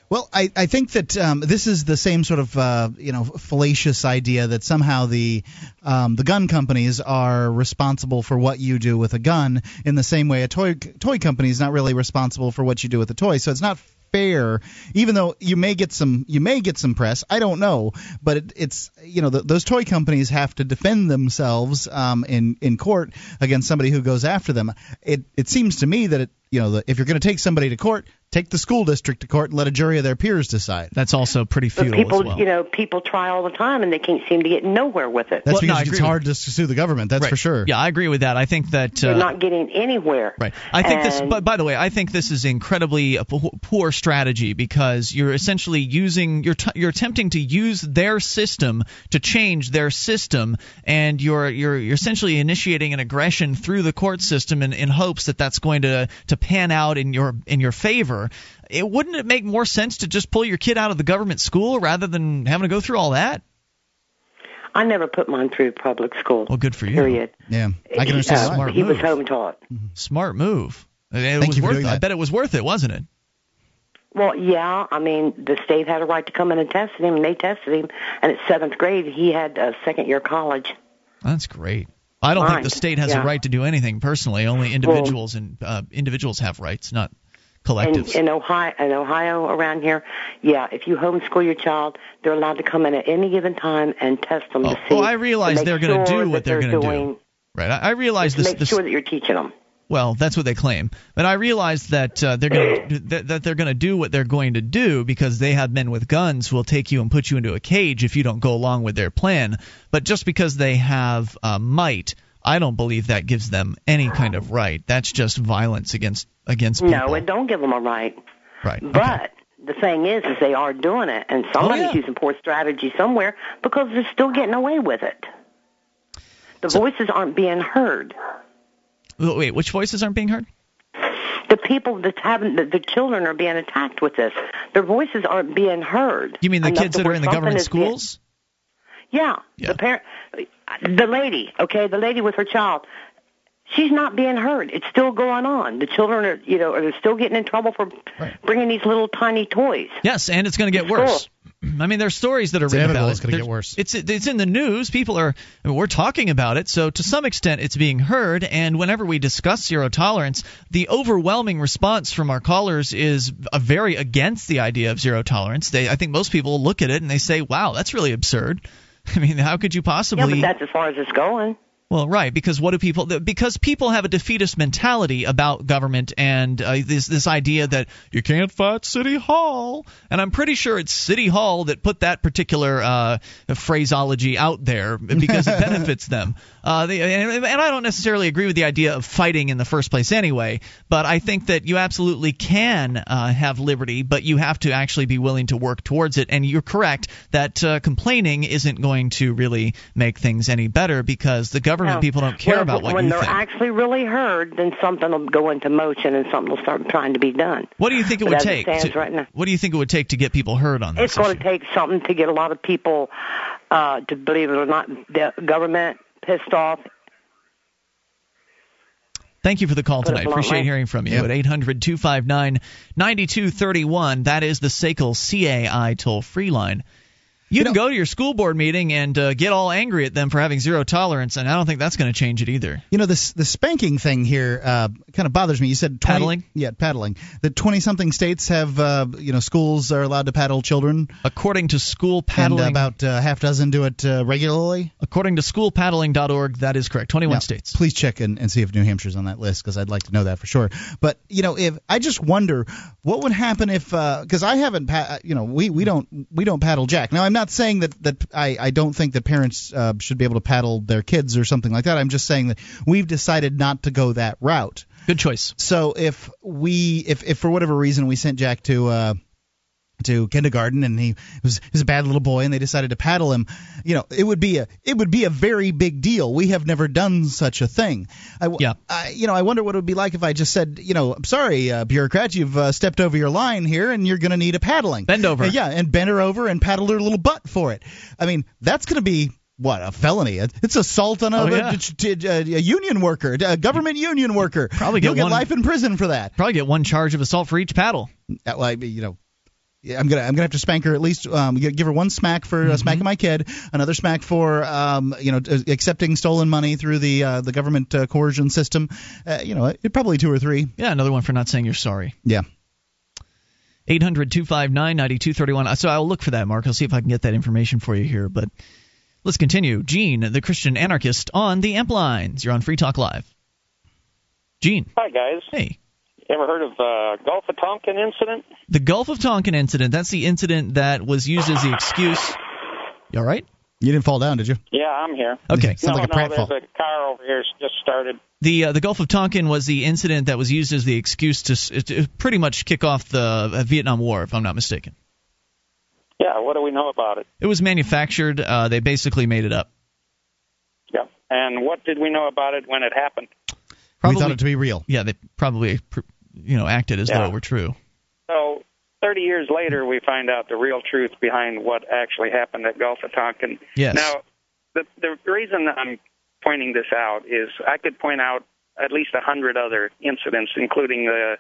Well, I, I think that um, this is the same sort of uh, you know fallacious idea that somehow the um, the gun companies are responsible for what you do with a gun in the same way a toy toy company is not really responsible for what you do with a toy. So it's not fair, even though you may get some you may get some press. I don't know, but it, it's you know the, those toy companies have to defend themselves um, in in court against somebody who goes after them. It it seems to me that it, you know the, if you're going to take somebody to court, take the school district to court and let a jury of their peers decide. That's also pretty futile. But people, as well. you know, people try all the time and they can't seem to get nowhere with it. That's well, because no, it's hard to sue the government. That's right. for sure. Yeah, I agree with that. I think that uh, you're not getting anywhere. Right. I think and... this. But by the way, I think this is incredibly poor strategy because you're essentially using you're t- you're attempting to use their system to change their system, and you're you're you're essentially initiating an aggression through the court system in, in hopes that that's going to to pan out in your in your favor. It wouldn't it make more sense to just pull your kid out of the government school rather than having to go through all that? I never put mine through public school. Well, good for you. Period. Yeah, I can understand. Uh, Smart he move. was home taught. Smart move. It Thank was you for worth. Doing it. That. I bet it was worth it, wasn't it? Well, yeah. I mean, the state had a right to come in and test him, and they tested him. And at seventh grade, he had a second year college. That's great. I don't Mind. think the state has yeah. a right to do anything personally. Only individuals well, and uh, individuals have rights, not. In, in Ohio, in Ohio, around here, yeah, if you homeschool your child, they're allowed to come in at any given time and test them oh, to see. Oh, I realize they're sure going to do what they're, they're going to do. Right. I, I realize this. Make this, sure that you're teaching them. Well, that's what they claim, but I realize that uh, they're going to that, that they're going to do what they're going to do because they have men with guns who will take you and put you into a cage if you don't go along with their plan. But just because they have uh, might. I don't believe that gives them any kind of right. That's just violence against against people. No, it don't give them a right. Right. But okay. the thing is, is they are doing it, and somebody's oh, yeah. using poor strategy somewhere because they're still getting away with it. The so, voices aren't being heard. Wait, which voices aren't being heard? The people that haven't, the, the children are being attacked with this. Their voices aren't being heard. You mean the kids that are in the government schools? Being, Yeah, yeah, the parent, the lady, okay, the lady with her child, she's not being heard. It's still going on. The children are, you know, are still getting in trouble for right. bringing these little tiny toys. Yes, and it's going to get worse. I mean, there's stories that are it's written about it. It's going to get worse. It's it's in the news. People are I mean, we're talking about it, so to some extent it's being heard. And whenever we discuss zero tolerance, the overwhelming response from our callers is a very against the idea of zero tolerance. They, I think, most people look at it and they say, "Wow, that's really absurd." I mean, how could you possibly... Yeah, but that's as far as it's going. Well, right, because what do people... Because people have a defeatist mentality about government and uh, this this idea that you can't fight City Hall. And I'm pretty sure it's City Hall that put that particular uh, phraseology out there because it benefits them. Uh, they, and, and I don't necessarily agree with the idea of fighting in the first place anyway, but I think that you absolutely can uh, have liberty, but you have to actually be willing to work towards it. And you're correct that uh, complaining isn't going to really make things any better because the government... Government no. people don't care well, about what you think. When they're actually really heard, then something will go into motion and something will start trying to be done. What do you think it but would take? It to, right now, what do you think it would take to get people heard on this? It's going issue? to take something to get a lot of people uh, to believe it or not. The government pissed off. Thank you for the call tonight. Appreciate hearing from you yep. at eight hundred, two five nine, nine two three one. That is the S A C L C A I toll-free line. You, you can know, go to your school board meeting and uh, get all angry at them for having zero tolerance, and I don't think that's going to change it either. You know, this the spanking thing here uh, kind of bothers me. You said twenty, paddling, yeah, paddling. That twenty-something states have, uh, you know, schools are allowed to paddle children, according to school paddling. And about uh, half dozen do it uh, regularly, according to school paddling dot org. That is correct. Twenty-one now, states. Please check and, and see if New Hampshire's on that list because I'd like to know that for sure. But you know, if I just wonder what would happen if because uh, I haven't, pa- you know, we, we don't we don't paddle jack now. I'm I'm not saying that, that I, I don't think that parents uh, should be able to paddle their kids or something like that. I'm just saying that we've decided not to go that route. Good choice. So if we if, if for whatever reason we sent Jack to uh, to kindergarten and he was, he was a bad little boy and they decided to paddle him, you know, it would be a it would be a very big deal. We have never done such a thing. I, yeah. I, you know, I wonder what it would be like if I just said, you know, I'm sorry, uh, bureaucrat, you've uh, stepped over your line here and you're going to need a paddling. Bend over. Uh, yeah, and bend her over and paddle her little butt for it. I mean, that's going to be... What, a felony? It's assault on a, oh, yeah. a, a, a union worker, a government union worker. Probably get You'll get one, life in prison for that. Probably get one charge of assault for each paddle. Well, I mean, you know, I'm gonna I'm gonna have to spank her at least. Um, give her one smack for mm-hmm. uh, smacking my kid, another smack for um, you know t- accepting stolen money through the uh, the government uh, coercion system. Uh, you know, it, probably two or three. Yeah, another one for not saying you're sorry. Yeah. eight hundred, two five nine, nine two three one. So I'll look for that, Mark. I'll see if I can get that information for you here. But let's continue. Gene, the Christian anarchist, on the amp lines. You're on Free Talk Live. Gene. Hi, guys. Hey. Ever heard of the uh, Gulf of Tonkin incident? The Gulf of Tonkin incident. That's the incident that was used as the excuse. You all right? You didn't fall down, did you? Yeah, I'm here. Okay. Sounds no, like a no, there's fall. a car over here just started. The uh, the Gulf of Tonkin was the incident that was used as the excuse to, to pretty much kick off the Vietnam War, if I'm not mistaken. Yeah, what do we know about it? It was manufactured. Uh, they basically made it up. Yeah, and what did we know about it when it happened? Probably, we thought it to be real. Yeah, they probably you know acted as yeah. though it were true. So thirty years later, we find out the real truth behind what actually happened at Gulf of Tonkin. Yes. Now, the, the reason I'm pointing this out is I could point out at least a hundred other incidents, including the,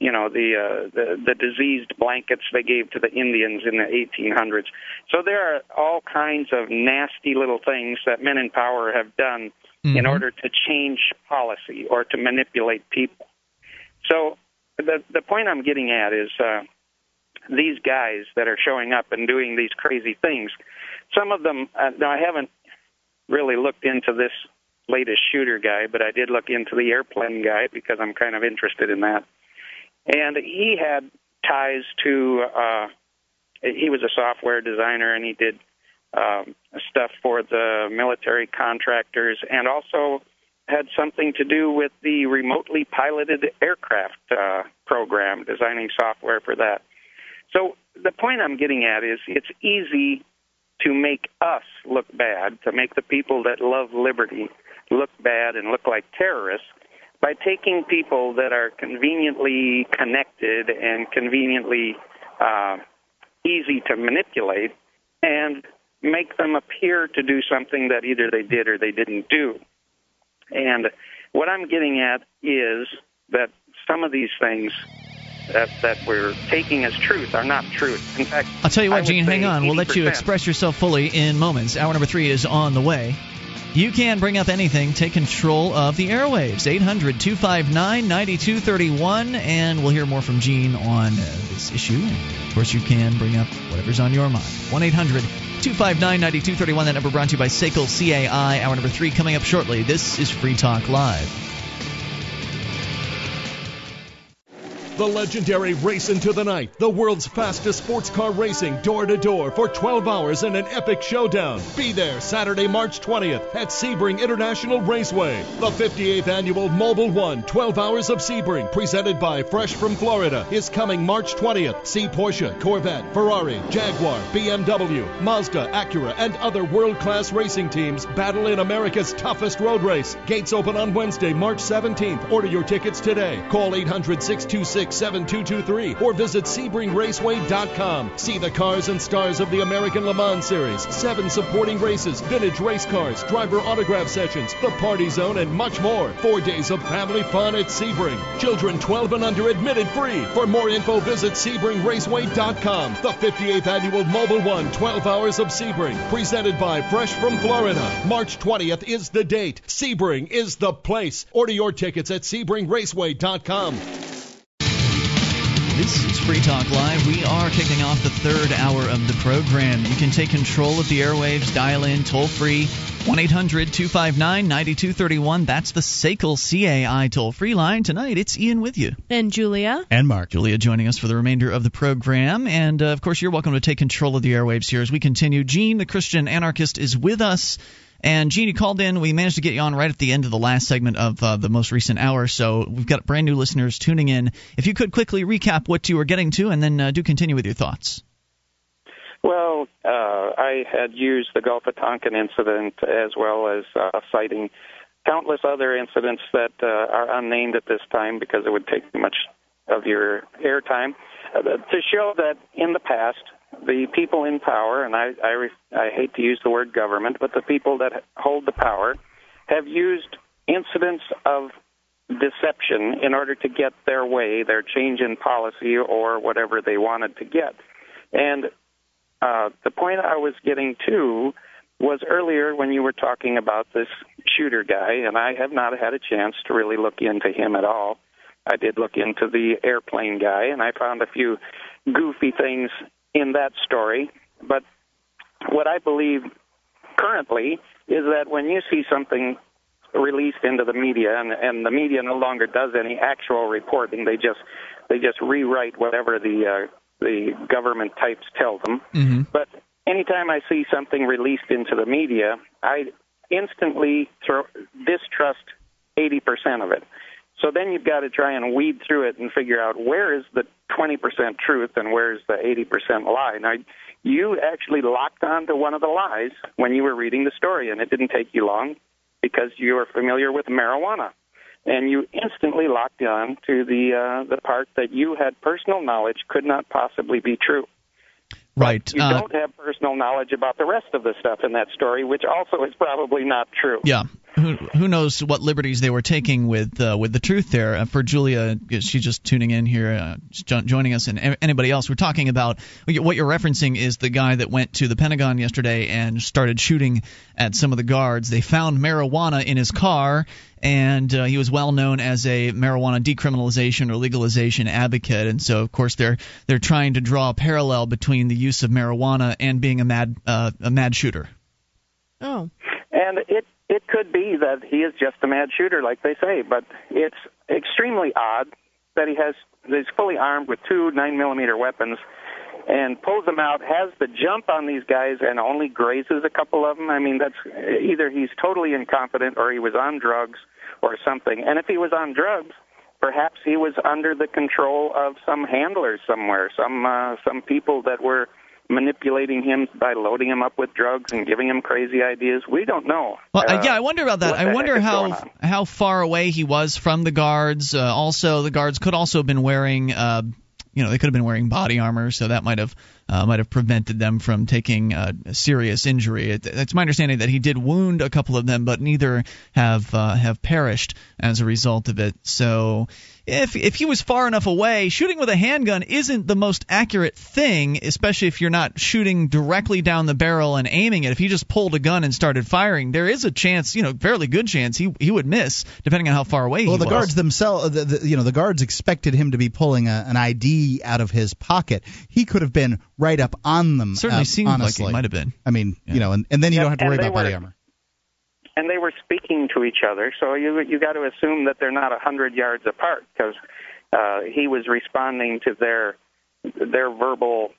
you know, the, uh, the the diseased blankets they gave to the Indians in the eighteen hundreds. So there are all kinds of nasty little things that men in power have done mm-hmm. in order to change policy or to manipulate people. So the the point I'm getting at is. Uh, These guys that are showing up and doing these crazy things, some of them, uh, now I haven't really looked into this latest shooter guy, but I did look into the airplane guy because I'm kind of interested in that. And he had ties to, uh, he was a software designer and he did um, stuff for the military contractors and also had something to do with the remotely piloted aircraft uh, program, designing software for that. So the point I'm getting at is it's easy to make us look bad, to make the people that love liberty look bad and look like terrorists by taking people that are conveniently connected and conveniently uh, easy to manipulate and make them appear to do something that either they did or they didn't do. And what I'm getting at is that some of these things That, that we're taking as truth are not truth. In fact, I'll tell you what, Gene, hang on. eighty percent. We'll let you express yourself fully in moments. Hour number three is on the way. You can bring up anything. Take control of the airwaves. eight hundred, two five nine, nine two three one. And we'll hear more from Gene on uh, this issue. And of course, you can bring up whatever's on your mind. one eight hundred, two five nine, nine two three one. That number brought to you by S A C L C A I. Hour number three coming up shortly. This is Free Talk Live. The legendary Race into the Night, the world's fastest sports car racing door-to-door for twelve hours in an epic showdown. Be there Saturday, March twentieth at Sebring International Raceway. The fifty-eighth Annual Mobile one twelve hours of Sebring, presented by Fresh from Florida, is coming March twentieth. See Porsche, Corvette, Ferrari, Jaguar, B M W, Mazda, Acura, and other world-class racing teams battle in America's toughest road race. Gates open on Wednesday, March seventeenth. Order your tickets today. Call eight hundred, six two six, seven two two three or visit Sebring Raceway dot com. See the cars and stars of the American Le Mans Series, seven supporting races, vintage race cars, driver autograph sessions, the party zone, and much more. Four days of family fun at Sebring. Children twelve and under admitted free. For more info, visit Sebring Raceway dot com. The fifty-eighth Annual Mobile one twelve hours of Sebring, presented by Fresh from Florida. March twentieth is the date. Sebring is the place. Order your tickets at Sebring Raceway dot com. This is Free Talk Live. We are kicking off the third hour of the program. You can take control of the airwaves, dial in, toll-free, one eight hundred, two five nine, nine two three one. That's the S A C L C A I toll-free line. Tonight, it's Ian with you. And Julia. And Mark. Julia joining us for the remainder of the program. And, uh, of course, you're welcome to take control of the airwaves here as we continue. Gene, the Christian anarchist, is with us. And, Gene, you called in. We managed to get you on right at the end of the last segment of uh, the most recent hour, so we've got brand new listeners tuning in. If you could quickly recap what you were getting to, and then uh, do continue with your thoughts. Well, uh, I had used the Gulf of Tonkin incident as well as uh, citing countless other incidents that uh, are unnamed at this time because it would take too much of your airtime, uh, to show that in the past, the people in power, and I, I, re, I hate to use the word government, but the people that hold the power have used incidents of deception in order to get their way, their change in policy, or whatever they wanted to get. And uh, the point I was getting to was earlier when you were talking about this shooter guy, and I have not had a chance to really look into him at all. I did look into the airplane guy, and I found a few goofy things in that story. But what I believe currently is that when you see something released into the media, and, and the media no longer does any actual reporting, they just they just rewrite whatever the uh, the government types tell them. Mm-hmm. But anytime I see something released into the media, I instantly throw, distrust eighty percent of it. So then you've got to try and weed through it and figure out where is the twenty percent truth and where is the eighty percent lie. Now, you actually locked on to one of the lies when you were reading the story, and it didn't take you long because you are familiar with marijuana. And you instantly locked on to the uh, the part that you had personal knowledge could not possibly be true. Right. You uh, don't have personal knowledge about the rest of the stuff in that story, which also is probably not true. Yeah. Who, who knows what liberties they were taking with uh, with the truth there. Uh, for Julia, she's just tuning in here, uh, jo- joining us, and anybody else, we're talking about what you're referencing is the guy that went to the Pentagon yesterday and started shooting at some of the guards. They found marijuana in his car, and uh, he was well known as a marijuana decriminalization or legalization advocate. And so, of course, they're they're trying to draw a parallel between the use of marijuana and being a mad uh, a mad shooter. Oh, and it. It could be that he is just a mad shooter, like they say, but it's extremely odd that he has he's fully armed with two nine millimeter weapons and pulls them out, has the jump on these guys, and only grazes a couple of them. I mean, that's either he's totally incompetent or he was on drugs or something. And if he was on drugs, perhaps he was under the control of some handlers somewhere, some uh, some people that were manipulating him by loading him up with drugs and giving him crazy ideas. We don't know. Well, uh, yeah, I wonder about that. I wonder how how far away he was from the guards. Uh, also, the guards could also have been wearing, uh, you know, they could have been wearing body armor, so that might have uh, might have prevented them from taking uh, a serious injury. It, it's my understanding that he did wound a couple of them, but neither have uh, have perished as a result of it. So. If if he was far enough away, shooting with a handgun isn't the most accurate thing, especially if you're not shooting directly down the barrel and aiming it. If he just pulled a gun and started firing, there is a chance, you know, fairly good chance he he would miss, depending on how far away he was. Well, the guards themselves, the, the, you know, the guards expected him to be pulling a, an I D out of his pocket. He could have been right up on them. Certainly uh, seemed honestly. like it might have been. I mean, yeah. you know, and, and then you yeah, don't have to worry about were- body armor. And they were speaking to each other, so you you got to assume that they're not a hundred yards apart because uh, he was responding to their their verbal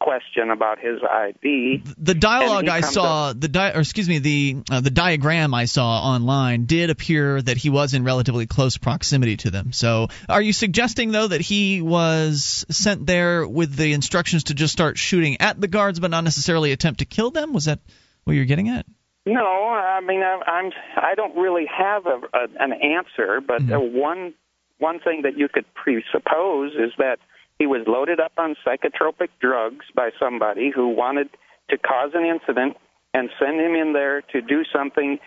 question about his I D. The dialogue I saw, up, the di- or excuse me, the uh, the diagram I saw online did appear that he was in relatively close proximity to them. So, are you suggesting though that he was sent there with the instructions to just start shooting at the guards, but not necessarily attempt to kill them? Was that what you're getting at? No, I mean I, I'm. I don't really have a, a, an answer, but mm-hmm. one one thing that you could presuppose is that he was loaded up on psychotropic drugs by somebody who wanted to cause an incident and send him in there to do something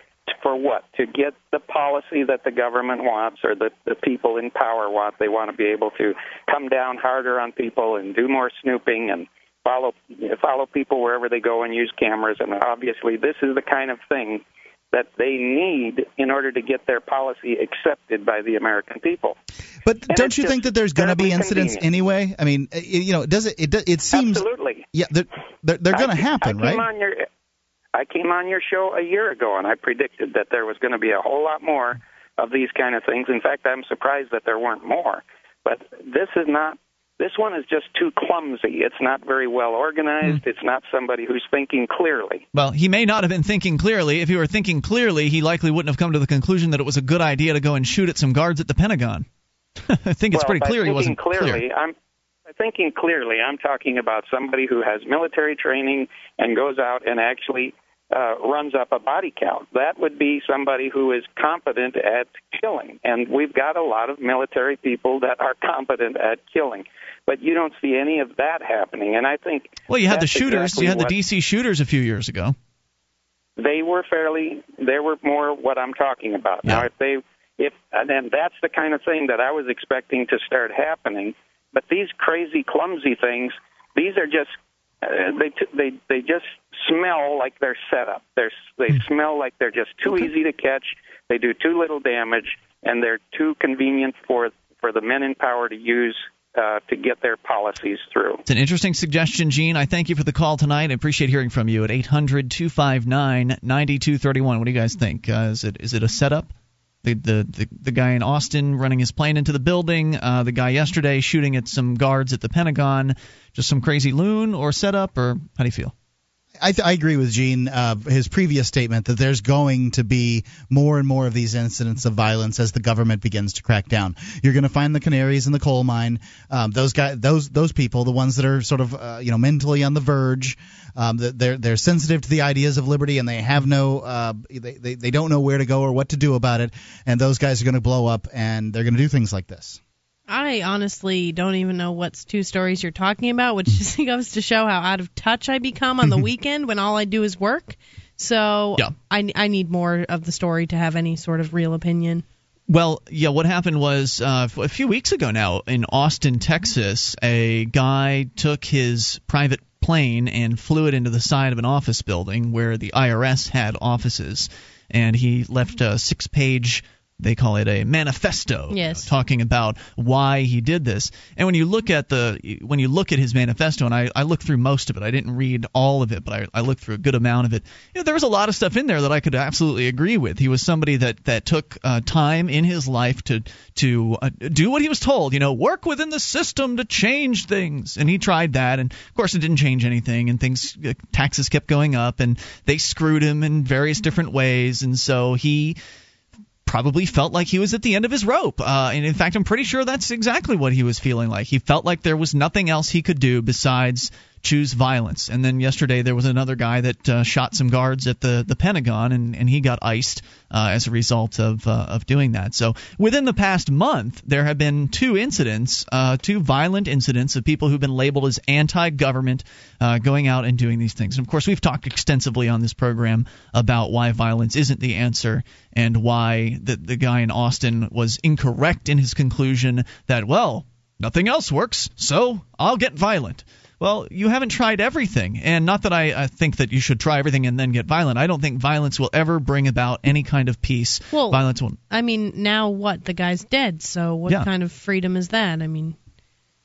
for what? To get the policy that the government wants or that the people in power want. They want to be able to come down harder on people and do more snooping and. Follow, follow people wherever they go and use cameras. And obviously this is the kind of thing that they need in order to get their policy accepted by the American people. But and don't you think that there's going to be incidents anyway? I mean, it, you know, does it, it, it seems... Absolutely. Yeah, they're, they're, they're going to happen, I came right? On your, I came on your show a year ago, and I predicted that there was going to be a whole lot more of these kind of things. In fact, I'm surprised that there weren't more. But this is not... This one is just too clumsy. It's not very well organized. Mm. It's not somebody who's thinking clearly. Well, he may not have been thinking clearly. If he were thinking clearly, he likely wouldn't have come to the conclusion that it was a good idea to go and shoot at some guards at the Pentagon. I think it's well, pretty clear he wasn't clearly, clear. I'm, by thinking clearly, I'm talking about somebody who has military training and goes out and actually uh, runs up a body count. That would be somebody who is competent at killing. And we've got a lot of military people that are competent at killing. But you don't see any of that happening, and I think well, you had the shooters. Exactly you had the D C shooters a few years ago. They were fairly. They were more what I'm talking about yeah. now. If they, if and then that's the kind of thing that I was expecting to start happening. But these crazy, clumsy things These are just uh, they t- they they just smell like they're set up. They're, they mm. smell like they're just too okay. easy to catch. They do too little damage, and they're too convenient for for the men in power to use uh, to get their policies through. It's an interesting suggestion, Gene. I thank you for the call tonight. I appreciate hearing from you at eight hundred, two five nine, nine two three one. What do you guys think? Uh, is it is it a setup? The, the the the guy in Austin running his plane into the building, uh, the guy yesterday shooting at some guards at the Pentagon, just some crazy loon or setup, or how do you feel? I, th- I agree with Gene, uh, his previous statement that there's going to be more and more of these incidents of violence as the government begins to crack down. You're going to find the canaries in the coal mine, um, those guys, those those people, the ones that are sort of uh, you know mentally on the verge. Um, they're they're sensitive to the ideas of liberty, and they have no, uh, they, they they don't know where to go or what to do about it. And those guys are going to blow up, and they're going to do things like this. I honestly don't even know what two stories you're talking about, which just goes to show how out of touch I become on the weekend when all I do is work. So yeah. I, I need more of the story to have any sort of real opinion. Well, yeah, what happened was uh, a few weeks ago now in Austin, Texas, a guy took his private plane and flew it into the side of an office building where the I R S had offices, and he left a six-page they call it a manifesto, yes. you know, talking about why he did this. And when you look at the when you look at his manifesto, and I, I looked through most of it. I didn't read all of it, but I, I looked through a good amount of it. You know, there was a lot of stuff in there that I could absolutely agree with. He was somebody that that took uh, time in his life to to uh, do what he was told. You know, work within the system to change things. And he tried that, and of course, it didn't change anything. And things uh, taxes kept going up, and they screwed him in various different ways. And so he probably felt like he was at the end of his rope. Uh, and in fact, I'm pretty sure that's exactly what he was feeling like. He felt like there was nothing else he could do besides choose violence. And then yesterday there was another guy that uh, shot some guards at the, the Pentagon, and, and he got iced uh, as a result of, uh, of doing that. So within the past month, there have been two incidents, uh, two violent incidents of people who've been labeled as anti-government uh, going out and doing these things. And, of course, we've talked extensively on this program about why violence isn't the answer and why the, the guy in Austin was incorrect in his conclusion that, well, nothing else works, so I'll get violent. Well, you haven't tried everything, and not that I, I think that you should try everything and then get violent. I don't think violence will ever bring about any kind of peace. Well, violence will. I mean, now what? The guy's dead, so what yeah. kind of freedom is that? I mean,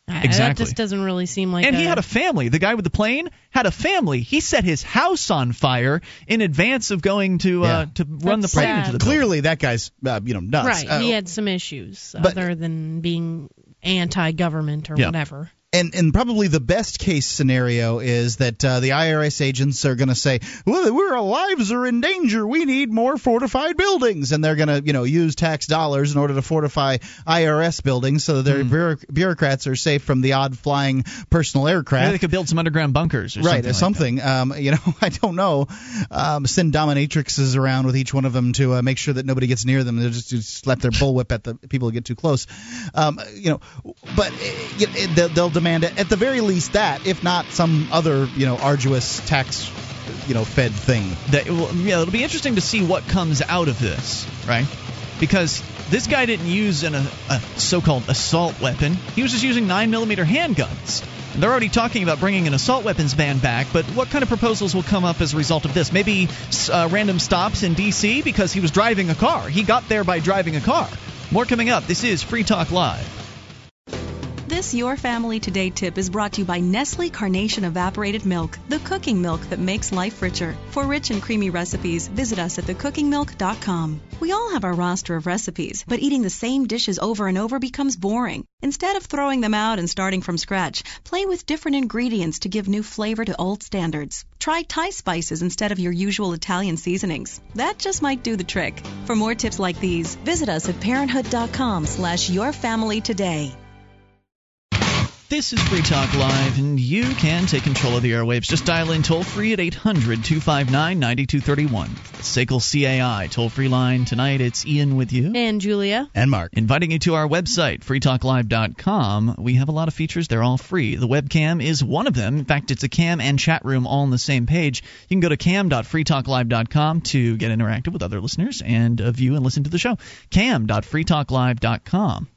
exactly. I, that just doesn't really seem like. And a, he had a family. The guy with the plane had a family. He set his house on fire in advance of going to yeah. uh, to run That's the plane sad. into the. Building. Clearly, that guy's uh, you know nuts. Right, uh, he had some issues but, other than being anti-government or yeah. whatever. And and probably the best case scenario is that uh, the I R S agents are going to say, well, we're, our lives are in danger. We need more fortified buildings. And they're going to, you know, use tax dollars in order to fortify I R S buildings so that their mm. bureau- bureaucrats are safe from the odd flying personal aircraft. Maybe they could build some underground bunkers or right, something. Right, or like something. Um, you know, I don't know. Um, send dominatrixes around with each one of them to uh, make sure that nobody gets near them. They'll just, just slap their bullwhip at the people who get too close. Um, you know, but it, it, they'll, they'll demand at the very least that, if not some other, you know, arduous tax, you know, fed thing. That it will, yeah, it'll be interesting to see what comes out of this, right? Because this guy didn't use an, a, a so-called assault weapon. He was just using nine millimeter handguns. They're already talking about bringing an assault weapons ban back, but what kind of proposals will come up as a result of this? Maybe uh, random stops in D C because he was driving a car. He got there by driving a car. More coming up. This is Free Talk Live. This Your Family Today tip is brought to you by Nestle Carnation Evaporated Milk, the cooking milk that makes life richer. For rich and creamy recipes, visit us at the cooking milk dot com. We all have our roster of recipes, but eating the same dishes over and over becomes boring. Instead of throwing them out and starting from scratch, play with different ingredients to give new flavor to old standards. Try Thai spices instead of your usual Italian seasonings. That just might do the trick. For more tips like these, visit us at parenthood dot com slash your family today. This is Free Talk Live, and you can take control of the airwaves. Just dial in toll-free at eight hundred, two five nine, nine two three one. S A C L C A I toll-free line. Tonight, it's Ian with you. And Julia. And Mark. Inviting you to our website, free talk live dot com. We have a lot of features. They're all free. The webcam is one of them. In fact, it's a cam and chat room all on the same page. You can go to cam dot free talk live dot com to get interactive with other listeners and uh, view and listen to the show. cam dot free talk live dot com.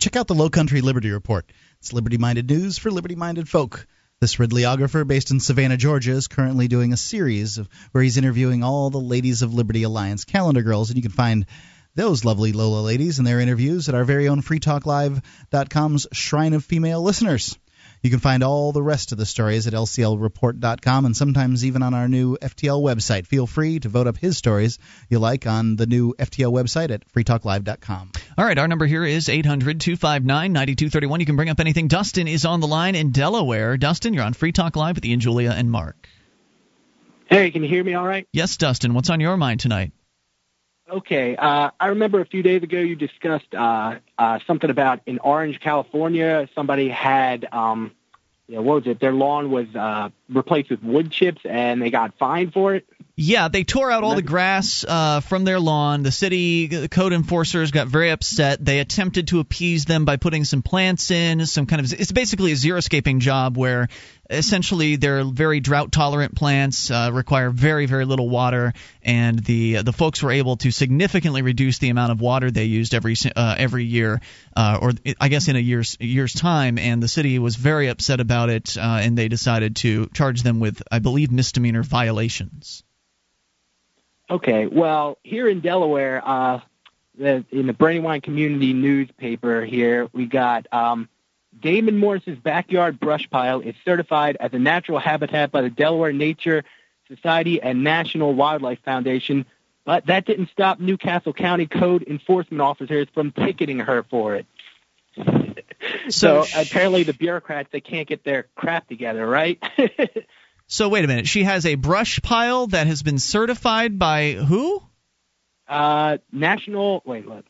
Check out the Low Country Liberty Report. It's liberty-minded news for liberty-minded folk. This ridleyographer based in Savannah, Georgia, is currently doing a series of, where he's interviewing all the Ladies of Liberty Alliance calendar girls, and you can find those lovely Lola ladies and their interviews at our very own free talk live dot com's Shrine of Female Listeners. You can find all the rest of the stories at L C L report dot com and sometimes even on our new F T L website. Feel free to vote up his stories you like on the new F T L website at free talk live dot com. All right, our number here is eight hundred, two five nine, nine two three one. You can bring up anything. Dustin is on the line in Delaware. Dustin, you're on Free Talk Live with Ian, Julia, and Mark. Hey, can you hear me all right? Yes, Dustin. What's on your mind tonight? Okay. Uh, I remember a few days ago you discussed uh, uh, something about in Orange, California, somebody had, um, you know, what was it? Their lawn was uh, replaced with wood chips and they got fined for it. Yeah, they tore out all the grass uh, from their lawn. The city the code enforcers got very upset. They attempted to appease them by putting some plants in, some kind of – it's basically a xeriscaping job where essentially they're very drought-tolerant plants, uh, require very, very little water, and the the folks were able to significantly reduce the amount of water they used every uh, every year uh, or I guess in a year's, a year's time, and the city was very upset about it, uh, and they decided to charge them with, I believe, misdemeanor violations. Okay, well, here in Delaware, uh, the, in the Brandywine Community Newspaper here, we got um, Damon Morris's backyard brush pile is certified as a natural habitat by the Delaware Nature Society and National Wildlife Foundation, but that didn't stop Newcastle County code enforcement officers from ticketing her for it. so, so apparently the bureaucrats, they can't get their crap together, right? So wait a minute. She has a brush pile that has been certified by who? Uh, National. Wait, look.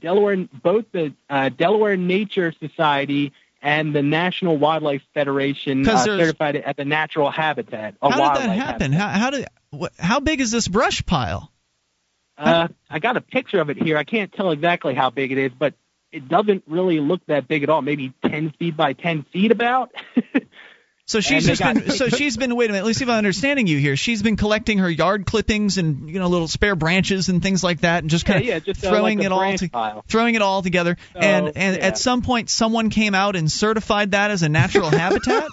Delaware. Both the uh, Delaware Nature Society and the National Wildlife Federation uh, certified it as a natural habitat. A how did that happen? Habitat. How, how did? What, how big is this brush pile? Uh, I got a picture of it here. I can't tell exactly how big it is, but it doesn't really look that big at all. Maybe ten feet by ten feet, about. So she's just been, so she's been, wait a minute, let me see if I'm understanding you here. She's been collecting her yard clippings and, you know, little spare branches and things like that and just kind yeah, of yeah, just throwing, like it all to, throwing it all together. So, and and yeah. At some point, someone came out and certified that as a natural habitat?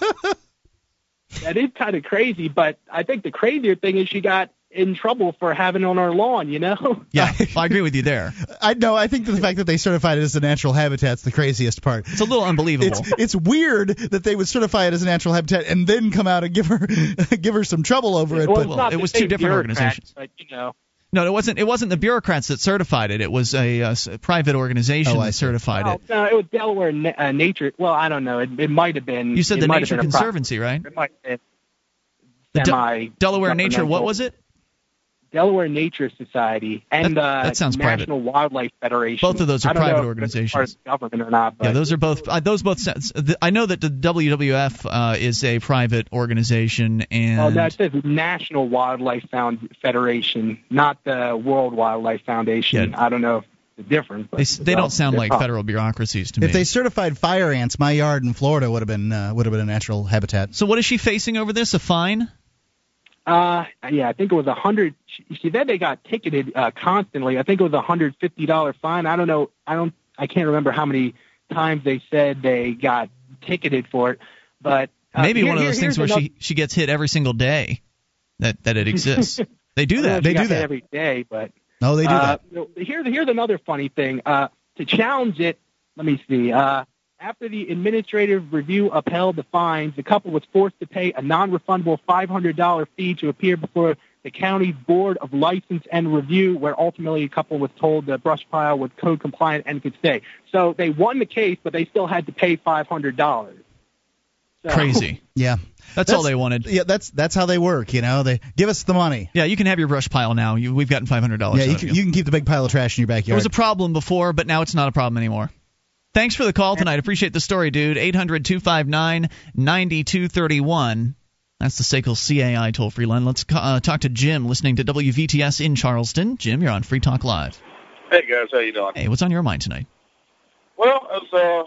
That is kind of crazy, but I think the crazier thing is she got in trouble for having on our lawn, you know? Yeah, I agree with you there. I know. I think that the fact that they certified it as a natural habitat is the craziest part. It's a little unbelievable. It's, it's weird that they would certify it as a natural habitat and then come out and give her give her some trouble over it. Well, but, well, it was two different organizations. But, you know. No, it wasn't. It wasn't the bureaucrats that certified it. It was a, a, a private organization oh, that certified no, it. No, it was Delaware na- uh, Nature. Well, I don't know. It, it might have been. You said the Nature Conservancy, right? It might have been semi- De- Delaware Nature. What was it? Delaware Nature Society and the uh, National private. Wildlife Federation. Both of those are private organizations. Part of government or not, yeah, those are both. Uh, those both. I know that the W W F uh, is a private organization, and oh, that says National Wildlife Found Federation, not the World Wildlife Foundation. Yeah. I don't know. If different. They, they don't sound like off. Federal bureaucracies to me. If they certified fire ants, my yard in Florida would have been uh, would have been a natural habitat. So what is she facing over this? A fine? Uh, yeah, I think it was a hundred. She said they got ticketed uh, constantly. I think it was a hundred fifty dollar fine. I don't know. I don't. I can't remember how many times they said they got ticketed for it. But uh, maybe here, one of those here, things where another... she she gets hit every single day that that it exists. They do that. They do that every day. But no, they do uh, that. Here's here's another funny thing. Uh, to challenge it, let me see. Uh, After the administrative review upheld the fines, the couple was forced to pay a non-refundable five hundred dollars fee to appear before the county's board of license and review, where ultimately the couple was told the brush pile was code compliant and could stay. So they won the case, but they still had to pay five hundred dollars. So. Crazy. Yeah. That's, that's all they wanted. Yeah, that's that's how they work, you know. They give us the money. Yeah, you can have your brush pile now. You, we've gotten five hundred dollars. Yeah, you can, you can keep the big pile of trash in your backyard. It was a problem before, but now it's not a problem anymore. Thanks for the call tonight. Appreciate the story, dude. eight hundred, two five nine, nine two three one. That's the S A C L C A I toll-free line. Let's uh, talk to Jim, listening to W V T S in Charleston. Jim, you're on Free Talk Live. Hey, guys. How you doing? Hey, what's on your mind tonight? Well, as, uh,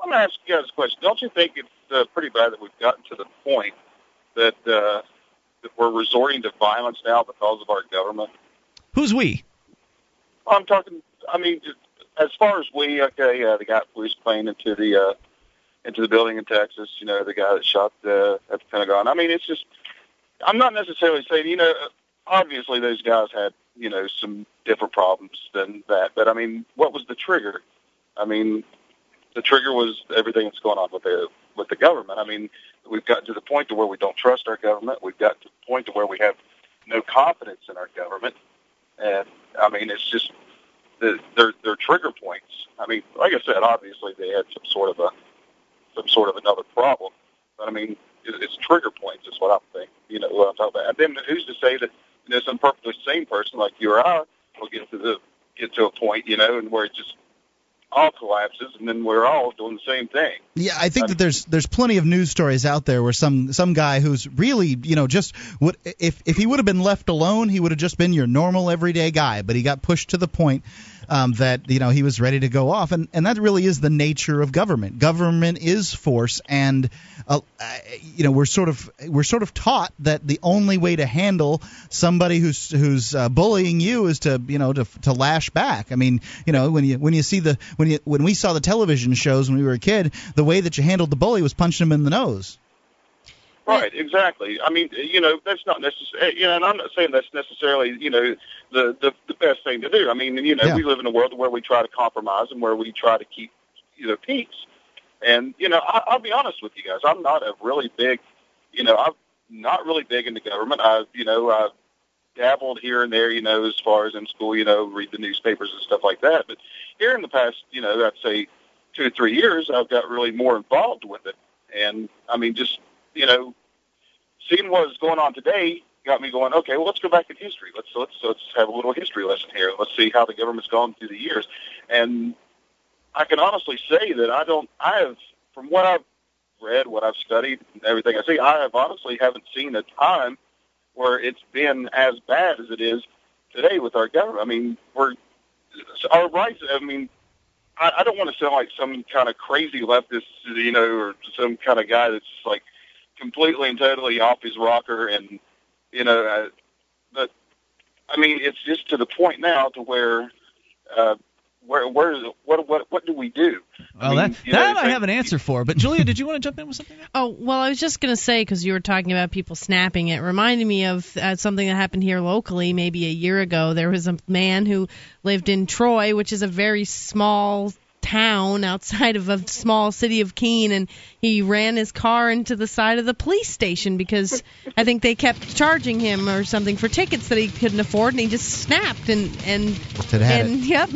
let me ask you guys a question. Don't you think it's uh, pretty bad that we've gotten to the point that, uh, that we're resorting to violence now because of our government? Who's we? I'm talking, I mean... As far as we, okay, uh, they got police playing into the uh, into the building in Texas, you know, the guy that shot the, at the Pentagon. I mean, it's just, I'm not necessarily saying, you know, obviously those guys had, you know, some different problems than that. But, I mean, what was the trigger? I mean, the trigger was everything that's going on with the with the government. I mean, we've gotten to the point to where we don't trust our government. We've got to the point to where we have no confidence in our government. And, I mean, it's just the, they're, they're trigger points. I mean, like I said, obviously they had some sort of a some sort of another problem. But, I mean, it, it's trigger points is what I'm thinking, you know, what I'm talking about. And then who's to say that, you know, some perfectly sane person like you or I will get to, the, get to a point, you know, and where it just all collapses, and then we're all doing the same thing. Yeah, I think I mean, that there's there's plenty of news stories out there where some, some guy who's really, you know, just would if if he would have been left alone, he would have just been your normal everyday guy. But he got pushed to the point um, that, you know, he was ready to go off, and and that really is the nature of government. Government is force, and uh, you know, we're sort of we're sort of taught that the only way to handle somebody who's who's uh, bullying you is to you know to to lash back. I mean, you know, when you when you see the When you, when we saw the television shows when we were a kid, the way that you handled the bully was punching him in the nose. Right, exactly. I mean, you know, that's not necessarily, you know, and I'm not saying that's necessarily, you know, the, the, the best thing to do. I mean, you know, yeah. we live in a world where we try to compromise and where we try to keep, you know, peace. And, you know, I, I'll be honest with you guys. I'm not a really big, you know, I'm not really big into government. I, you know, I've dabbled here and there, you know, as far as in school, you know, read the newspapers and stuff like that. But here in the past, you know, I'd say two or three years, I've got really more involved with it. And, I mean, just, you know, seeing what was going on today got me going, okay, well, let's go back in history. Let's let's let's have a little history lesson here. Let's see how the government's gone through the years. And I can honestly say that I don't, I have, from what I've read, what I've studied, and everything I see, I have honestly haven't seen a time where it's been as bad as it is today with our government. I mean, we're our rights. I mean, I, I don't want to sound like some kind of crazy leftist, you know, or some kind of guy that's like completely and totally off his rocker. And, you know, I, but I mean, it's just to the point now to where, uh, where, where is it, what, what, what do we do? Well, I mean, that, you know, that I have an answer for. But Julia, did you want to jump in with something? Oh, well, I was just going to say, because you were talking about people snapping, it reminded me of uh, something that happened here locally maybe a year ago. There was a man who lived in Troy, which is a very small town outside of a small city of Keene, and he ran his car into the side of the police station because I think they kept charging him or something for tickets that he couldn't afford, and he just snapped and and, and yep.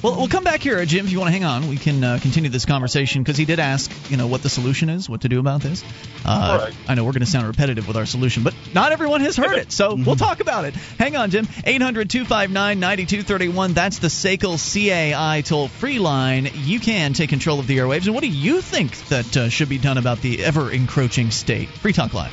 Well, we'll come back here, Jim, if you want to hang on. We can uh, continue this conversation, because he did ask, you know, what the solution is, what to do about this. Uh, right. I know we're going to sound repetitive with our solution, but not everyone has heard it, so we'll talk about it. Hang on, Jim. eight hundred two five nine nine two three one. That's the S A C L C A I toll-free line. You can take control of the airwaves. And what do you think that uh, should be done about the ever-encroaching state? Free Talk Live.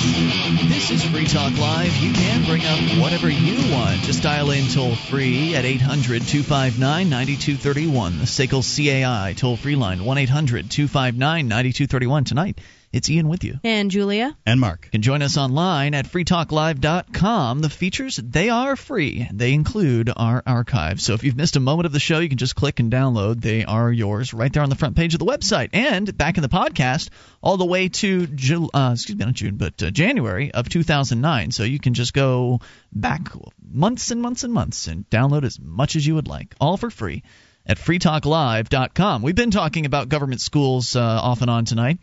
This is Free Talk Live. You can bring up whatever you want. Just dial in toll-free at eight hundred two five nine nine two three one. The S A C L C A I toll-free line, one eight hundred two five nine nine two three one. Tonight, it's Ian with you. And Julia. And Mark. You can join us online at free talk live dot com. The features, they are free. They include our archive. So if you've missed a moment of the show, you can just click and download. They are yours right there on the front page of the website. And back in the podcast, all the way to Ju- uh, excuse me, not June, but uh, January of two thousand nine. So you can just go back months and months and months and download as much as you would like, all for free at free talk live dot com. We've been talking about government schools uh, off and on tonight.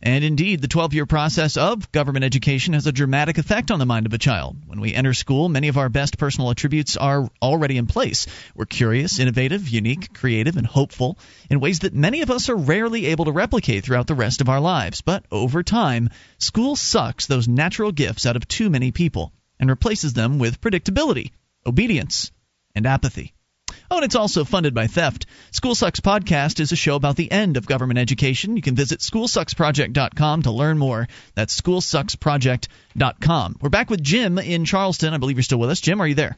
And indeed, the twelve-year process of government education has a dramatic effect on the mind of a child. When we enter school, many of our best personal attributes are already in place. We're curious, innovative, unique, creative, and hopeful in ways that many of us are rarely able to replicate throughout the rest of our lives. But over time, school sucks those natural gifts out of too many people and replaces them with predictability, obedience, and apathy. Oh, and it's also funded by theft. School Sucks Podcast is a show about the end of government education. You can visit school sucks project dot com to learn more. That's school sucks project dot com. We're back with Jim in Charleston. I believe you're still with us. Jim, are you there?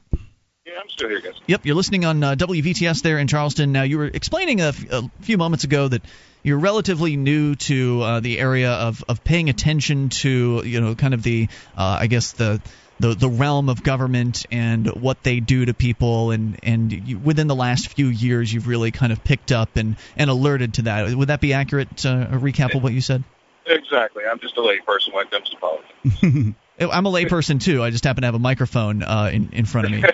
Yeah, I'm still here, guys. Yep, you're listening on uh, W V T S there in Charleston. Now, you were explaining a, f- a few moments ago that you're relatively new to uh, the area of, of paying attention to, you know, kind of the, uh, I guess, the, the the realm of government and what they do to people. And, and you, within the last few years, you've really kind of picked up and, and alerted to that. Would that be accurate, uh, a recap of what you said? Exactly. I'm just a lay person when it comes to politics. I'm a lay person, too. I just happen to have a microphone uh, in, in front of me.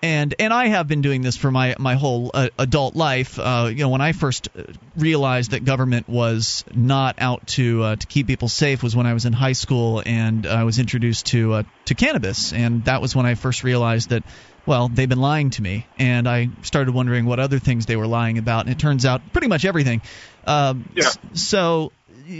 And and I have been doing this for my my whole uh, adult life. Uh, you know, when I first realized that government was not out to uh, to keep people safe was when I was in high school, and I was introduced to uh, to cannabis, and that was when I first realized that, well, they've been lying to me, and I started wondering what other things they were lying about, and it turns out pretty much everything. Um, yeah. So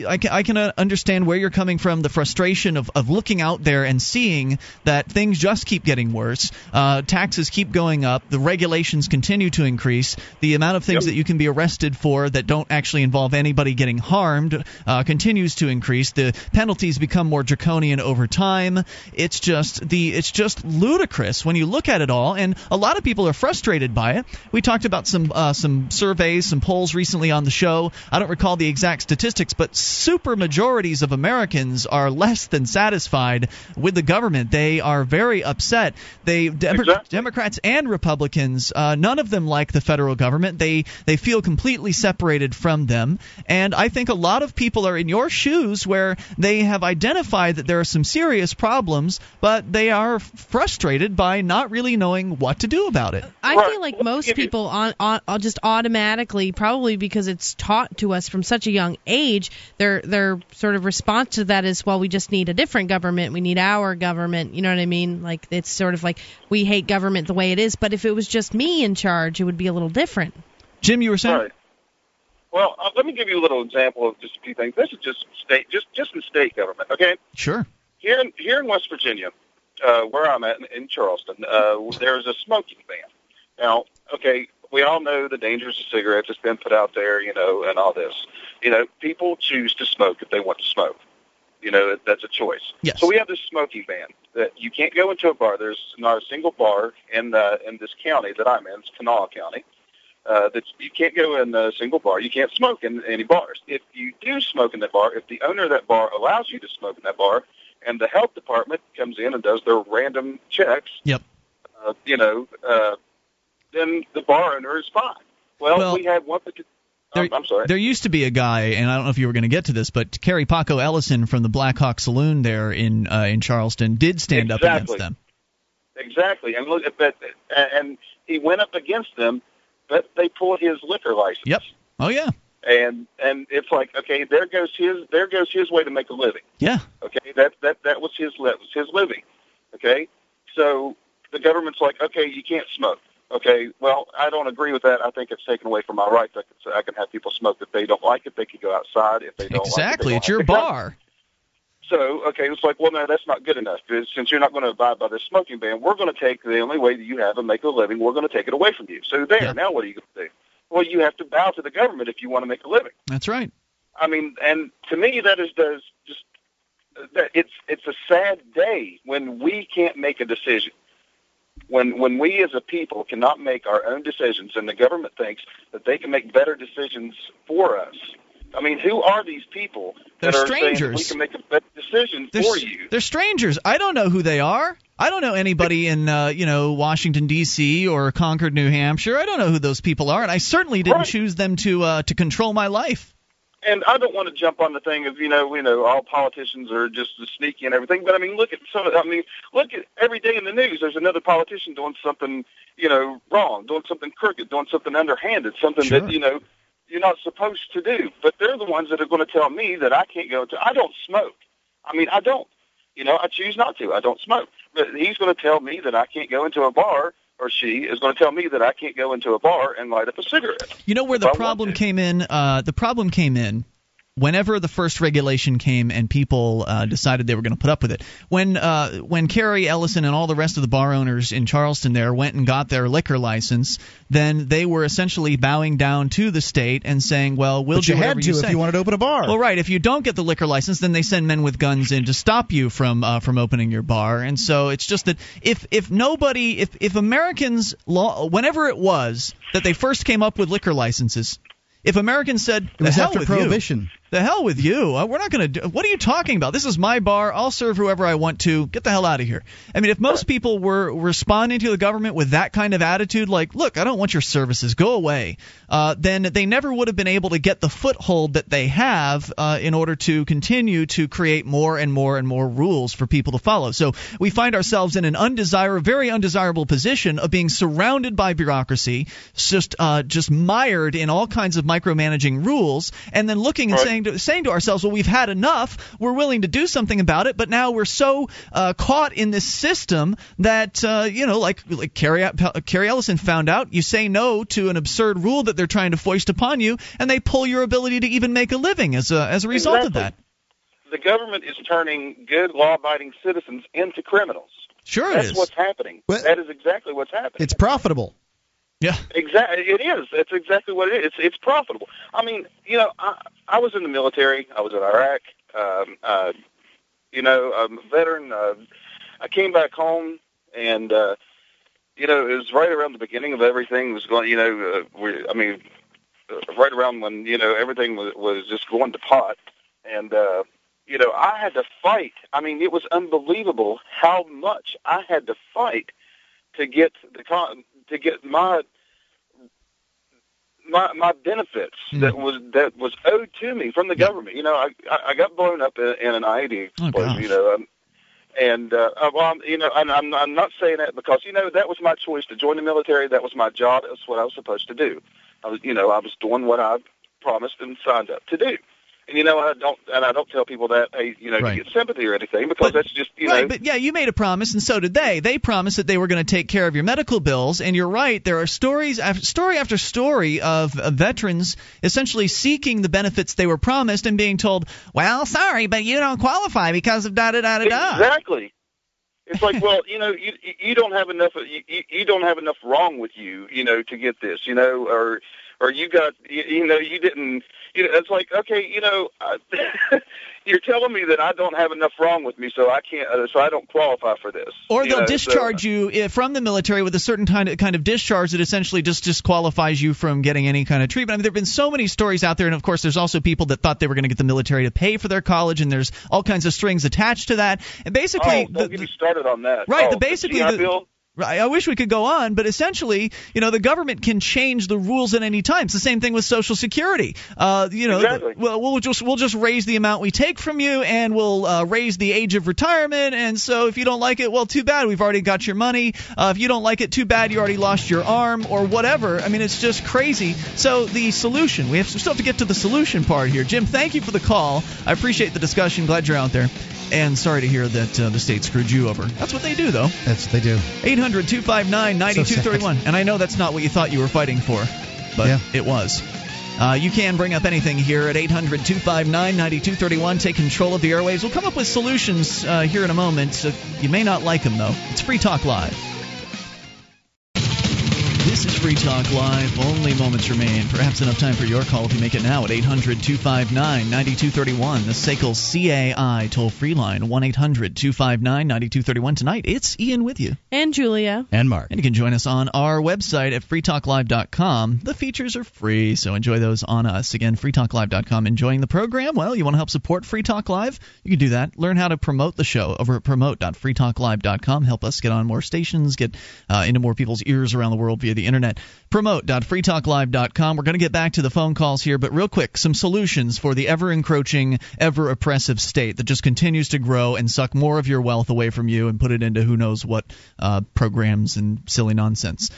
I can, I can understand where you're coming from, the frustration of, of looking out there and seeing that things just keep getting worse. Uh, taxes keep going up. The regulations continue to increase. The amount of things yep. that you can be arrested for that don't actually involve anybody getting harmed uh, continues to increase. The penalties become more draconian over time. It's just the it's just ludicrous when you look at it all, and a lot of people are frustrated by it. We talked about some uh, some surveys, some polls recently on the show. I don't recall the exact statistics, but super majorities of Americans are less than satisfied with the government. They are very upset. They Demo- exactly. Democrats and Republicans, uh, none of them like the federal government. They they feel completely separated from them. And I think a lot of people are in your shoes, where they have identified that there are some serious problems, but they are frustrated by not really knowing what to do about it. I right. feel like most people on, on just automatically, probably because it's taught to us from such a young age, Their their sort of response to that is, well, we just need a different government. We need our government. You know what I mean? Like, it's sort of like we hate government the way it is. But if it was just me in charge, it would be a little different. Jim, you were saying? Right. Well, uh, let me give you a little example of just a few things. This is just state, just just in state government. Okay. Sure. Here in here in West Virginia, uh, where I'm at in, in Charleston, uh, there is a smoking ban. Now, okay. We all know the dangers of cigarettes. It's been put out there, you know, and all this. You know, people choose to smoke if they want to smoke. You know, that's a choice. Yes. So we have this smoking ban that you can't go into a bar. There's not a single bar in the, in this county that I'm in. It's Kanawha County. Uh, that you can't go in a single bar. You can't smoke in any bars. If you do smoke in that bar, if the owner of that bar allows you to smoke in that bar, and the health department comes in and does their random checks. Yep. Uh, you know. Uh, then the bar owner is fine. Well, well we had one particular um, – I'm sorry. There used to be a guy, and I don't know if you were going to get to this, but Kerry Paco Ellison from the Black Hawk Saloon there in uh, in Charleston did stand exactly. up against them. Exactly. And look, but, and he went up against them, but they pulled his liquor license. Yep. Oh, yeah. And and it's like, okay, there goes his there goes his way to make a living. Yeah. Okay, that that, that was his that was his living. Okay? So the government's like, okay, you can't smoke. Okay, well, I don't agree with that. I think it's taken away from my rights. I can, so I can have people smoke if they don't like it. They can go outside if they don't exactly. like it. Exactly, it's your bar. So, okay, it's like, well, no, that's not good enough. Since you're not going to abide by this smoking ban, we're going to take the only way that you have and make a living, we're going to take it away from you. So there, yeah. now what are you going to do? Well, you have to bow to the government if you want to make a living. That's right. I mean, and to me, that is does just that it's it's a sad day when we can't make a decision. When when we as a people cannot make our own decisions, and the government thinks that they can make better decisions for us. I mean, who are these people that they're are strangers. Saying that we can make a better decision they're, for you? They're strangers. I don't know who they are. I don't know anybody in uh, you know Washington D C or Concord, New Hampshire. I don't know who those people are, and I certainly didn't right. choose them to uh, to control my life. And I don't want to jump on the thing of, you know, you know, all politicians are just sneaky and everything. But I mean, look at some of, I mean, look at every day in the news. There's another politician doing something, you know, wrong, doing something crooked, doing something underhanded, something sure. that you know you're not supposed to do. But they're the ones that are going to tell me that I can't go to. I don't smoke. I mean, I don't. You know, I choose not to. I don't smoke. But he's going to tell me that I can't go into a bar. Or she is going to tell me that I can't go into a bar and light up a cigarette. You know where the problem came in? Uh, the problem came in whenever the first regulation came and people uh, decided they were going to put up with it. When uh, when Carrie Ellison and all the rest of the bar owners in Charleston there went and got their liquor license, then they were essentially bowing down to the state and saying, well, we'll but do you whatever had to you say. If you wanted to open a bar. Well, right. If you don't get the liquor license, then they send men with guns in to stop you from uh, from opening your bar. And so it's just that if if nobody – if if Americans law, – whenever it was that they first came up with liquor licenses – if Americans said, the hell with prohibition. you, the hell with you, we're not going to do – what are you talking about? This is my bar. I'll serve whoever I want to. Get the hell out of here. I mean, if most people were responding to the government with that kind of attitude, like, look, I don't want your services. Go away. Uh, then they never would have been able to get the foothold that they have uh, in order to continue to create more and more and more rules for people to follow. So we find ourselves in an undesirable, very undesirable position of being surrounded by bureaucracy, just, uh, just mired in all kinds of micromanaging rules, and then looking and right. saying to, saying to ourselves, well, we've had enough. We're willing to do something about it, but now we're so uh, caught in this system that, uh, you know, like, like Carrie, Carrie Ellison found out, you say no to an absurd rule that they're trying to foist upon you, and they pull your ability to even make a living as a, as a result exactly. of that. The government is turning good law-abiding citizens into criminals. Sure That's it is. That's what's happening. Well, that is exactly what's happening. It's profitable. Yeah, exactly. It is. That's exactly what it is. It's, it's profitable. I mean, you know, I, I was in the military. I was in Iraq. Um, uh, you know, I'm a veteran. Uh, I came back home, and uh, you know, it was right around the beginning of everything was going. You know, uh, we, I mean, uh, right around when you know everything was, was just going to pot, and uh, you know, I had to fight. I mean, it was unbelievable how much I had to fight to get the con. to get my my my benefits mm. that was that was owed to me from the yeah. government. You know, I I got blown up in, in an I E D explosion. Oh, you know, um, and uh, well, I'm, you know, and I'm I'm not saying that because you know that was my choice to join the military. That was my job. That's what I was supposed to do. I was, you know, I was doing what I promised and signed up to do. And you know, I don't, and I don't tell people that, hey, you know, right. to get sympathy or anything, because but, that's just, you right, know. But yeah, you made a promise, and so did they. They promised that they were going to take care of your medical bills, and you're right. There are stories, after, story after story, of, of veterans essentially seeking the benefits they were promised and being told, "Well, sorry, but you don't qualify because of da da da da da." Exactly. It's like, well, you know, you you don't have enough, you you don't have enough wrong with you, you know, to get this, you know, or. Or you got, you, you know, you didn't, you know, it's like, okay, you know, I, you're telling me that I don't have enough wrong with me, so I can't, uh, so I don't qualify for this. Or they'll know, discharge so. you from the military with a certain kind of, kind of discharge that essentially just disqualifies you from getting any kind of treatment. I mean, there have been so many stories out there, and of course, there's also people that thought they were going to get the military to pay for their college, and there's all kinds of strings attached to that. And basically, oh, don't the, get me started on that. Right, oh, the basically. The G I Bill? I wish we could go on, but essentially, you know, the government can change the rules at any time. It's the same thing with Social Security. Uh, you know, exactly. we'll, we'll just we'll just raise the amount we take from you, and we'll uh, raise the age of retirement. And so, if you don't like it, well, too bad. We've already got your money. Uh, if you don't like it, too bad. You already lost your arm or whatever. I mean, it's just crazy. So the solution, we have to, still have to get to the solution part here. Jim, thank you for the call. I appreciate the discussion. Glad you're out there. And sorry to hear that uh, the state screwed you over. That's what they do, though. That's what they do. eight hundred, two five nine, nine two three one. So and I know that's not what you thought you were fighting for, but yeah. it was. Uh, you can bring up anything here at eight hundred, two five nine, nine two three one. Take control of the airwaves. We'll come up with solutions uh, here in a moment. So you may not like them, though. It's Free Talk Live. This is Free Talk Live. Only moments remain. Perhaps enough time for your call if you make it now at eight hundred, two five nine, nine two three one. The S A C L C A I toll-free line, one eight hundred, two five nine, nine two three one. Tonight, it's Ian with you. And Julia. And Mark. And you can join us on our website at free talk live dot com. The features are free, so enjoy those on us. Again, free talk live dot com. Enjoying the program? Well, you want to help support Free Talk Live? You can do that. Learn how to promote the show over at promote dot free talk live dot com. Help us get on more stations, get uh, into more people's ears around the world via the internet. promote dot free talk live dot com. We're going to get back to the phone calls here, but real quick, some solutions for the ever-encroaching, ever-oppressive state that just continues to grow and suck more of your wealth away from you and put it into who knows what uh, programs and silly nonsense.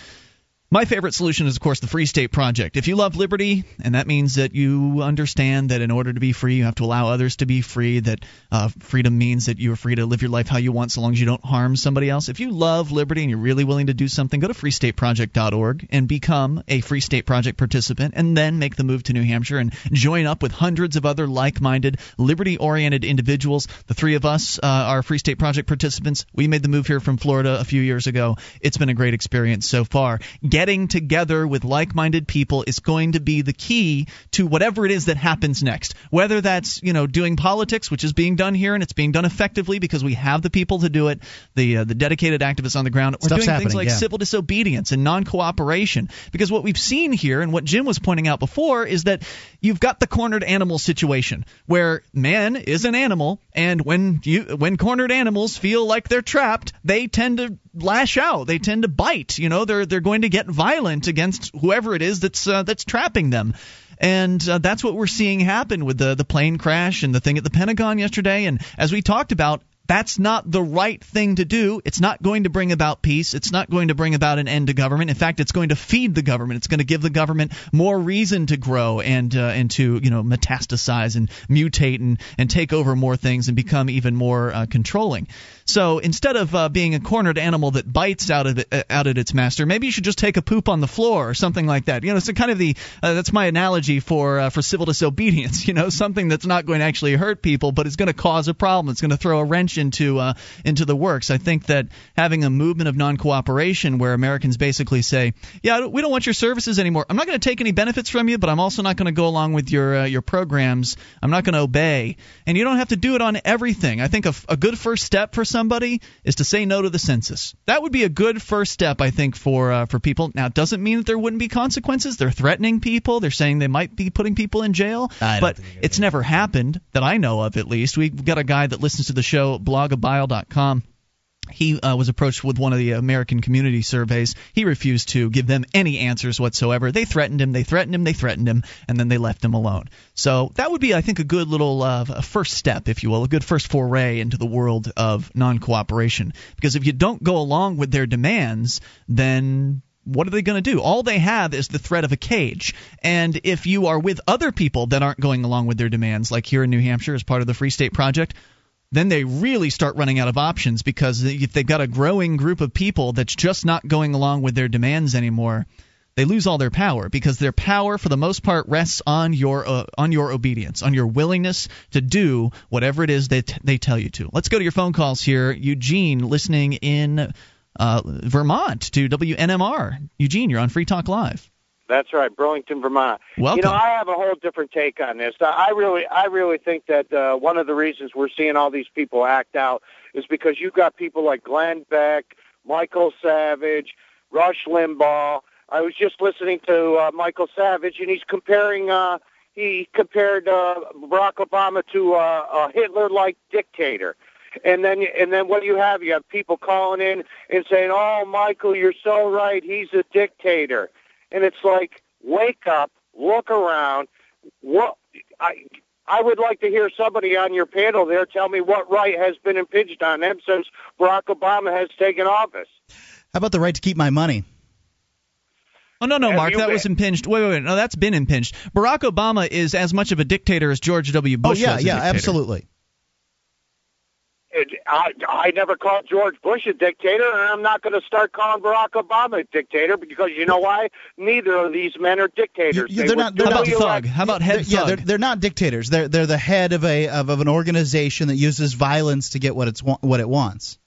My favorite solution is, of course, the Free State Project. If you love liberty, and that means that you understand that in order to be free, you have to allow others to be free, that uh, freedom means that you are free to live your life how you want so long as you don't harm somebody else. If you love liberty and you're really willing to do something, go to free state project dot org and become a Free State Project participant, and then make the move to New Hampshire and join up with hundreds of other like-minded, liberty-oriented individuals. The three of us uh, are Free State Project participants. We made the move here from Florida a few years ago. It's been a great experience so far. Get Getting together with like-minded people is going to be the key to whatever it is that happens next. Whether that's, you know, doing politics, which is being done here, and it's being done effectively because we have the people to do it, the uh, the dedicated activists on the ground, or Stuff's doing things like yeah. civil disobedience and non-cooperation. Because what we've seen here, and what Jim was pointing out before, is that you've got the cornered animal situation, where man is an animal, and when you when cornered animals feel like they're trapped, they tend to lash out. They tend to bite. You know, they're they're going to get violent against whoever it is that's uh, that's trapping them. And uh, that's what we're seeing happen with the the plane crash and the thing at the Pentagon yesterday. And as we talked about, that's not the right thing to do. It's not going to bring about peace. It's not going to bring about an end to government. In fact, it's going to feed the government. It's going to give the government more reason to grow and uh, and to, you know, metastasize and mutate and, and take over more things and become even more uh, controlling. So instead of uh, being a cornered animal that bites out of it, uh, out at its master, maybe you should just take a poop on the floor or something like that. You know, it's a kind of the uh, that's my analogy for uh, for civil disobedience. You know, something that's not going to actually hurt people, but it's going to cause a problem. It's going to throw a wrench into uh, into the works. I think that having a movement of non-cooperation where Americans basically say, "Yeah, we don't want your services anymore. I'm not going to take any benefits from you, but I'm also not going to go along with your uh, your programs. I'm not going to obey." And you don't have to do it on everything. I think a, a good first step for some. Somebody is to say no to the census. That would be a good first step, I think, for uh, for people. Now, it doesn't mean that there wouldn't be consequences. They're threatening people. They're saying they might be putting people in jail. But it's never happened that I know of, at least. We've got a guy that listens to the show, blog a bile dot com. He uh, was approached with one of the American community surveys. He refused to give them any answers whatsoever. They threatened him, they threatened him, they threatened him, and then they left him alone. So that would be, I think, a good little uh, first step, if you will, a good first foray into the world of non-cooperation. Because if you don't go along with their demands, then what are they going to do? All they have is the threat of a cage. And if you are with other people that aren't going along with their demands, like here in New Hampshire as part of the Free State Project, then they really start running out of options, because if they've got a growing group of people that's just not going along with their demands anymore, they lose all their power, because their power, for the most part, rests on your uh, on your obedience, on your willingness to do whatever it is that they, t- they tell you to. Let's go to your phone calls here. Eugene, listening in uh, Vermont to W N M R. Eugene, you're on Free Talk Live. That's right, Burlington, Vermont. Welcome. You know, I have a whole different take on this. I really, I really think that uh, one of the reasons we're seeing all these people act out is because you've got people like Glenn Beck, Michael Savage, Rush Limbaugh. I was just listening to uh, Michael Savage, and he's comparing. Uh, he compared uh, Barack Obama to uh, a Hitler-like dictator. And then, and then, what do you have? You have people calling in and saying, "Oh, Michael, you're so right. He's a dictator." And it's like, wake up, look around. What I I would like to hear somebody on your panel there tell me what right has been impinged on them since Barack Obama has taken office. How about the right to keep my money? Oh, no, no, Mark, that was impinged. Wait, wait, wait. No, that's been impinged. Barack Obama is as much of a dictator as George W. Bush was a dictator. Oh, yeah, yeah, absolutely. I, I never called George Bush a dictator, and I'm not going to start calling Barack Obama a dictator, because you know why? Neither of these men are dictators. You, you, they're not, they're how about thug? How about head they're, thug? Yeah, they're, they're not dictators. They're they're the head of a of, of an organization that uses violence to get what it's what it wants.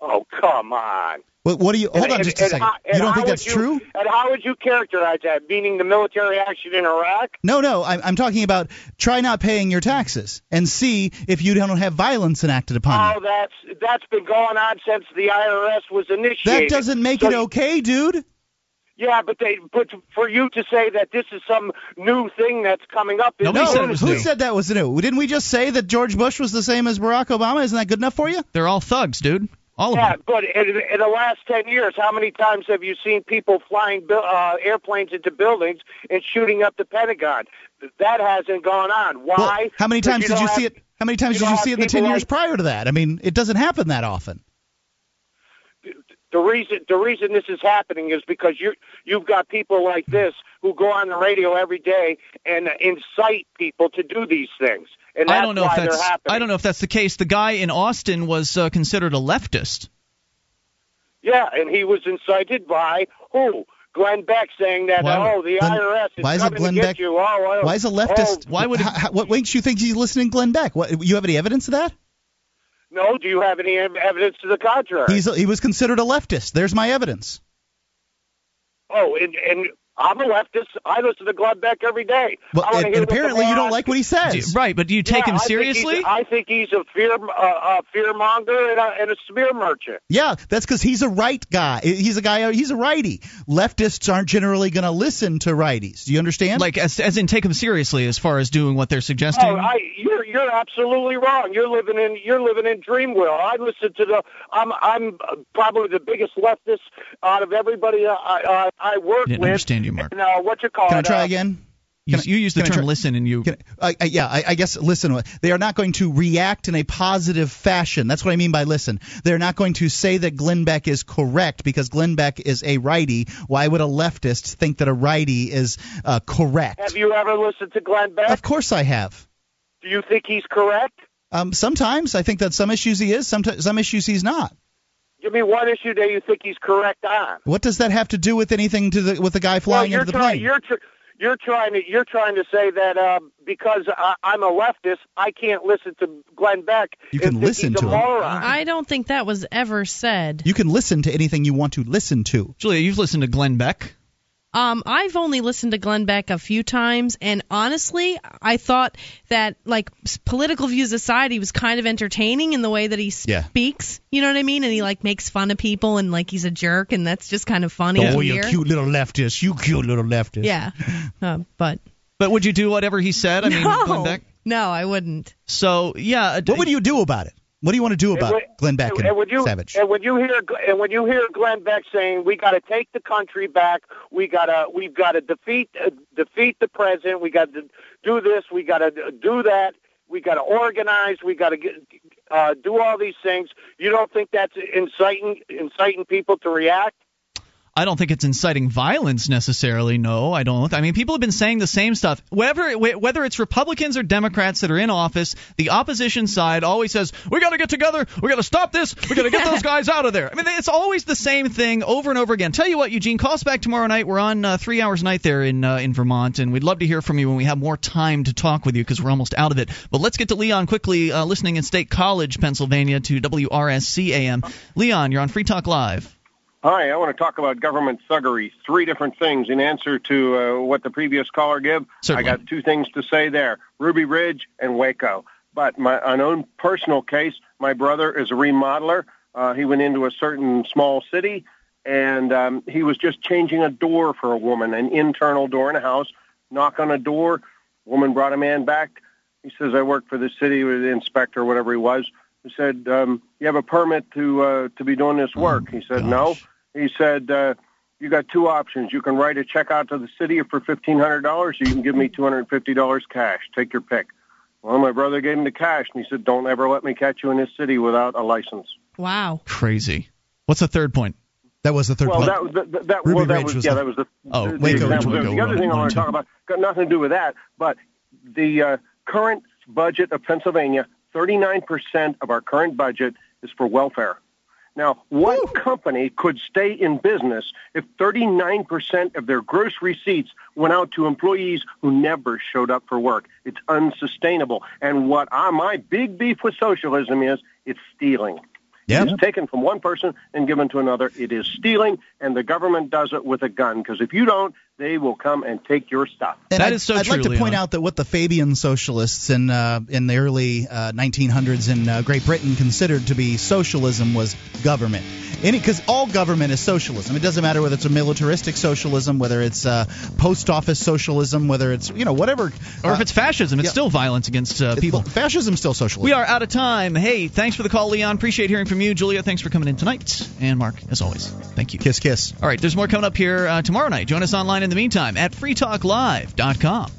Oh, come on. What, what do you? Hold and, on, just and, a second. And, you don't think that's you, true? And how would you characterize that? Meaning the military action in Iraq? No, no. I'm, I'm talking about try not paying your taxes and see if you don't have violence enacted upon you. Oh, that's that's been going on since the I R S was initiated. That doesn't make so, it okay, dude. Yeah, but they but for you to say that this is some new thing that's coming up. No, who new. said that was new? Didn't we just say that George Bush was the same as Barack Obama? Isn't that good enough for you? They're all thugs, dude. All yeah, of but in, in the last ten years, how many times have you seen people flying uh, airplanes into buildings and shooting up the Pentagon? That hasn't gone on. Why? Well, how many times you did you have, see it? How many times you did you see it in the ten years like, prior to that? I mean, it doesn't happen that often. The reason the reason this is happening is because you you've got people like this who go on the radio every day and incite people to do these things. And that's I don't know why if that's, they're happening. I don't know if that's the case. The guy in Austin was uh, considered a leftist. Yeah, and he was incited by who? Glenn Beck saying that, why, oh, the Glenn, I R S is, is coming to get Beck, you. Oh, why is a leftist? Oh, why would? It, how, what makes you think he's listening to Glenn Beck? What, you have any evidence of that? No. Do you have any evidence to the contrary? He's a, he was considered a leftist. There's my evidence. Oh, and, and I'm a leftist. I listen to Glenn Beck every day. Well, and, and apparently you don't like what he says. Do, right, but do you take yeah, him I seriously? Think I think he's a fear uh, a fearmonger and a, and a smear merchant. Yeah, that's because he's a right guy. He's a guy. He's a righty. Leftists aren't generally going to listen to righties. Do you understand? Like, as, as in take him seriously as far as doing what they're suggesting? Oh, I, you're you're absolutely wrong. You're living in you're living in dreamville. I listen to the. I'm I'm probably the biggest leftist out of everybody I I, I work with. I understand you. Mark. And, uh, what you call Can it, I try uh, again? You, I, you use the term listen and you – uh, yeah, I, I guess listen. They are not going to react in a positive fashion. That's what I mean by listen. They're not going to say that Glenn Beck is correct because Glenn Beck is a righty. Why would a leftist think that a righty is uh, correct? Have you ever listened to Glenn Beck? Of course I have. Do you think he's correct? Um, sometimes. I think that some issues he is, some, some issues he's not. Give me one issue that you think he's correct on. What does that have to do with anything to the, with the guy flying well, into the try, plane? You're, tr- you're trying to you're trying to say that um, because I, I'm a leftist, I can't listen to Glenn Beck. You can listen to him. Moron. I don't think that was ever said. You can listen to anything you want to listen to. Julia, you've listened to Glenn Beck. Um, I've only listened to Glenn Beck a few times, and honestly, I thought that, like, political views aside, he was kind of entertaining in the way that he speaks, yeah. You know what I mean? And he, like, makes fun of people, and, like, he's a jerk, and that's just kind of funny. Oh, you cute little leftist. You cute little leftist. Yeah, uh, but... But would you do whatever he said? I no, mean, Glenn Beck? No, I wouldn't. So, yeah... What would you do about it? What do you want to do about would, it, Glenn Beck and, and you, Savage? And when you hear and when you hear Glenn Beck saying we got to take the country back, we gotta we've got to defeat uh, defeat the president, we got to do this, we got to do that, we got to organize, we got to get, uh, do all these things. You don't think that's inciting inciting people to react? I don't think it's inciting violence necessarily. No, I don't. I mean, people have been saying the same stuff. Whether whether it's Republicans or Democrats that are in office, the opposition side always says, we got to get together. We got to stop this. We got to get those guys out of there. I mean, it's always the same thing over and over again. Tell you what, Eugene, call us back tomorrow night. We're on uh, three hours night there in uh, in Vermont, and we'd love to hear from you when we have more time to talk with you because we're almost out of it. But let's get to Leon quickly, uh, listening in State College, Pennsylvania, to W R S C A M. Leon, you're on Free Talk Live. Hi, I want to talk about government thuggery, three different things in answer to uh, what the previous caller gave. Certainly. I got two things to say there, Ruby Ridge and Waco. But my an own personal case, my brother is a remodeler. Uh, he went into a certain small city, and um, he was just changing a door for a woman, an internal door in a house, knock on a door, woman brought a man back. He says, I work for the city with the inspector, whatever he was. He said, um, you have a permit to uh, to be doing this work. He said, Gosh. No. He said, uh, you got two options. You can write a check out to the city for fifteen hundred dollars, or you can give me two hundred fifty dollars cash. Take your pick. Well, my brother gave him the cash, and he said, don't ever let me catch you in this city without a license. Wow. Crazy. What's the third point? That was the third well, point. That, that, that, Ruby well, that Ridge was, was yeah, the, that was the, oh, the, Waco, the, Ridge, Waco, the other on, thing I want to talk about, got nothing to do with that, but the uh, current budget of Pennsylvania, thirty-nine percent of our current budget is for welfare. Now, what Woo. company could stay in business if thirty-nine percent of their gross receipts went out to employees who never showed up for work? It's unsustainable. And what I, my big beef with socialism is, it's stealing. Yeah. It's taken from one person and given to another. It is stealing, and the government does it with a gun, because if you don't, they will come and take your stuff. And that I'd, is so I'd true, like to Leon. point out that what the Fabian socialists in uh, in the early uh, nineteen hundreds in uh, Great Britain considered to be socialism was government. Because all government is socialism. It doesn't matter whether it's a militaristic socialism, whether it's uh, post office socialism, whether it's, you know, whatever. Or uh, if it's fascism, it's yeah. still violence against uh, people. Well, fascism's still socialism. We are out of time. Hey, thanks for the call, Leon. Appreciate hearing from you. Julia, thanks for coming in tonight. And Mark, as always, thank you. Kiss, kiss. All right, there's more coming up here uh, tomorrow night. Join us online in the meantime at free talk live dot com.